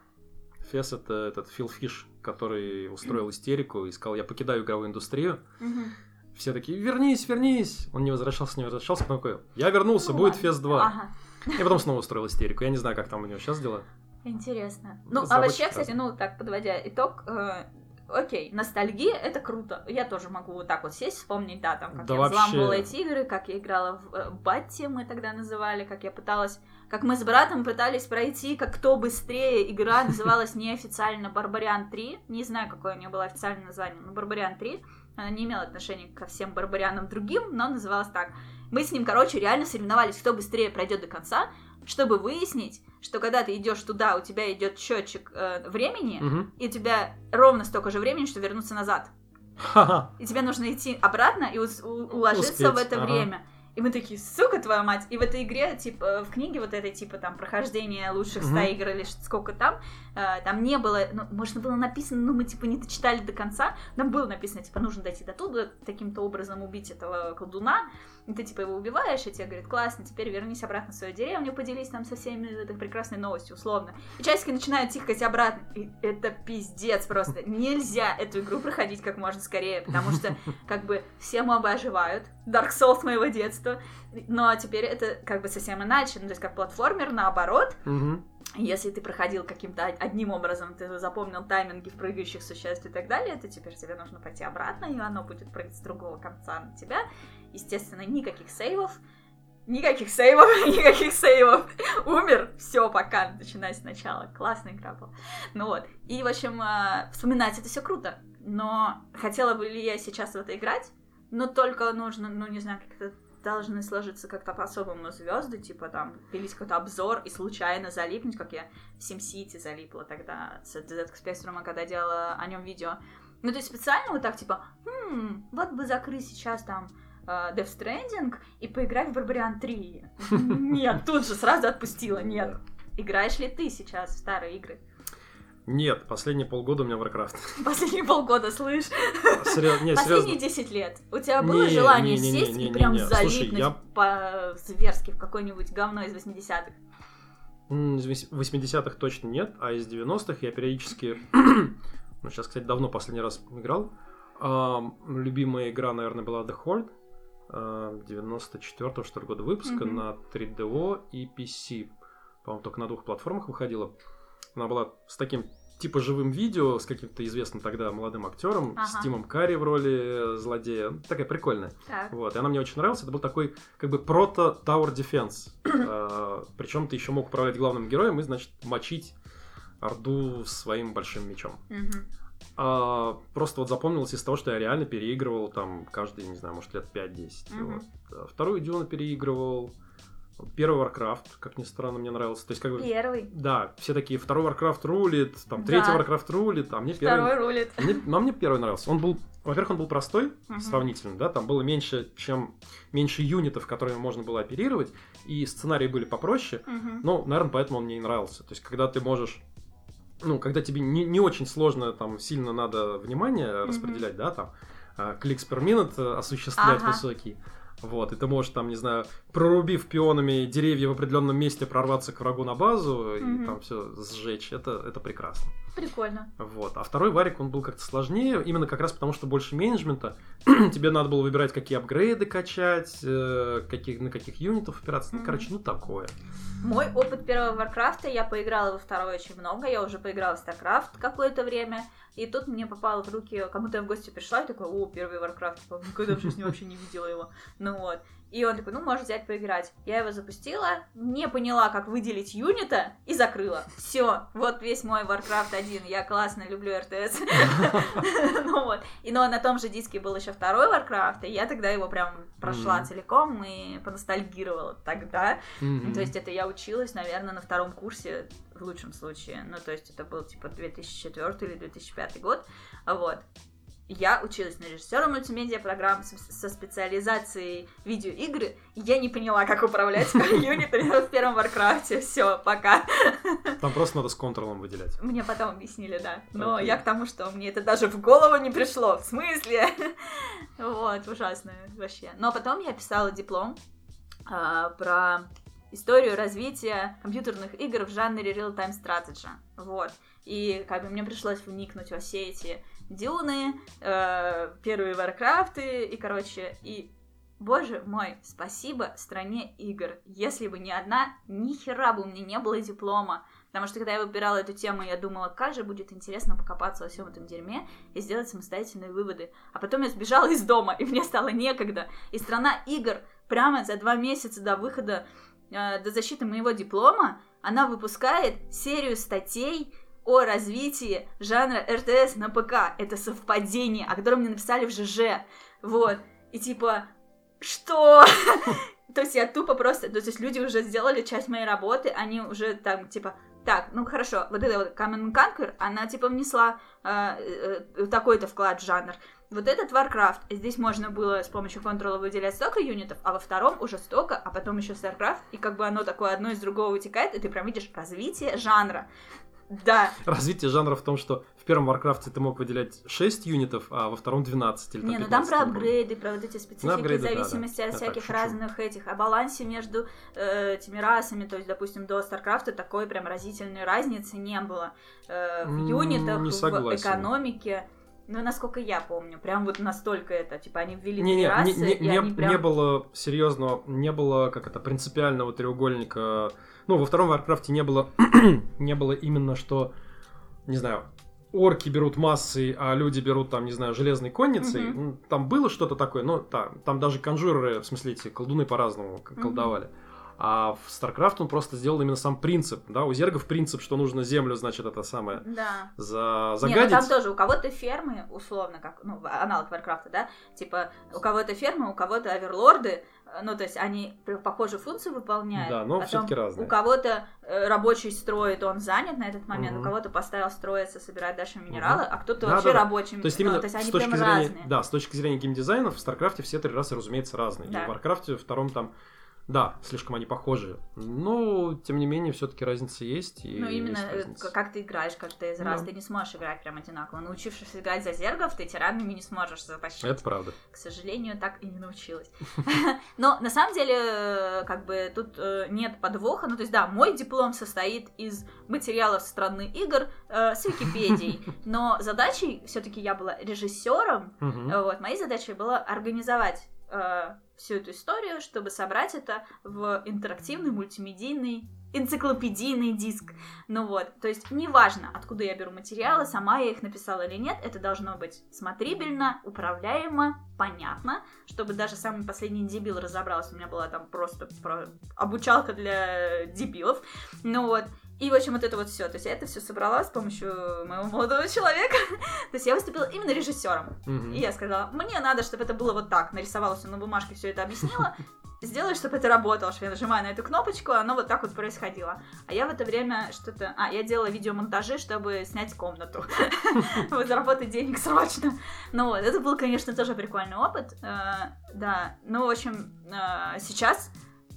Фес — это этот Фил Фиш, который устроил истерику и сказал: я покидаю игровую индустрию. Все такие: вернись, вернись. Он не возвращался, не возвращался, но такой: я вернулся, ну, будет Фес два. Ага. И потом снова устроил истерику. Я не знаю, как там у него сейчас дела. Интересно. Ну, Забочь а вообще, раз. Кстати, ну, так, подводя итог, э, окей, ностальгия — это круто. Я тоже могу вот так вот сесть, вспомнить, да, там, как да я вообще... взламывала эти игры, как я играла в э, Батте, мы тогда называли, как я пыталась... Как мы с братом пытались пройти, как кто быстрее. Игра называлась неофициально Барбариан три. Не знаю, какое у нее было официальное название, но Барбариан три... Она не имела отношения ко всем барбарианам другим, но называлась так. Мы с ним, короче, реально соревновались, кто быстрее пройдет до конца, чтобы выяснить, что когда ты идешь туда, у тебя идет счетчик э, времени, угу. и у тебя ровно столько же времени, что вернуться назад. Ха-ха. И тебе нужно идти обратно и у- у- уложиться Успеть. в это ага. время. И мы такие: сука, твою мать! И в этой игре, типа, в книге вот этой, типа, там, прохождение лучших ста mm-hmm. игр или сколько там, э, там не было, ну, может, было написано, но мы, типа, не дочитали до конца, там было написано, типа, нужно дойти до туда, таким-то образом убить этого колдуна, и ты, типа, его убиваешь, и тебе говорят: классно, теперь вернись обратно в свою деревню, поделись там со всеми этой прекрасной новостью, условно. И часики начинают тихать обратно, и это пиздец просто. Нельзя эту игру проходить как можно скорее, потому что, как бы, все мобы оживают. Dark Souls моего детства. Но теперь это как бы совсем иначе. Ну, то есть как платформер, наоборот. Mm-hmm. Если ты проходил каким-то одним образом, ты запомнил тайминги в прыгающих существ и так далее, то теперь тебе нужно пойти обратно, и оно будет прыгать с другого конца на тебя. Естественно, никаких сейвов. Никаких сейвов, никаких сейвов. Умер, все, пока, начинай сначала. Классная игра была. Ну вот. И, в общем, вспоминать это все круто. Но хотела бы ли я сейчас в это играть? Но только нужно, ну, не знаю, как-то должны сложиться как-то по-особому звезды, типа там, пилить какой-то обзор и случайно залипнуть, как я в SimCity залипла тогда с Z-Spectrum, когда делала о нем видео. Ну, то есть специально вот так, типа, хм, вот бы закрыть сейчас там Death Stranding и поиграть в Barbarian три. Нет, тут же сразу отпустила, нет. Играешь ли ты сейчас в старые игры? Нет, последние полгода у меня Warcraft. Последние полгода, слышь? Серьез... Не, последние десять лет. У тебя было не, желание не, не, сесть не, не, и прям не, не. залипнуть я... по-зверски в какое-нибудь говно из восьмидесятых? Из восьмидесятых точно нет, а из девяностых я периодически... ну, сейчас, кстати, давно последний раз играл. А, любимая игра, наверное, была The Horde. девяносто четвёртого, что ли, года выпуска mm-hmm. на три ди о и пи си. По-моему, только на двух платформах выходила. Она была с таким... типа живым видео с каким-то известным тогда молодым актером, ага. с Тимом Карри в роли злодея. Такая прикольная. Так. Вот. И она мне очень нравилась. Это был такой, как бы, прото-тауэр дефенс. а, причем ты еще мог управлять главным героем и, значит, мочить орду своим большим мечом. а, просто вот запомнилось из того, что я реально переигрывал там каждые, не знаю, может, лет пять-десять. вот. Вторую Дюну переигрывал. Первый Warcraft, как ни странно, мне нравился. То есть, как бы, первый? Да, все такие: второй Warcraft рулит, там, да. третий Warcraft рулит, а мне второй первый... рулит. Мне, а мне первый нравился. Он был, во-первых, он был простой, uh-huh. сравнительно, да, там было меньше, чем... меньше юнитов, которыми можно было оперировать, и сценарии были попроще, uh-huh. но, наверное, поэтому он мне и нравился. То есть, когда ты можешь... Ну, когда тебе не, не очень сложно, там, сильно надо внимание uh-huh. распределять, да, там, кликс per minute осуществлять uh-huh. высокий. Вот, и ты можешь там, не знаю, прорубив пионами деревья в определенном месте, прорваться к врагу на базу и mm-hmm. там все сжечь. Это, это прекрасно. Прикольно. Вот. А второй варик, он был как-то сложнее, именно как раз потому, что больше менеджмента. Тебе надо было выбирать, какие апгрейды качать, э, каких, на каких юнитов опираться. Mm-hmm. Ну, короче, ну такое. Мой опыт первого Варкрафта, я поиграла во второй очень много, я уже поиграла в Старкрафт какое-то время, и тут мне попало в руки, кому-то я в гости пришла, и такой: о, первый Варкрафт, никогда в жизни вообще не видела его. Ну вот, И он такой, ну, можешь взять поиграть. Я его запустила, не поняла, как выделить юнита, и закрыла. Все, вот весь мой Warcraft один. Я классно люблю эр тэ эс. Ну вот. И но на том же диске был еще второй Warcraft, и я тогда его прям прошла целиком и поностальгировала тогда. То есть это я училась, наверное, на втором курсе, в лучшем случае. Ну, то есть это был, типа, две тысячи четвёртый или две тысячи пятый год. Вот. Я училась на режиссера мультимедиа-программ со специализацией видеоигры, и я не поняла, как управлять юнитами в первом Варкрафте. Все, пока. Там просто надо с контролом выделять. Мне потом объяснили, да. Но okay. я к тому, что мне это даже в голову не пришло. В смысле? Вот, ужасно вообще. Но потом я писала диплом а, про историю развития компьютерных игр в жанре real-time strategy. Вот. И как бы мне пришлось вникнуть во все эти Дюны, э, первые Варкрафты и, короче, и, боже мой, спасибо Стране игр. Если бы не одна, ни хера бы у меня не было диплома. Потому что, когда я выбирала эту тему, я думала, как же будет интересно покопаться во всем этом дерьме и сделать самостоятельные выводы. А потом я сбежала из дома, и мне стало некогда. И Страна игр прямо за два месяца до выхода, э, до защиты моего диплома, она выпускает серию статей о развитии жанра эр тэ эс на ПК. Это совпадение, о котором мне написали в ЖЖ. Вот. И типа, что? То есть я тупо просто... То есть люди уже сделали часть моей работы, они уже там, типа... Так, ну хорошо, вот эта вот Command энд Conquer, она типа внесла э, э, такой-то вклад в жанр. Вот этот Warcraft, здесь можно было с помощью контрола выделять столько юнитов, а во втором уже столько, а потом еще StarCraft, и как бы оно такое одно из другого вытекает, и ты прям видишь развитие жанра. Да. Развитие жанра в том, что в первом Warcraft ты мог выделять шесть юнитов, а во втором двенадцать или пятнадцать. Не, ну там про апгрейды, про вот эти специфики, ну, апгрейды, зависимости да, да. от всяких так, разных этих, о балансе между э, этими расами, то есть, допустим, до StarCraft такой прям разительной разницы не было э, в юнитах, в экономике. Ну, насколько я помню, прям вот настолько это, типа, они ввели не, три не, расы, не, не, и не, они прям... Не было серьезного, не было, как это, принципиального треугольника. Ну, во втором Варкрафте не было, не было именно, что, не знаю, орки берут массой, а люди берут, там, не знаю, железной конницей. Uh-huh. Там было что-то такое, но да, там даже конжуреры, в смысле, эти колдуны по-разному колдовали. Uh-huh. А в StarCraft он просто сделал именно сам принцип, да, у зергов принцип, что нужно землю, значит, это самое, да. за... загадить. Нет, ну там тоже у кого-то фермы, условно, как, ну, аналог Варкрафта, да, типа у кого-то фермы, у кого-то оверлорды, ну, то есть они похожие функции выполняют. Да, но потом все-таки разные. У кого-то рабочий строит, он занят на этот момент, угу. у кого-то поставил строиться, собирать дальше минералы, угу. а кто-то да, вообще да, да. рабочий. То есть, именно ну, то есть они прям зрения, разные. Да, с точки зрения геймдизайна в StarCraft все три расы, разумеется, разные. Да. И в Варкрафте втором там... Да, слишком они похожи, но, тем не менее, все-таки разница есть. И ну, именно есть как ты играешь, как ты из раз, да. ты не сможешь играть прям одинаково. Научившись играть за зергов, ты тиранами не сможешь затащить. Это правда. К сожалению, так и не научилась. Но, на самом деле, как бы тут нет подвоха. Ну, то есть, да, мой диплом состоит из материалов Страны игр с Википедией, но задачей все-таки я была режиссером. Вот, моей задачей было организовать всю эту историю, чтобы собрать это в интерактивный, мультимедийный, энциклопедийный диск. Ну вот, то есть неважно, откуда я беру материалы, сама я их написала или нет, это должно быть смотрибельно, управляемо, понятно, чтобы даже самый последний дебил разобрался. У меня была там просто обучалка для дебилов. Ну вот. И, в общем, вот это вот все. То есть я это все собрала с помощью моего молодого человека. То есть я выступила именно режиссером. Mm-hmm. И я сказала, мне надо, чтобы это было вот так. Нарисовала все на бумажке, все это объяснила. Сделай, чтобы это работало, что я нажимаю на эту кнопочку, оно вот так вот происходило. А я в это время что-то... А, я делала видеомонтажи, чтобы снять комнату. Вот, заработать денег срочно. Ну вот, это был, конечно, тоже прикольный опыт. Да, ну, в общем, сейчас...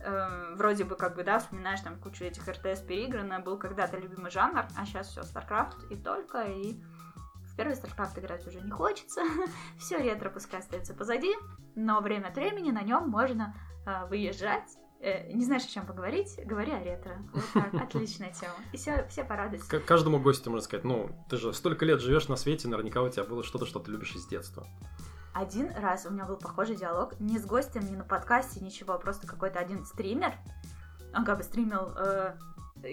Э, вроде бы, как бы, да, вспоминаешь там кучу этих эр тэ эс переигранно, был когда-то любимый жанр, а сейчас все, StarCraft и только, и в первый StarCraft играть уже не хочется, все ретро пускай остается позади, но время от времени на нем можно э, выезжать, э, не знаешь, о чем поговорить, говори о ретро, вот так, отличная тема, и все, все порадуются. К каждому гостю можно сказать, ну, ты же столько лет живешь на свете, наверняка у тебя было что-то, что ты любишь из детства. Один раз у меня был похожий диалог, не с гостем, не на подкасте, ничего, просто какой-то один стример, он как бы стримил, э,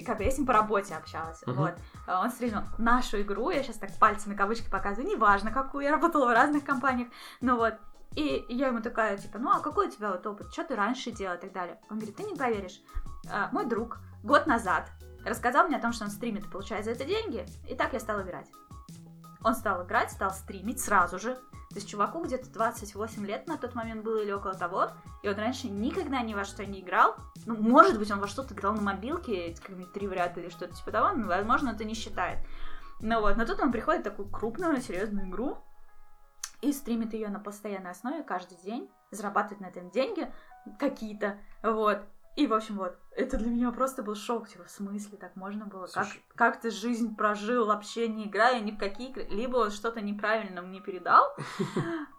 как бы я с ним по работе общалась, uh-huh. вот, он стримил нашу игру, я сейчас так пальцы на кавычки показываю, неважно какую, я работала в разных компаниях, ну вот, И я ему такая, типа, ну а какой у тебя вот опыт, что ты раньше делал и так далее. Он говорит, ты не поверишь, а, мой друг год назад рассказал мне о том, что он стримит и получает за это деньги, и так я стал играть. Он стал играть, стал стримить сразу же. То есть чуваку где-то двадцать восемь лет на тот момент было или около того, и он раньше никогда ни во что не играл. Ну, может быть, он во что-то играл на мобилке, как-нибудь три в ряд или что-то типа того, но, возможно, это не считает. Ну вот, но тут он приходит в такую крупную, серьезную игру и стримит ее на постоянной основе каждый день, зарабатывает на этом деньги какие-то, вот. И, в общем, вот, это для меня просто был шок, типа, в смысле, так можно было? Как, как ты жизнь прожил, вообще не играя ни в какие игры? Либо он что-то неправильно мне передал,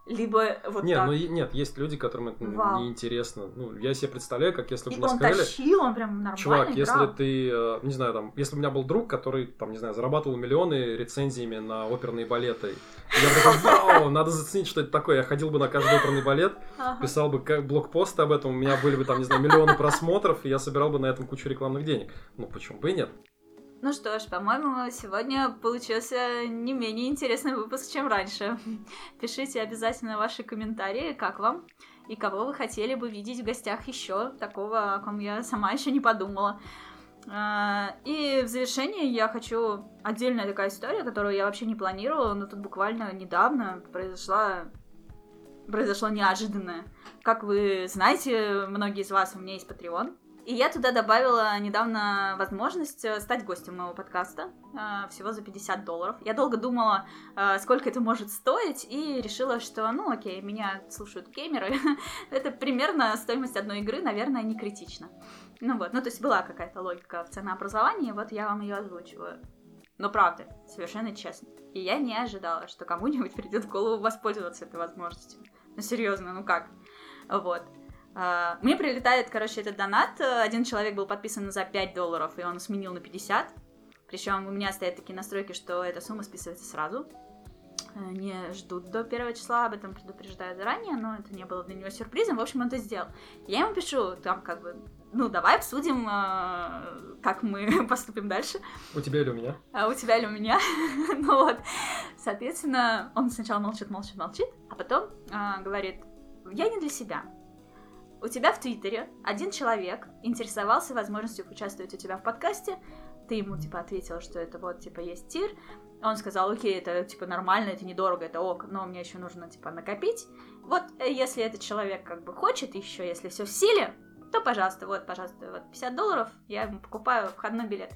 либо вот нет, так. Ну, нет, есть люди, которым это Вау. неинтересно. Ну, я себе представляю, как если бы мне сказали... И он тащил, он прям нормально чувак, играл. Если ты, не знаю, там, если у меня был друг, который, там, не знаю, зарабатывал миллионы рецензиями на оперные балеты, я бы такой, вау, надо заценить, что это такое. Я ходил бы на каждый оперный балет, писал бы блокпост об этом, у меня были бы, там, не знаю, миллионы просмотров, и я собирал бы на этом кучу рекламных денег. Ну, почему бы и нет? Ну что ж, по-моему, сегодня получился не менее интересный выпуск, чем раньше. Пишите обязательно ваши комментарии, как вам, и кого вы хотели бы видеть в гостях еще, такого, о ком я сама еще не подумала. И в завершение я хочу... Отдельная такая история, которую я вообще не планировала, но тут буквально недавно произошла... произошло неожиданное. Как вы знаете, многие из вас, у меня есть Patreon. И я туда добавила недавно возможность стать гостем моего подкаста. Всего за пятьдесят долларов. Я долго думала, сколько это может стоить, и решила, что, ну окей, меня слушают геймеры. Это примерно стоимость одной игры, наверное, не критично. Ну вот, ну то есть была какая-то логика в ценообразовании, вот я вам ее озвучиваю. Но правда, совершенно честно. И я не ожидала, что кому-нибудь придет в голову воспользоваться этой возможностью. Ну, серьезно, ну как? Вот. Мне прилетает, короче, этот донат. Один человек был подписан за пять долларов, и он сменил на пятьдесят. Причем у меня стоят такие настройки, что эта сумма списывается сразу. Не ждут до первого числа, об этом предупреждаю заранее, но это не было для него сюрпризом. В общем, он это сделал. Я ему пишу, там как бы, ну давай обсудим, как мы поступим дальше. У тебя или у меня? А, у тебя или у меня? Ну вот, соответственно, он сначала молчит, молчит, молчит, а потом а, говорит, я не для себя. У тебя в Твиттере один человек интересовался возможностью участвовать у тебя в подкасте, ты ему типа ответила, что это вот типа есть тир. Он сказал, окей, это, типа, нормально, это недорого, это ок, но мне еще нужно, типа, накопить. Вот, если этот человек, как бы, хочет еще, если все в силе, то, пожалуйста, вот, пожалуйста, вот пятьдесят долларов, я ему покупаю входной билет.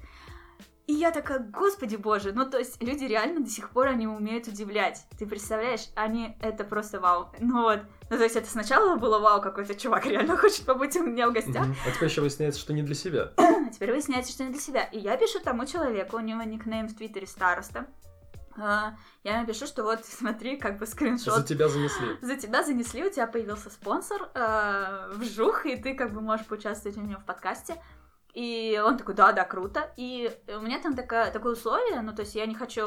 И я такая, господи боже, ну, то есть, люди реально до сих пор, они умеют удивлять. Ты представляешь, они, это просто вау. Ну, вот, ну, то есть, это сначала было вау, какой-то чувак реально хочет побыть у меня в гостях. А теперь еще выясняется, что не для себя. Теперь выясняется, что не для себя. И я пишу тому человеку, у него никнейм в Твиттере «Староста». Я ему пишу, что вот, смотри, как бы скриншот. За тебя занесли. За тебя занесли, у тебя появился спонсор, вжух, и ты как бы можешь поучаствовать у него в подкасте. И он такой, да, да, круто. И у меня там такая, такое условие, ну, то есть я не хочу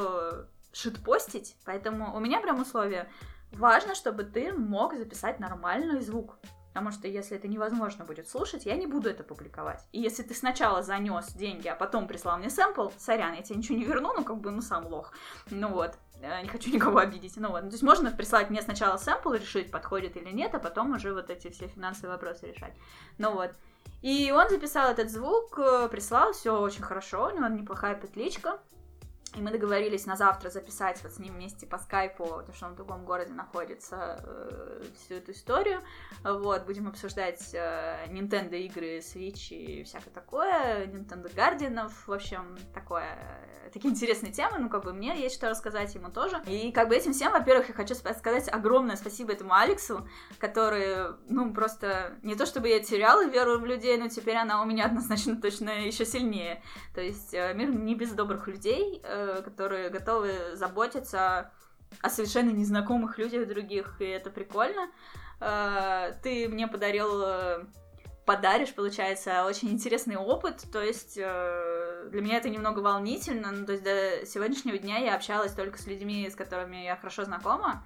шитпостить, поэтому у меня прям условие. Важно, чтобы ты мог записать нормальный звук. Потому что если это невозможно будет слушать, я не буду это публиковать. И если ты сначала занес деньги, а потом прислал мне сэмпл, сорян, я тебе ничего не верну, ну как бы, ну сам лох. Ну вот, не хочу никого обидеть. Ну вот, ну, то есть можно прислать мне сначала сэмпл, решить, подходит или нет, а потом уже вот эти все финансовые вопросы решать. Ну вот. И он записал этот звук, прислал, все очень хорошо, у него неплохая петличка. И мы договорились на завтра записать вот с ним вместе по скайпу, потому что он в другом городе находится, э, всю эту историю. Вот, будем обсуждать Нинтендо э, игры, Switch и всякое такое, Нинтендо Гардиенов, в общем, такое, такие интересные темы, ну, как бы, мне есть что рассказать, ему тоже. И, как бы, этим всем, во-первых, я хочу сказать огромное спасибо этому Алексу, который, ну, просто, не то чтобы я теряла веру в людей, но теперь она у меня однозначно точно еще сильнее. То есть, э, мир не без добрых людей, э, которые готовы заботиться о совершенно незнакомых людях других, и это прикольно. Ты мне подарил, подаришь, получается, очень интересный опыт, то есть для меня это немного волнительно, ну, то есть до сегодняшнего дня я общалась только с людьми, с которыми я хорошо знакома,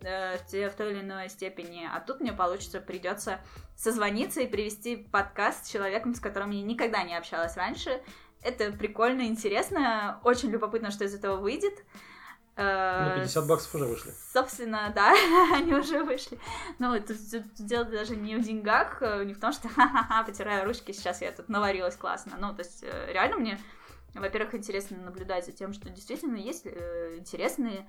в той или иной степени, а тут мне получится, придется созвониться и привести подкаст с человеком, с которым я никогда не общалась раньше. Это прикольно, интересно, очень любопытно, что из этого выйдет. На пятьдесят баксов уже вышли. Собственно, да, они уже вышли. Но тут дело даже не в деньгах, не в том, что ха-ха-ха, потираю ручки, сейчас я тут наварилась классно. Ну, то есть, реально мне, во-первых, интересно наблюдать за тем, что действительно есть интересные,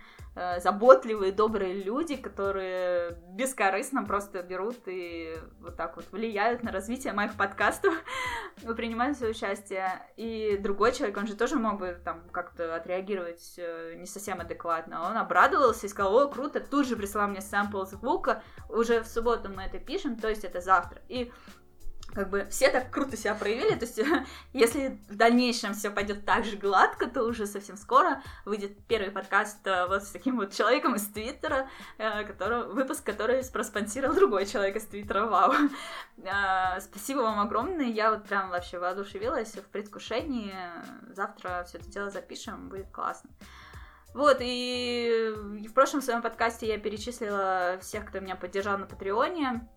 заботливые, добрые люди, которые бескорыстно просто берут и вот так вот влияют на развитие моих подкастов, принимают свое участие. И другой человек, он же тоже мог бы там как-то отреагировать не совсем адекватно. Он обрадовался и сказал: о, круто, тут же прислал мне сэмпл звука, уже в субботу мы это пишем, то есть это завтра. И как бы все так круто себя проявили, то есть если в дальнейшем все пойдет так же гладко, то уже совсем скоро выйдет первый подкаст вот с таким вот человеком из Твиттера, который, выпуск, который проспонсировал другой человек из Твиттера, вау. Спасибо вам огромное, я вот прям вообще воодушевилась в предвкушении, завтра все это дело запишем, будет классно. Вот, и в прошлом своем подкасте я перечислила всех, кто меня поддержал на Патреоне.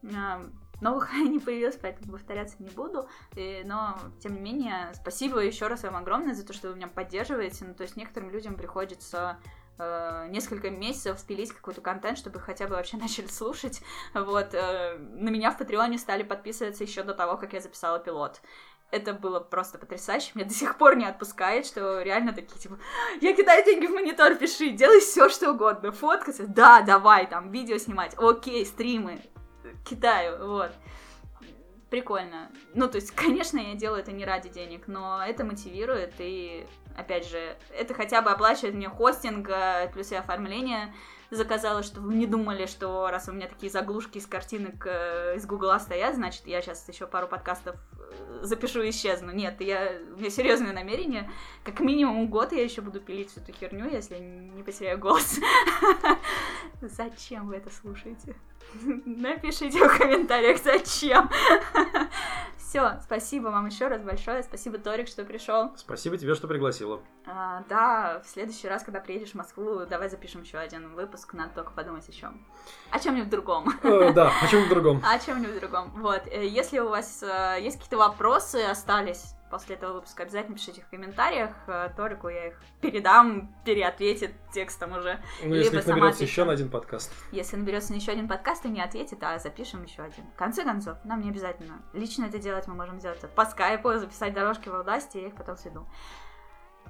Новых не появилось, поэтому повторяться не буду, и, но, тем не менее, спасибо еще раз вам огромное за то, что вы меня поддерживаете. Ну, то есть некоторым людям приходится э, несколько месяцев спилить какой-то контент, чтобы хотя бы вообще начали слушать, вот, э, на меня в Патреоне стали подписываться еще до того, как я записала пилот. Это было просто потрясающе, меня до сих пор не отпускает, что реально такие, типа, я кидаю деньги в монитор, пиши, делай все что угодно, фоткаться, да, давай, там, видео снимать, окей, стримы, Китаю, вот. Прикольно. Ну, то есть, конечно, я делаю это не ради денег, но это мотивирует, и, опять же, это хотя бы оплачивает мне хостинг, плюс я оформление заказала, чтобы вы не думали, что раз у меня такие заглушки из картинок из Гугла стоят, значит, я сейчас еще пару подкастов запишу и исчезну. Нет, я, у меня серьезное намерение. Как минимум год я еще буду пилить всю эту херню, если не потеряю голос. Зачем вы это слушаете? Напишите в комментариях, зачем. Все, спасибо вам еще раз большое. Спасибо, Торик, что пришел. Спасибо тебе, что пригласила. А, да, в следующий раз, когда приедешь в Москву, давай запишем еще один выпуск. Надо только подумать о чем. О чем-нибудь другом. О, да, о чем-нибудь другом. О чем-нибудь другом. Вот. Если у вас есть какие-то вопросы, остались после этого выпуска, обязательно пишите их в комментариях. Торику я их передам, переответит текстом уже. Ну, если их наберется еще на один подкаст. Если наберется еще один подкаст, то не ответит, а запишем еще один. В конце концов, нам не обязательно лично это делать, мы можем сделать это по скайпу, записать дорожки в Audacity, я их потом сведу.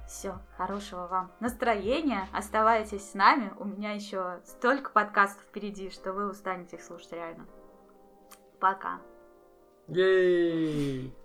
Все, хорошего вам настроения, оставайтесь с нами, у меня еще столько подкастов впереди, что вы устанете их слушать реально. Пока. Ей!